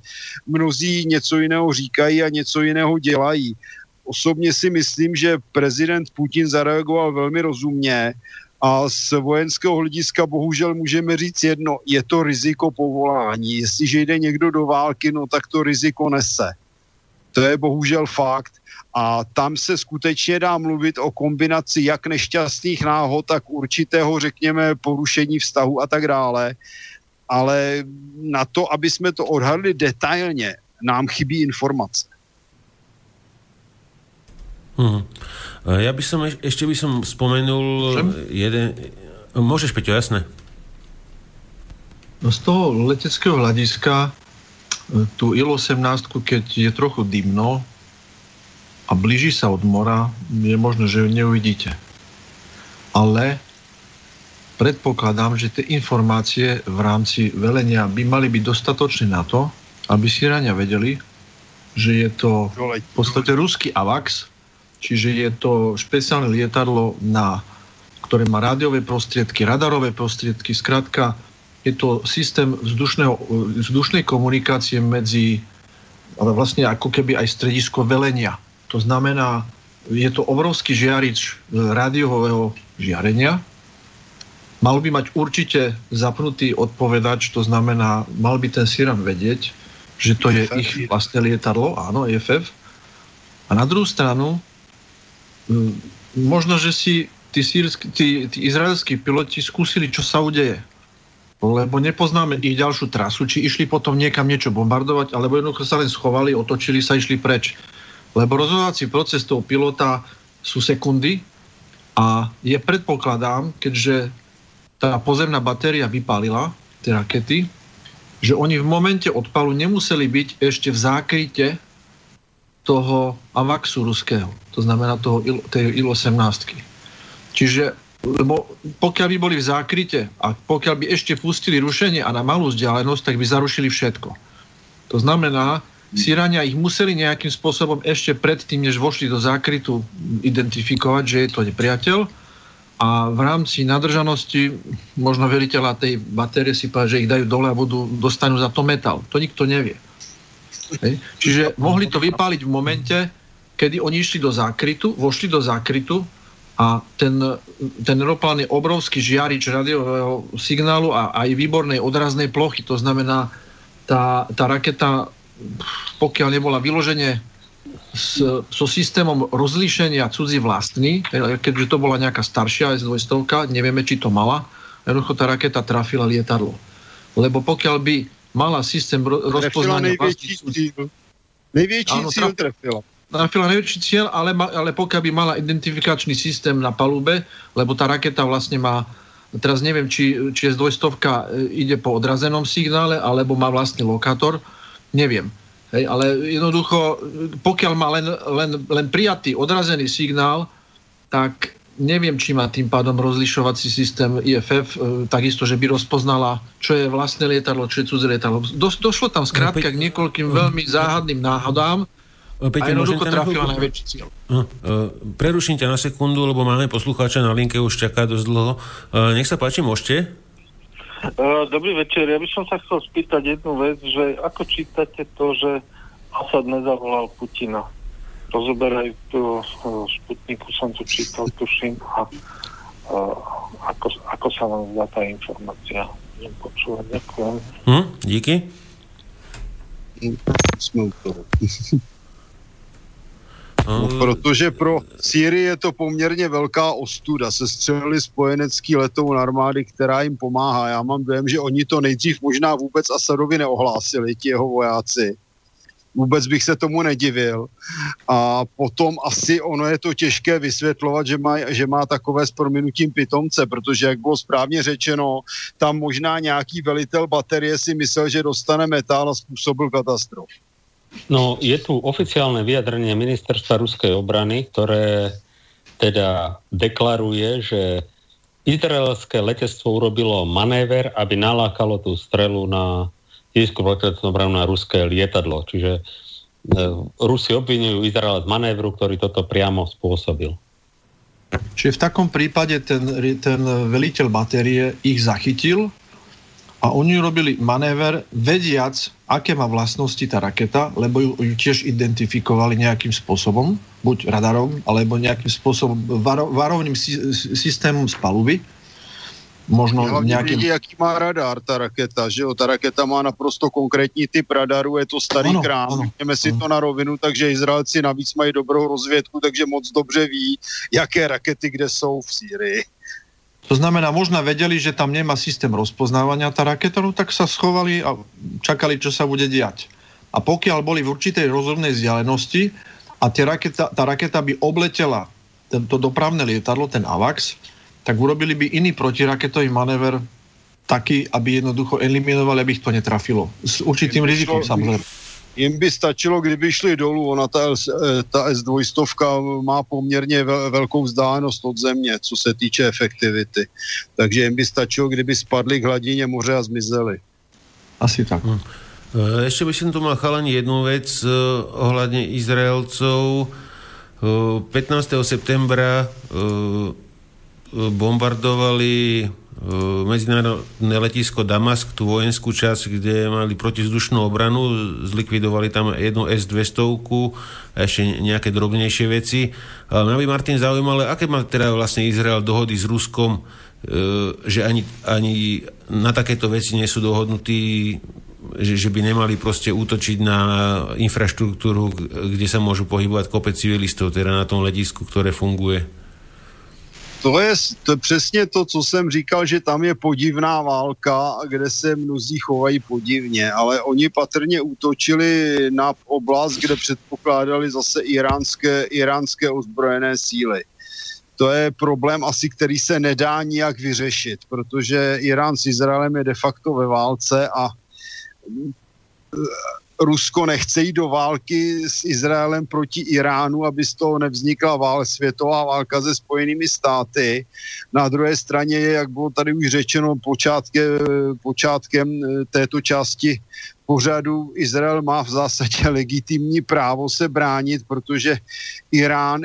mnozí něco jiného říkají a něco jiného dělají. Osobně si myslím, že prezident Putin zareagoval velmi rozumně a z vojenského hlediska bohužel můžeme říct jedno, je to riziko povolání. Jestliže jde někdo do války, no tak to riziko nese. To je bohužel fakt. A tam se skutečně dá mluvit o kombinaci jak nešťastných náhod, tak určitého, řekněme, porušení vztahu a tak dále. Ale na to, aby jsme to odhadli detailně, nám chybí informace. Hmm. Ja by som, ešte by som spomenul jeden... Môžeš, Peťo, jasné. No z toho leteckého hľadiska tú I L osemnásť, keď je trochu dymno a blíži sa od mora, je možné, že ju neuvidíte. Ale predpokladám, že tie informácie v rámci velenia by mali byť dostatočné na to, aby Sýrania vedeli, že je to v podstate ruský AWACS, čiže je to špeciálne lietadlo, na, ktoré má rádiové prostriedky, radarové prostriedky. Skrátka, je to systém vzdušného, vzdušnej komunikácie medzi, ale vlastne ako keby aj stredisko velenia. To znamená, je to obrovský žiarič rádiového žiarenia. Mal by mať určite zapnutý odpovedač, to znamená, mal by ten Síran vedieť, že to je ich vlastne lietadlo, áno, E F F. A na druhú stranu, možno, že si tí, sírsky, tí, tí izraelskí piloti skúsili, čo sa udeje. Lebo nepoznáme ich ďalšiu trasu, či išli potom niekam niečo bombardovať, alebo jednoducho sa len schovali, otočili sa, išli preč. Lebo rozhodovací proces toho pilota sú sekundy a je predpokladám, keďže tá pozemná batéria vypálila tie rakety, že oni v momente odpalu nemuseli byť ešte v zákryte toho AWACSu ruského, to znamená toho tej I L osemnásť. Čiže, lebo pokiaľ by boli v zákryte a pokiaľ by ešte pustili rušenie a na malú vzdialenosť, tak by zarušili všetko. To znamená, Sýrania ich museli nejakým spôsobom ešte predtým, než vošli do zákrytu, identifikovať, že je to nepriateľ, a v rámci nadržanosti možno veliteľa tej batérie si povedať, že ich dajú dole a budú, dostanú za to metal. To nikto nevie. Hej. Čiže mohli to vypáliť v momente, kedy oni išli do zákrytu, vošli do zákrytu a ten, ten roplán je obrovský žiarič radiového signálu a aj výbornej odraznej plochy. To znamená, tá, tá raketa, pokiaľ nebola vyloženie s, so systémom rozlíšenia cudzí vlastný, keďže to bola nejaká staršia S dvesto, nevieme, či to mala, jednoducho tá raketa trafila lietadlo. Lebo pokiaľ by mala systém rozpoznania vlastných cudzí... Nejväčší cieľ trafila. Trafila najväčší cieľ, ale, ma, ale pokiaľ by mala identifikačný systém na palube, lebo tá raketa vlastne má, teraz neviem, či, či S dvesto ide po odrazenom signále, alebo má vlastný lokátor, neviem. Hej, ale jednoducho, pokiaľ má len, len, len prijatý odrazený signál, tak neviem, či má tým pádom rozlišovací systém I F F, takisto, že by rozpoznala, čo je vlastné lietadlo, čo je cudzie lietadlo. Do, došlo tam skrátka k niekoľkým veľmi záhadným náhodám, Peťa, a jednoducho trafila najväčší cieľ. Preruším ťa na sekundu, lebo máme poslucháča na linke, už čaká dosť dlho. Nech sa páči, môžete? Dobrý večer. Ja by som sa chcel spýtať jednu vec, že ako čítate to, že Asad nezavolal Putina? Rozoberajú to Sputniku, som to čítal, tuším, a, a ako, ako sa vám zdá tá informácia? Počúvať, ďakujem. Hm, díky. No, protože pro Sýrii je to poměrně velká ostuda. Se střelili spojenecký letoun armády, která jim pomáhá. Já mám dojem, že oni to nejdřív možná vůbec Asadovi neohlásili, ti jeho vojáci. Vůbec bych se tomu nedivil. A potom asi ono je to těžké vysvětlovat, že má, že má takové s prominutím pitomce, protože, jak bylo správně řečeno, tam možná nějaký velitel baterie si myslel, že dostane metal a způsobil katastrofu. No, je tu oficiálne vyjadrenie ministerstva ruskej obrany, ktoré teda deklaruje, že izraelské letectvo urobilo manéver, aby nalákalo tú strelu na sírsku protiletecnú obranu na ruské lietadlo. Čiže e, Rusi obvinujú Izrael z manévru, ktorý toto priamo spôsobil. Čiže v takom prípade ten, ten veliteľ batérie ich zachytil a oni urobili manéver vediac, aké má vlastnosti tá raketa, lebo ju, ju tiež identifikovali nejakým spôsobom, buď radarom, alebo nejakým spôsobom, varo, varovným sy, systémom z paluby. Možno hlavne nejakým... Vidí, aký má radar tá raketa, že jo? Tá raketa má naprosto konkrétny typ radaru, je to starý ano, krám, řekneme si ano. To na rovinu, takže Izraelci navíc mají dobrou rozvědku, takže moc dobře ví, jaké rakety kde jsou v Sýrii. To znamená, možno vedeli, že tam nemá systém rozpoznávania tá raketa, no tak sa schovali a čakali, čo sa bude diať. a pokiaľ boli v určitej rozumnej vzdialenosti a tie raketa, tá raketa by obletela to dopravné lietadlo, ten AWACS, tak urobili by iný protiraketový manéver taký, aby jednoducho eliminovali, aby ich to netrafilo. S určitým rizikom, samozrejme. Jim by stačilo, kdyby šli dolů. Ona ta, ta S dvě stě má poměrně velkou vzdálenost od země, co se týče efektivity. Takže jim by stačilo, kdyby spadli k hladině moře a zmizeli. Asi tak. Hm. Ešte by som tu mal chalani jednu vec eh, ohľadne Izraelcov. Eh, pätnásteho septembra eh, bombardovali medzinárodné letisko Damask, tú vojenskú časť, kde mali protizdušnú obranu, zlikvidovali tam jednu es dvesto a ešte nejaké drobnejšie veci. A mňa by, Martin, zaujímalo, aké má teda vlastne Izrael dohody s Ruskom, že ani, ani na takéto veci nie sú dohodnutí, že, že by nemali proste útočiť na infraštruktúru, kde sa môžu pohybovať kopec civilistov, teda na tom letisku, ktoré funguje. To je to, přesně to, co jsem říkal, že tam je podivná válka, kde se mnozí chovají podivně, ale oni patrně útočili na oblast, kde předpokládali zase iránské, iránské ozbrojené síly. To je problém asi, který se nedá nijak vyřešit, protože Irán s Izraelem je de facto ve válce a Rusko nechce jít do války s Izraelem proti Iránu, aby z toho nevznikla vál, světová válka se Spojenými státy. Na druhé straně je, jak bylo tady už řečeno, počátkem, počátkem této části pořadu, Izrael má v zásadě legitimní právo se bránit, protože Irán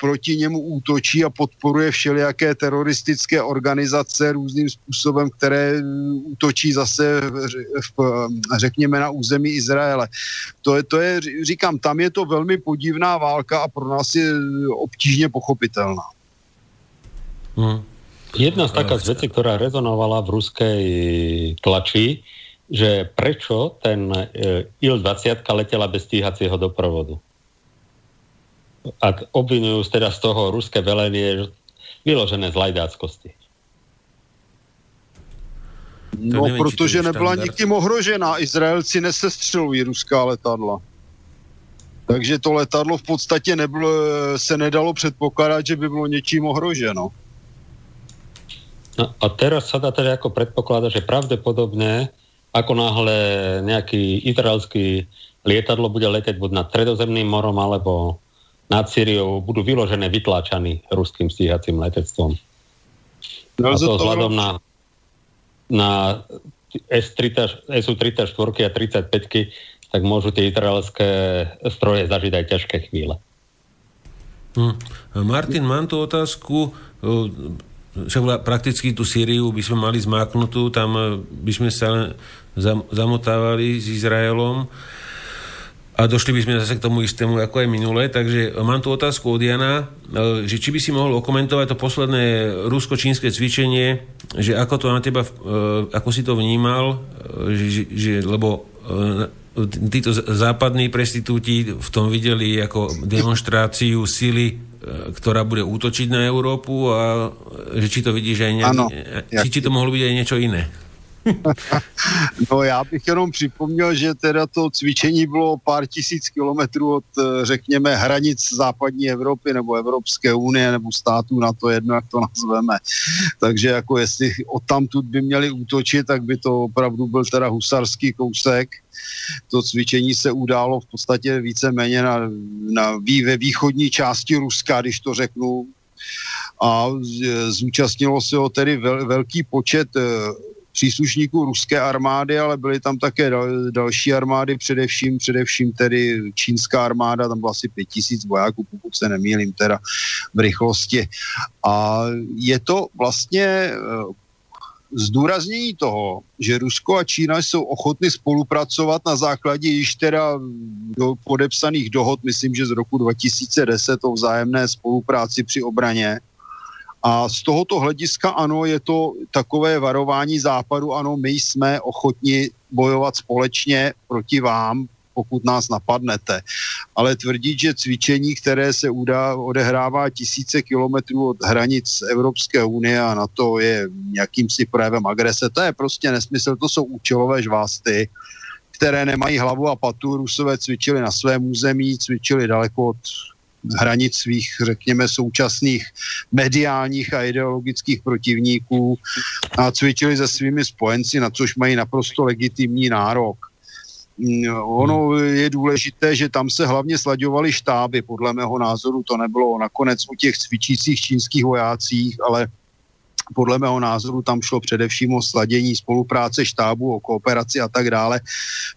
proti němu útočí a podporuje všelijaké teroristické organizace různým způsobem, které útočí zase, v, řekněme, na území Izraele. To je, to je, říkám, tam je to velmi podivná válka a pro nás je obtížně pochopitelná. Hmm. Jedna z taká z vecí, ktorá rezonovala v ruskej tlači, že prečo ten I L dvadsať letela bez stíhacieho doprovodu. Ak obvinujú teda z toho ruské velenie vyložené z lajdáckosti. No, nevím, protože nebyla standard. Nikým ohrožená. Izraelci nesestřelují ruská letadla. Takže to letadlo v podstatě nebylo, se nedalo předpokládat, že by bylo něčím ohroženo. No a teraz sa dá teda ako predpoklada, že pravdepodobne, ako náhle nejaký izraelský lietadlo bude letieť buď nad Stredozemným morom, alebo nad Sýriou, budú vyložené vytláčaní ruským stíhacím letectvom. A to vzhľadom na, na es tridsaťštyri a tridsaťpäť, tak môžu tie izraelské stroje zažiť aj ťažké chvíle. Hm. Martin, mám tú otázku. Prakticky tú Sýriu by sme mali zmáknutú, tam by sme sa zamotávali s Izraelom. A došli by sme zase k tomu istému, ako aj minule. Takže mám tu otázku od Jana, že či by si mohol okomentovať to posledné rusko-čínske cvičenie, že ako to na teba, ako si to vnímal, že, že, lebo títo západní prestitúti v tom videli ako demonštráciu sily, ktorá bude útočiť na Európu, a že či to vidíš aj nejak, ano, či, či to mohlo byť aj niečo iné. No, já bych jenom připomněl, že teda to cvičení bylo pár tisíc kilometrů od, řekněme, hranic západní Evropy nebo Evropské unie nebo států NATO, jedno, jak to nazveme. Takže jako jestli odtamtud by měli útočit, tak by to opravdu byl teda husarský kousek. To cvičení se událo v podstatě víceméně na, na, ve východní části Ruska, když to řeknu. A zúčastnilo se ho tedy vel, velký počet příslušníků ruské armády, ale byly tam také dal, další armády, především, především tedy čínská armáda, tam bylo asi pět tisíc vojáků, pokud se nemýlím teda v rychlosti. A je to vlastně zdůraznění toho, že Rusko a Čína jsou ochotny spolupracovat na základě již teda do podepsaných dohod, myslím, že z roku dva tisíce deset o vzájemné spolupráci při obraně. A z tohoto hlediska, ano, je to takové varování Západu, ano, my jsme ochotni bojovat společně proti vám, pokud nás napadnete. Ale tvrdit, že cvičení, které se udá, odehrává tisíce kilometrů od hranic Evropské unie a NATO, je nějakým si projevem agrese, to je prostě nesmysl, to jsou účelové žvásty, které nemají hlavu a patu. Rusové cvičili na svém území, cvičili daleko od hranic svých, řekněme, současných mediálních a ideologických protivníků a cvičili se svými spojenci, na což mají naprosto legitimní nárok. Ono je důležité, že tam se hlavně slaďovaly štáby, podle mého názoru to nebylo nakonec o těch cvičících čínských vojácích, ale podle mého názoru tam šlo především o sladění spolupráce štábu, o kooperaci a tak dále,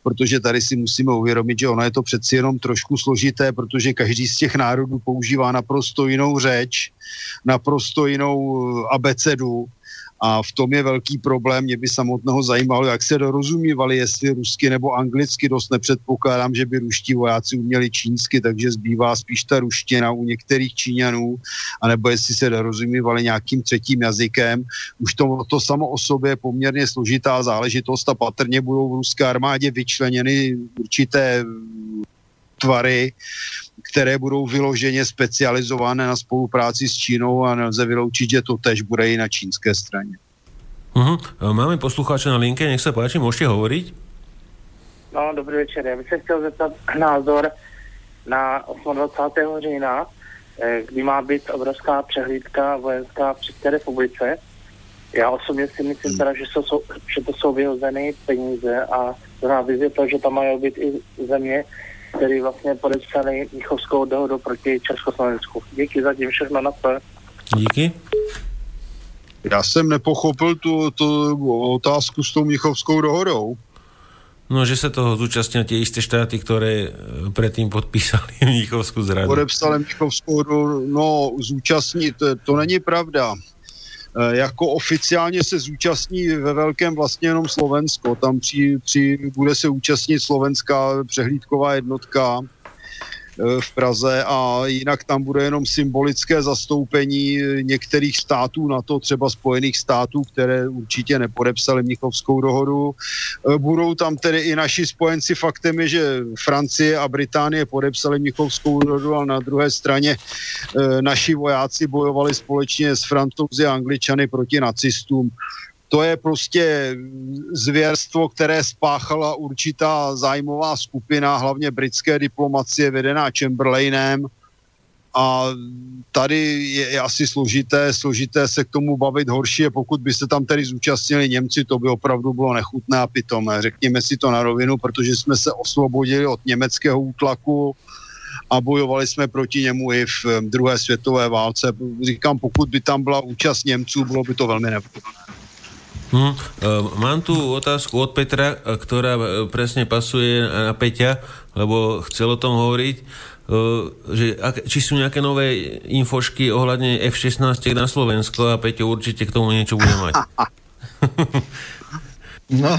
protože tady si musíme uvědomit, že ono je to přeci jenom trošku složité, protože každý z těch národů používá naprosto jinou řeč, naprosto jinou abecedu a v tom je velký problém. Mě by samotného zajímalo, jak se dorozumívali, jestli rusky nebo anglicky. Dost nepředpokládám, že by ruští vojáci uměli čínsky, takže zbývá spíš ta ruština u některých Číňanů, anebo jestli se dorozumívali nějakým třetím jazykem. Už to, to samo o sobě je poměrně složitá záležitost a patrně budou v ruské armádě vyčleněny určité tvary, které budou vyloženě specializované na spolupráci s Čínou a nelze vyloučit, že to tež bude i na čínské straně. Uh-huh. Máme posluchače na linke, nech se páči, můžete hovoriť? No, dobrý večer. Já bych se chtěl zeptat názor na dvacátého osmého října, kdy má být obrovská přehlídka vojenská v České republice. Já osobně si myslím hmm. teda, že, jsou, že to jsou vyhozené peníze a znamená vizi to, že tam mají být i země, který vlastně podepsali Mnichovskou dohodu proti Československu. Díky za tím, všechno na to. Díky. Já jsem nepochopil tu, tu otázku s tou Mnichovskou dohodou. No, že sa toho zúčastnia tie isté štáty, ktoré predtým podpísali Mnichovskú zradu. Podepsali Mnichovskou dohodu, no, zúčastnit, to není pravda. Jako oficiálně se zúčastní ve velkém vlastně jenom Slovensko. Tam při, při, bude se účastnit slovenská přehlídková jednotka v Praze a jinak tam bude jenom symbolické zastoupení některých států NATO, třeba Spojených států, které určitě nepodepsaly Mnichovskou dohodu. Budou tam tedy i naši spojenci. Faktem je, že Francie a Británie podepsaly Mnichovskou dohodu, ale na druhé straně naši vojáci bojovali společně s Francouzi a Angličany proti nacistům. To je prostě zvěrstvo, které spáchala určitá zájmová skupina, hlavně britské diplomacie vedená Chamberlainem. A tady je asi složité, složité se k tomu bavit. Horší je, pokud by se tam tedy zúčastnili Němci, to by opravdu bylo nechutné a pitomé. Řekněme si to na rovinu, protože jsme se osvobodili od německého útlaku a bojovali jsme proti němu i v druhé světové válce. Říkám, pokud by tam byla účast Němců, bylo by to velmi nevhodné. Hmm. Mám tu otázku od Petra, ktorá presne pasuje na Peťa, lebo chcel o tom hovoriť, že či sú nejaké nové infošky ohľadne F šestnáct na Slovensku a Peťo určite k tomu niečo bude mať. No,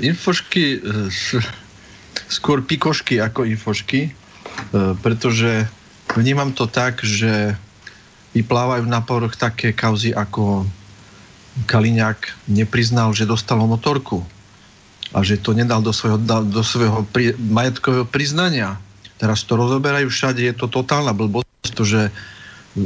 infošky, skôr pikošky ako infošky, pretože vnímam to tak, že vyplávajú na povrch také kauzy ako Kaliňák nepriznal, že dostal motorku a že to nedal do svojho, do svojho pri, majetkového priznania. Teraz to rozoberajú všade, je to totálna blbosť, pretože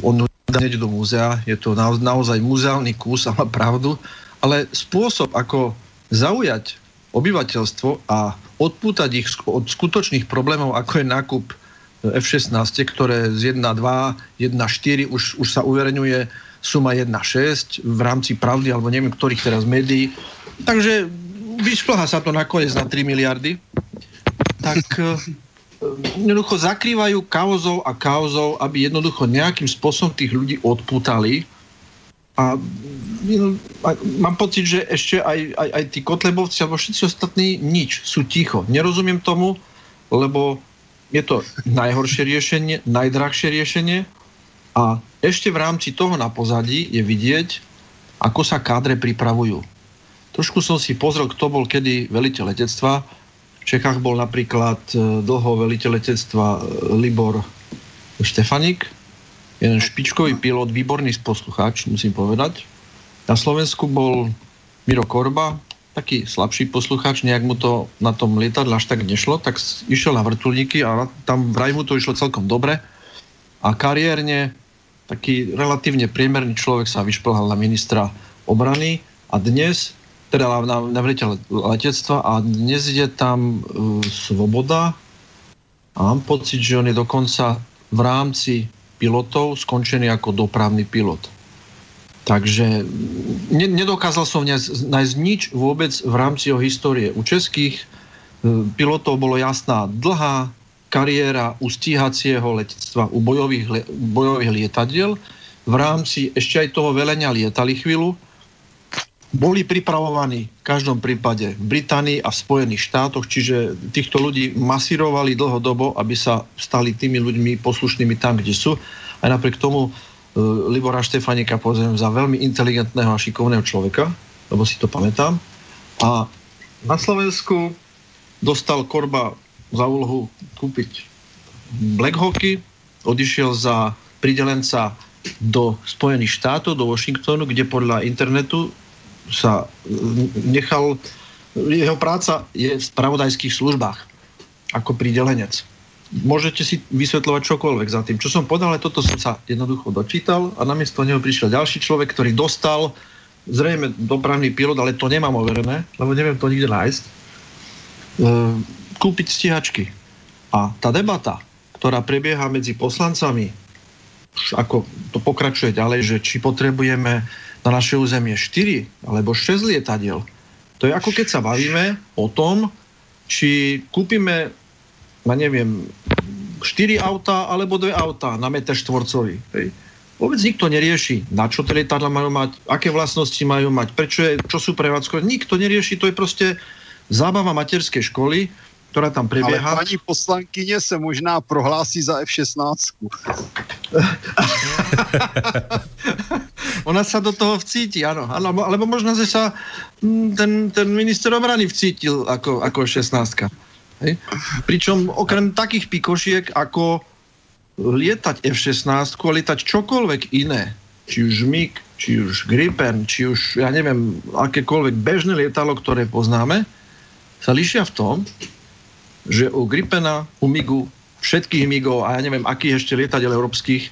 on hneď do múzea, je to na, naozaj múzeálny kus a má pravdu, ale spôsob, ako zaujať obyvateľstvo a odpútať ich od skutočných problémov, ako je nákup F šestnáct, ktoré z jedna dva, jedna štyri už, už sa uverejňuje suma jedna šesť v rámci Pravdy alebo neviem ktorých teraz médií. Takže vyšplhá sa to nakoniec na tri miliardy. Tak jednoducho zakrývajú kauzou a kauzou, aby jednoducho nejakým spôsobom tých ľudí odpútali. A, a mám pocit, že ešte aj, aj, aj tí Kotlebovci alebo všetci ostatní nič, sú ticho. Nerozumiem tomu, lebo je to najhoršie riešenie, najdrahšie riešenie. A ešte v rámci toho na pozadí je vidieť, ako sa kádre pripravujú. Trošku som si pozrel, kto bol kedy veliteľ letectva. V Čechách bol napríklad dlho veliteľ letectva Libor Štefanik, jeden špičkový pilot, výborný poslucháč, musím povedať. Na Slovensku bol Miro Korba, taký slabší poslucháč, nejak mu to na tom lietadle až tak nešlo, tak išiel na vrtuľníky a tam vraj mu to išlo celkom dobre. A kariérne taký relatívne priemerný človek sa vyšplhal na ministra obrany a dnes teda na, na veliteľ letectva a dnes je tam uh, Svoboda a mám pocit, že on je dokonca v rámci pilotov skončený ako dopravný pilot. Takže ne, nedokázal som nájsť nič vôbec v rámci jeho histórie. U českých uh, pilotov bolo jasná dlhá kariéra u stíhacieho letectva, u bojových, le, bojových lietadiel. V rámci ešte aj toho velenia lietali chvíľu. Boli pripravovaní v každom prípade v Británii a v Spojených štátoch, čiže týchto ľudí masírovali dlhodobo, aby sa stali tými ľuďmi poslušnými tam, kde sú. Aj napriek tomu e, Libora Štefánika považujem za veľmi inteligentného a šikovného človeka, lebo si to pamätám. A na Slovensku dostal Korba za úlohu kúpiť Black Hawky, odišiel za pridelenca do Spojených štátov, do Washingtonu, kde podľa internetu sa nechal, jeho práca je v spravodajských službách ako pridelenec. Môžete si vysvetľovať čokoľvek za tým. Čo som podal, ale toto som sa jednoducho dočítal a namiesto neho prišiel ďalší človek, ktorý dostal zrejme dopravný pilot, ale to nemám overené, lebo neviem to nikde nájsť, kúpiť stíhačky. A tá debata, ktorá prebieha medzi poslancami, ako to pokračuje ďalej, že či potrebujeme na naše územie štyri alebo šesť lietadiel. To je ako keď sa bavíme o tom, či kúpime, ja neviem, štyri autá alebo dve autá na meter štvorcový. Hej. Vôbec nikto nerieši, na čo tie lietadla majú mať, aké vlastnosti majú mať, prečo je, čo sú prevádzkové. Nikto nerieši, to je proste zábava materskej školy, ktorá tam prebieha. Ale pani poslankyne sa možná prohlásí za F šestnáct. Ona sa do toho vcíti, áno. Alebo, alebo možno, že sa ten, ten minister obrany vcítil ako, ako F šestnásť. Hej? Pričom okrem takých pikošiek, ako lietať F šestnásť a lietať čokoľvek iné, či už MiG, či už Gripen, či už, ja neviem, akékoľvek bežné lietadlo, ktoré poznáme, sa líšia v tom, že u Gripena, u Migu, všetkých Migov a ja neviem, akých ešte lietadiel európskych,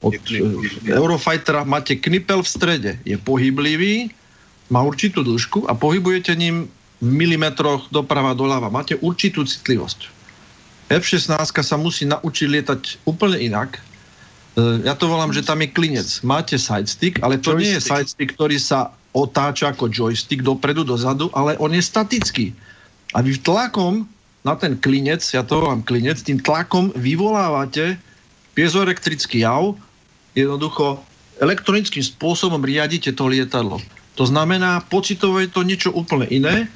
od Eurofightera máte knipel v strede. Je pohyblivý, má určitú dĺžku a pohybujete ním v milimetroch doprava doľava. Máte určitú citlivosť. F šestnásť sa musí naučiť lietať úplne inak. Ja to volám, že tam je klinec. Máte sidestick, ale to joystick. Nie je sidestick, ktorý sa otáča ako joystick dopredu, dozadu, ale on je statický. A vy tlakom na ten klinec, ja to volám klinec, tým tlakom vyvolávate piezoelektrický jav, jednoducho elektronickým spôsobom riadite to lietadlo. To znamená, pocitovo je to niečo úplne iné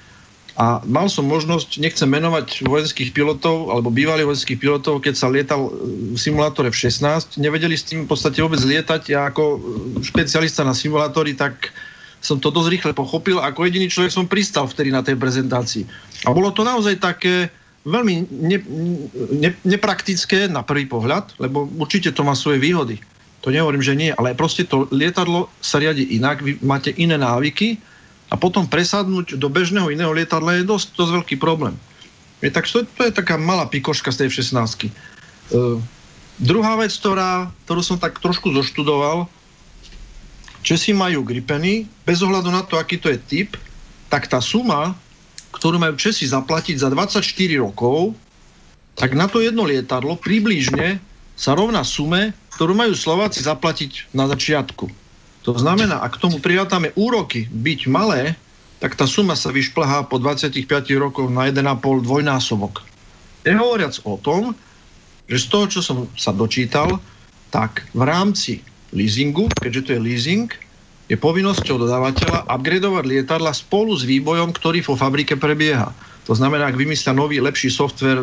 a mal som možnosť, nechcem menovať vojenských pilotov, alebo bývalých vojenských pilotov, keď sa lietal v simulátore F šestnásť, nevedeli s tým v podstate vôbec lietať. Ja ako špecialista na simulátory, tak som to dosť rýchle pochopil, ako jediný človek som pristal vtedy na tej prezentácii. A bolo to naozaj také veľmi ne, ne, nepraktické na prvý pohľad, lebo určite to má svoje výhody. To nehovorím, že nie, ale proste to lietadlo sa riadi inak, vy máte iné návyky a potom presadnúť do bežného iného lietadla je dosť, dosť veľký problém. Je, tak to, to je taká malá pikoška z tej F šestnástky. Uh, druhá vec, ktorá, ktorú som tak trošku zoštudoval, Česi majú Gripeny, bez ohľadu na to, aký to je typ, tak tá suma, ktorú majú Česi zaplatiť za dvadsaťštyri rokov, tak na to jedno lietadlo približne sa rovná sume, ktorú majú Slováci zaplatiť na začiatku. To znamená, ak k tomu prirátame úroky byť malé, tak tá suma sa vyšplhá po dvadsaťpäť rokov na jeden a pol dvojnásobok. Nehovoriac o tom, že z toho, čo som sa dočítal, tak v rámci leasingu, keďže to je leasing, je povinnosťou dodávateľa upgradovať lietadla spolu s výbojom, ktorý vo fabrike prebieha. To znamená, ak vymyslia nový, lepší software,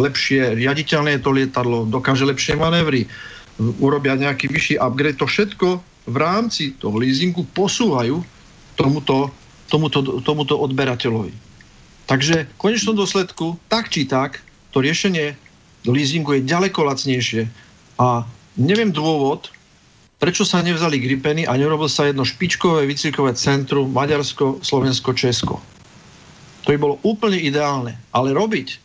lepšie riaditeľné to lietadlo, dokáže lepšie manévry, urobia nejaký vyšší upgrade, to všetko v rámci toho leasingu posúvajú tomuto, tomuto, tomuto odberateľovi. Takže v konečnom dôsledku, tak či tak, to riešenie leasingu je ďaleko lacnejšie a neviem dôvod, prečo sa nevzali Gripeny a nerobil sa jedno špičkové výcvikové centrum Maďarsko, Slovensko, Česko. To by bolo úplne ideálne. Ale robiť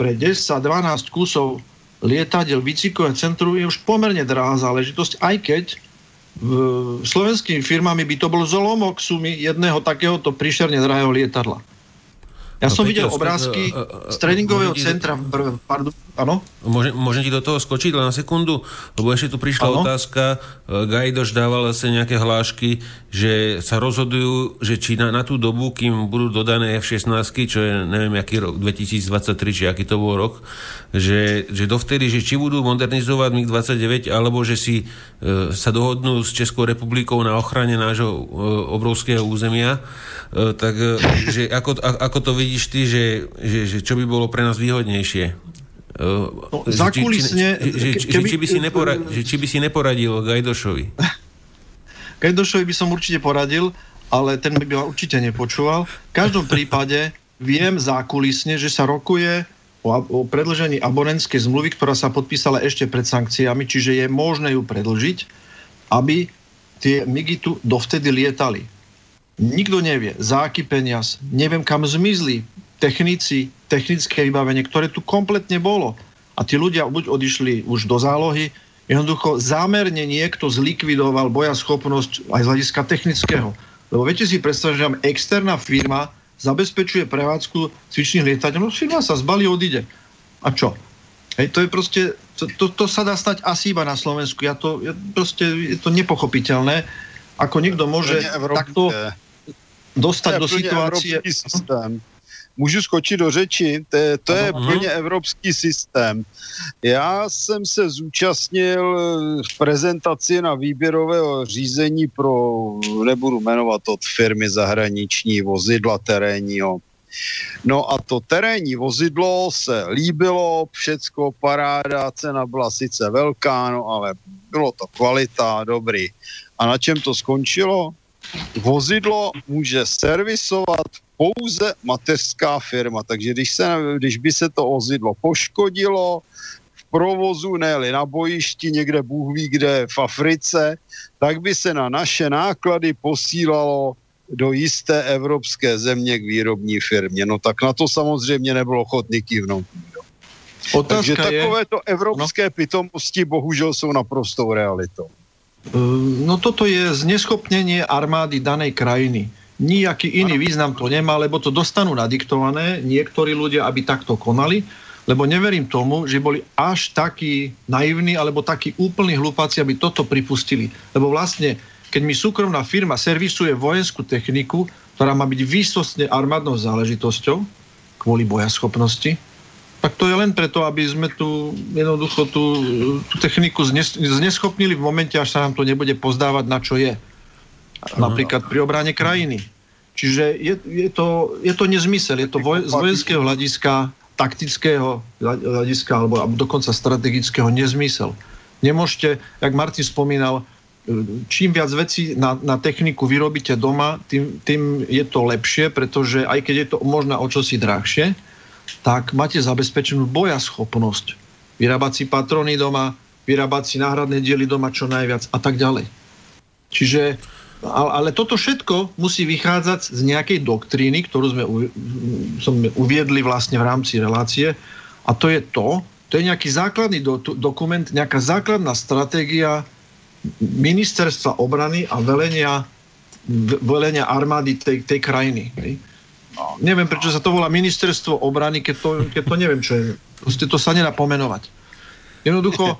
pre desať dvanásť kusov lietadiel výcvikové centrum je už pomerne drahá záležitosť, aj keď slovenskými firmami by to bol zlomok sumy jedného takéhoto príšerne drahého lietadla. Ja no, som Peťo, videl obrázky z tréningového centra v Brne. Pardon, áno? Môžem, môžem ti do toho skočiť len na sekundu? Lebo ešte tu prišla ano? otázka. Gajdoš dával asi nejaké hlášky, že sa rozhodujú, že či na, na tú dobu, kým budú dodané F šestnásť, čo je neviem, aký rok, dvetisícdvadsaťtri, či aký to bol rok, že, že dovtedy, že či budú modernizovať mig dvadsaťdeväť, alebo že si e, sa dohodnú s Českou republikou na ochrane nášho e, obrovského územia. E, tak, e, že ako, a, ako to vidí vidíš ty, že, že, že čo by bolo pre nás výhodnejšie? No, zakulisne... Že, že, keby, že, či, by si nepora, že, či by si neporadil Gajdošovi? Gajdošovi by som určite poradil, ale ten by ma určite nepočúval. V každom prípade viem zakulisne, že sa rokuje o, o predĺžení abonentskej zmluvy, ktorá sa podpísala ešte pred sankciami, čiže je možné ju predĺžiť, aby tie migy tu dovtedy lietali. Nikto nevie, za aký peniaz, neviem kam zmizli technici, technické vybavenie, ktoré tu kompletne bolo. A tí ľudia buď odišli už do zálohy, jednoducho zámerne niekto zlikvidoval bojaschopnosť aj z hľadiska technického. Lebo viete si predstaviť, že tam externá firma zabezpečuje prevádzku cvičných lietadiel, no firma sa zbalí, odíde. A čo? Hej, to je proste, to, to, to sa dá stať asi iba na Slovensku. Ja to, ja proste, je to nepochopiteľné, ako nikto môže takto dostat do situácie. Systém. Můžu skočit do řeči, to je, to je plně evropský systém. Já jsem se zúčastnil v prezentaci na výběrového řízení pro, nebudu jmenovat od firmy zahraniční, vozidla terénního. No a to terénní vozidlo se líbilo, všecko paráda, cena byla sice velká, no ale bylo to kvalita, dobrý. A na čem to skončilo? Vozidlo může servisovat pouze mateřská firma, takže když, se, když by se to vozidlo poškodilo v provozu, ne-li na bojišti, někde Bůh ví kde, v Africe, tak by se na naše náklady posílalo do jisté evropské země k výrobní firmě. No tak na to samozřejmě nebylo ochotný kývnout. Takže takovéto evropské no. pitomosti bohužel jsou naprostou realitou. No toto je zneskopnenie armády danej krajiny. Nijaký iný význam to nemá, lebo to dostanú nadiktované niektorí ľudia, aby takto konali, lebo neverím tomu, že boli až takí naivní alebo takí úplní hlupáci, aby toto pripustili. Lebo vlastne, keď mi súkromná firma servisuje vojenskú techniku, ktorá má byť výsostne armádnou záležitosťou kvôli bojaschopnosti, tak to je len preto, aby sme tu jednoducho tú, tú techniku znes, zneschopnili v momente, až sa nám to nebude pozdávať, na čo je. Napríklad pri obrane krajiny. Čiže je, je, to, je to nezmysel. Je to voj, z vojenského hľadiska, taktického hľadiska, alebo, alebo dokonca strategického nezmysel. Nemôžete, jak Martin spomínal, čím viac vecí na, na techniku vyrobíte doma, tým, tým je to lepšie, pretože aj keď je to možno o čosi drahšie, tak máte zabezpečenú bojaschopnosť. Vyrábať si patrony doma, vyrábať si náhradné diely doma čo najviac a tak ďalej. Čiže, ale toto všetko musí vychádzať z nejakej doktríny, ktorú sme uviedli vlastne v rámci relácie, a to je to, to je nejaký základný do, dokument, nejaká základná stratégia ministerstva obrany a velenia, velenia armády tej, tej krajiny. Hej. Neviem, prečo sa to volá ministerstvo obrany, keď to, keď to neviem, čo je. Proste to sa nedá pomenovať. Jednoducho,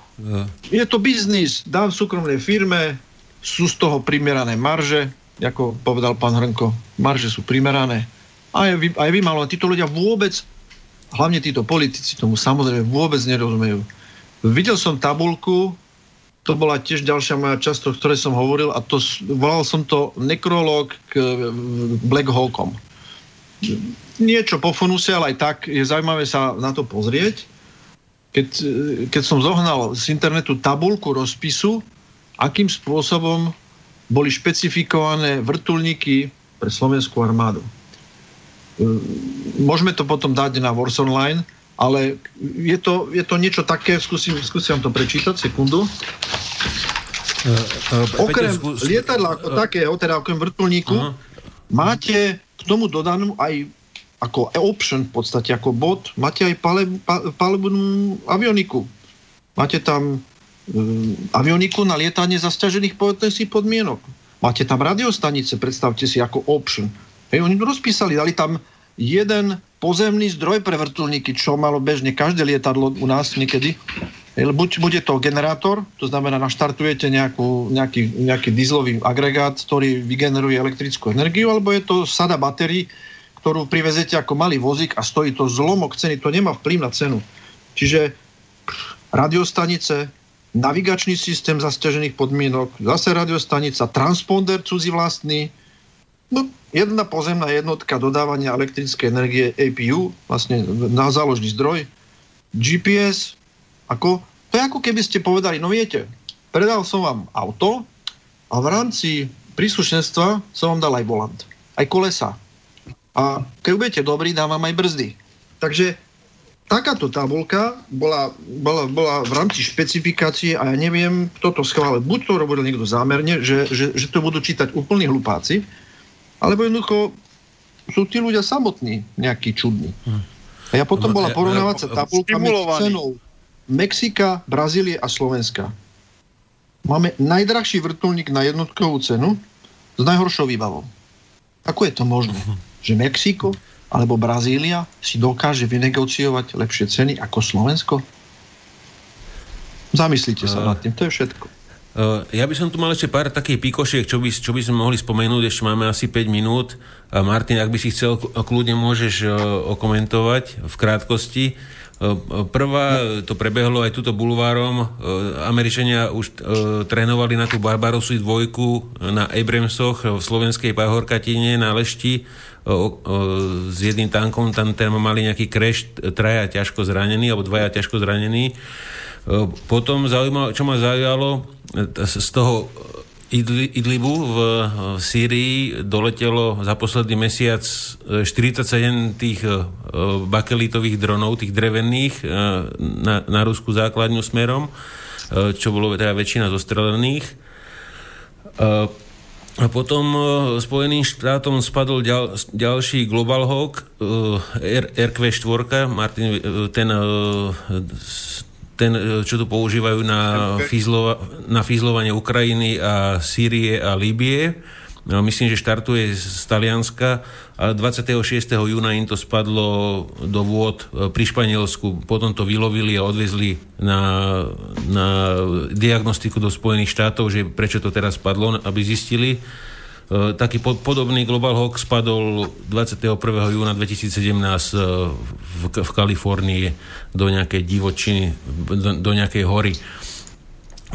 je to biznis. Dám súkromnej firme, sú z toho primerané marže, ako povedal pán Hrnko, marže sú primerané. A je, a je vymálo. Títo ľudia vôbec, hlavne títo politici, tomu samozrejme vôbec nerozumejú. Videl som tabuľku, to bola tiež ďalšia moja časť, o ktorej som hovoril, a to, volal som to nekrológ k Black Hawkom. Niečo po funuse, ale aj tak je zaujímavé sa na to pozrieť. Keď, keď som zohnal z internetu tabuľku rozpisu, akým spôsobom boli špecifikované vrtuľníky pre slovenskú armádu. Môžeme to potom dať na Wars Online, ale je to, je to niečo také, skúsim, skúsim vám to prečítať, sekundu. Okrem lietadla ako takého, teda okrem vrtuľníku, uh-huh. máte k tomu dodanú aj ako option v podstate, ako bod, máte aj paleb, palebnú avioniku. Máte tam avioniku na lietanie za sťažených povetnostných podmienok. Máte tam radiostanice, predstavte si, ako option. Hej, oni to rozpísali, dali tam jeden pozemný zdroj pre vrtuľníky, čo malo bežne každé lietadlo u nás niekedy. Hej, buď bude to generátor, to znamená, naštartujete nejakú, nejaký, nejaký dieselový agregát, ktorý vygeneruje elektrickú energiu, alebo je to sada batérií, ktorú privezete ako malý vozík a stojí to zlomok ceny, to nemá vplyv na cenu. Čiže radiostanice, navigačný systém za sťažených podmienok, zase radiostanica, transponder cudzí vlastný, no, jedna pozemná jednotka dodávania elektrickej energie á pé ú, vlastne na záložný zdroj, gé pé es, ako, to je ako keby ste povedali, no viete, predal som vám auto a v rámci príslušenstva som vám dal aj volant, aj kolesa. A keď budete dobrý, dám vám aj brzdy. Takže takáto tabulka bola, bola, bola v rámci špecifikácie a ja neviem, kto to schválil. Buď to robil niekto zámerne, že, že, že to budú čítať úplní hlupáci, alebo jednoducho sú tí ľudia samotní nejakí čudní. A ja potom bola porovnávacia tabulka medzi cenou Mexika, Brazílie a Slovenska. Máme najdrahší vrtuľník na jednotkovú cenu s najhoršou výbavou. Ako je to možné, že Mexiko alebo Brazília si dokáže vynegociovať lepšie ceny ako Slovensko? Zamyslite sa nad tým, to je všetko. Ja by som tu mal ešte pár takých pikošiek, čo by, čo by sme mohli spomenúť, ešte máme asi päť minút. Martin, ak by si chcel, kľudne môžeš okomentovať v krátkosti. Prvá, to prebehlo aj tuto bulvárom, Američania už trénovali na tú Barbarosu dvojku na Abramsoch v slovenskej Pahorkatine na Lešti. O, o, s jedným tankom tam, tam mali nejaký crash, traja ťažko zranení alebo dvaja ťažko zranení. O, potom zaujímavé, čo ma zaujalo z toho Idli, Idlibu v, v Sýrii doletelo za posledný mesiac štyridsaťsedem tých bakelitových dronov, tých drevených na, na ruskú základňu smerom, čo bolo teda väčšina zostrelených. O, A potom Spojeným štátom spadol ďal, ďalší Global Hawk er kvé štyri, Martin, ten, ten čo tu používajú na, fízlova, na fízlovanie Ukrajiny a Sýrie a Líbie. Myslím, že štartuje z Talianska a dvadsiateho šiesteho júna im to spadlo do vôd pri Španielsku. Potom to vylovili a odvezli na, na diagnostiku do Spojených štátov, že prečo to teraz spadlo, aby zistili. Taký podobný Global Hawk spadol dvadsiateho prvého júna dvetisícsedemnásť v, v Kalifornii do nejakej divočiny, do, do nejakej hory.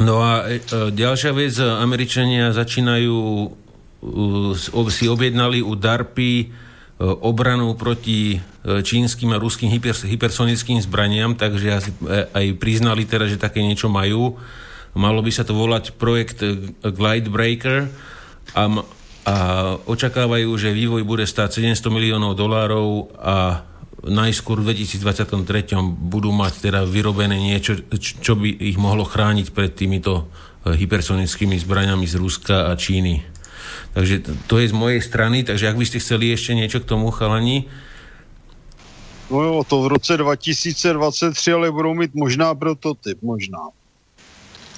No a ďalšia vec, Američania začínajú si objednali u DARPy obranu proti čínskym a ruským hyper, hypersonickým zbraniam, takže aj priznali teraz, že také niečo majú. Malo by sa to volať projekt Glidebreaker a, a očakávajú, že vývoj bude stáť sedemsto miliónov dolárov a najskôr v dvetisícdvadsaťtri budú mať teda vyrobené niečo, čo by ich mohlo chrániť pred týmito hypersonickými zbraniami z Ruska a Číny. Takže to je z mojej strany, takže ak by ste chceli ešte niečo k tomu, chalani? No jo, to v roce dva tisíce dvacet tři, ale budou mít možná prototyp, možná.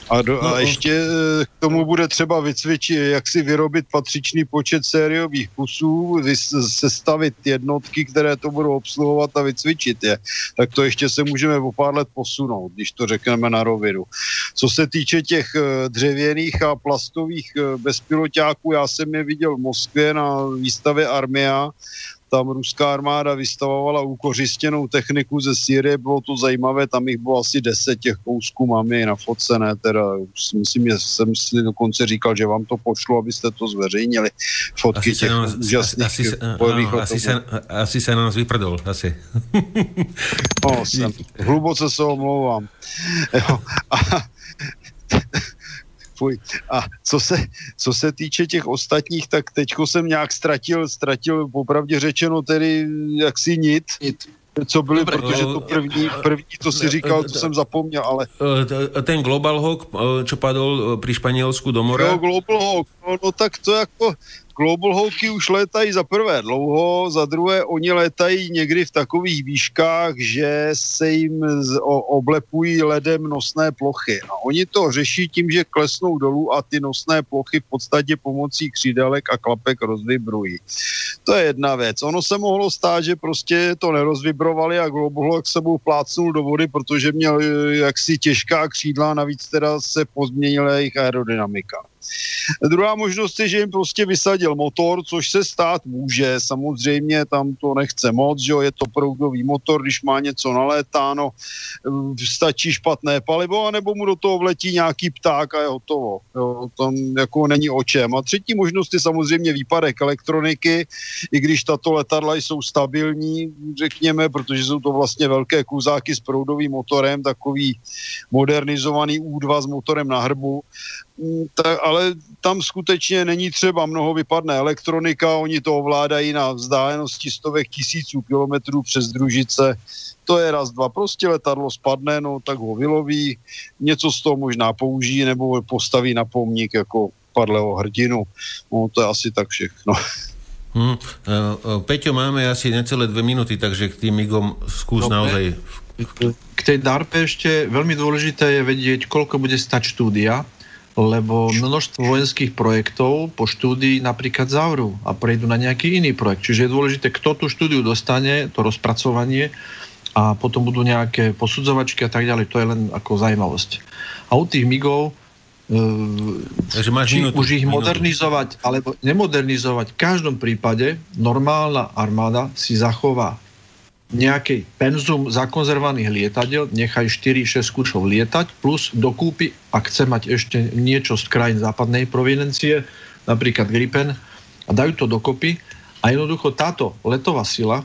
A, do, no, a ještě k tomu bude třeba vycvičit, jak si vyrobit patřičný počet sériových kusů, sestavit jednotky, které to budou obsluhovat a vycvičit je. Tak to ještě se můžeme o pár let posunout, když to řekneme na rovinu. Co se týče těch dřevěných a plastových bezpiloťáků, já jsem je viděl v Moskvě na výstavě Armia. Tam ruská armáda vystavovala ukořistěnou techniku ze Sýrie, bylo to zajímavé, tam jich bylo asi deset těch kousků, mám je nafocené, teda myslím, že jsem si dokonce říkal, že vám to pošlu, abyste to zveřejnili, fotky asi těch nás, úžasných asi, bojových no, asi, se, asi se nás vyprdol, asi. No, jsem, hluboce se omlouvám. Jo, a Fuj. A co se, co se týče těch ostatních, tak teďko jsem nějak ztratil, ztratil popravdě řečeno tedy jaksi nit, nit. co byly, Dobre, protože to první, první, to si říkal, to jsem zapomněl, ale... Ten Global Hawk, čo padol pri Španělsku do mora? Jo, Global Hawk, no, no tak to jako... Global Hawky už létají za prvé dlouho, za druhé oni létají někdy v takových výškách, že se jim oblepují ledem nosné plochy. A oni to řeší tím, že klesnou dolů a ty nosné plochy v podstatě pomocí křídelek a klapek rozvibrují. To je jedna věc. Ono se mohlo stát, že prostě to nerozvibrovali a Global Hawk se mu plácnul do vody, protože měl jaksi těžká křídla, navíc teda se pozměnila jejich aerodynamika. Druhá možnost je, že jim prostě vysadil motor, což se stát může. Samozřejmě tam to nechce moc, že jo? Je to proudový motor, když má něco nalétáno, stačí špatné palivo, anebo mu do toho vletí nějaký pták a je hotovo. Jo? Tam jako není o čem. A třetí možnost je samozřejmě výpadek elektroniky, i když tato letadla jsou stabilní, řekněme, protože jsou to vlastně velké kuzáky s proudovým motorem, takový modernizovaný údva s motorem na hrbu. Ta, ale tam skutečně není třeba mnoho, vypadne elektronika, oni to ovládají na vzdálenosti stovek tisíců kilometrů přes družice, to je raz, dva, prostě letadlo spadne, no tak ho vyloví, něco z toho možná použijí nebo postaví na pomník jako padlého hrdinu, no to je asi tak všechno. Hmm. Peťo, máme asi necelé dve minúty, takže k tým migom skús no, naozaj. K tej DARPE ešte veľmi dôležité je vedieť, koľko bude stať štúdia, lebo množstvo vojenských projektov po štúdii napríklad zavrú a prejdú na nejaký iný projekt. Čiže je dôležité, kto tú štúdiu dostane, to rozpracovanie a potom budú nejaké posudzovačky a tak ďalej. To je len ako zaujímavosť. A u tých migov, takže máš či minútu, už ich minútu. Modernizovať alebo nemodernizovať, v každom prípade normálna armáda si zachová nejaký penzum zakonzervovaných lietadiel, nechaj štyri šesť kučov lietať, plus dokúpi, ak chce mať ešte niečo z krajín západnej proveniencie, napríklad Gripen, a dajú to dokopy. A jednoducho táto letová sila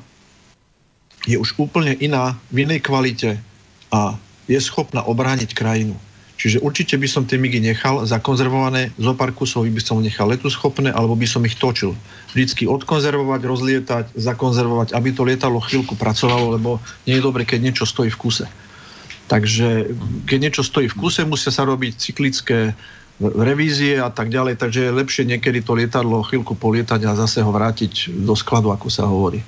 je už úplne iná, v inej kvalite a je schopná obrániť krajinu. Čiže určite by som tie migy nechal zakonzervované, zo pár kusov by som nechal letuschopné, alebo by som ich točil. Vždycky odkonzervovať, rozlietať, zakonzervovať, aby to lietadlo chvíľku pracovalo, lebo nie je dobre, keď niečo stojí v kuse. Takže keď niečo stojí v kuse, musia sa robiť cyklické revízie a tak ďalej, takže je lepšie niekedy to lietadlo chvíľku polietať a zase ho vrátiť do skladu, ako sa hovorí.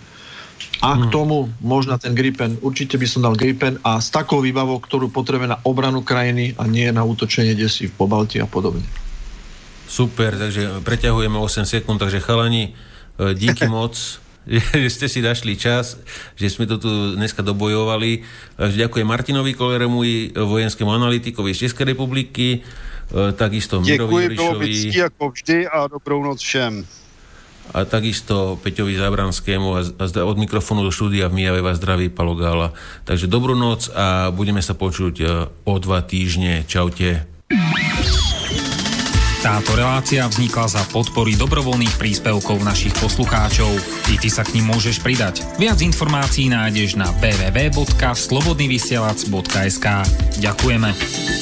A k tomu možno ten Gripen, určite by som dal Gripen a s takou výbavou, ktorú potrebuje na obranu krajiny a nie na útočenie desí v Pobalti a podobne. Super, takže preťahujeme osem sekúnd, takže chalani, díky moc, že ste si našli čas, že sme to tu dneska dobojovali. Ďakujem Martinovi Kolleremu, vojenskému analytikovi z Českej republiky, takisto Mírovi Jurišovi. Ďakujem, bolo vždy ako vždy a dobrou noc všem. A takisto Peťovi Zábranskému a od mikrofónu do štúdia v Mijave vás zdraví Palo Gála. Takže dobrú noc a budeme sa počuť o dva týždne. Čaute. Táto relácia vznikla za podpory dobrovoľných príspevkov našich poslucháčov. I ty sa k nim môžeš pridať. Viac informácií nájdeš na w w w bodka slobodnyvysielac bodka es ka. Ďakujeme.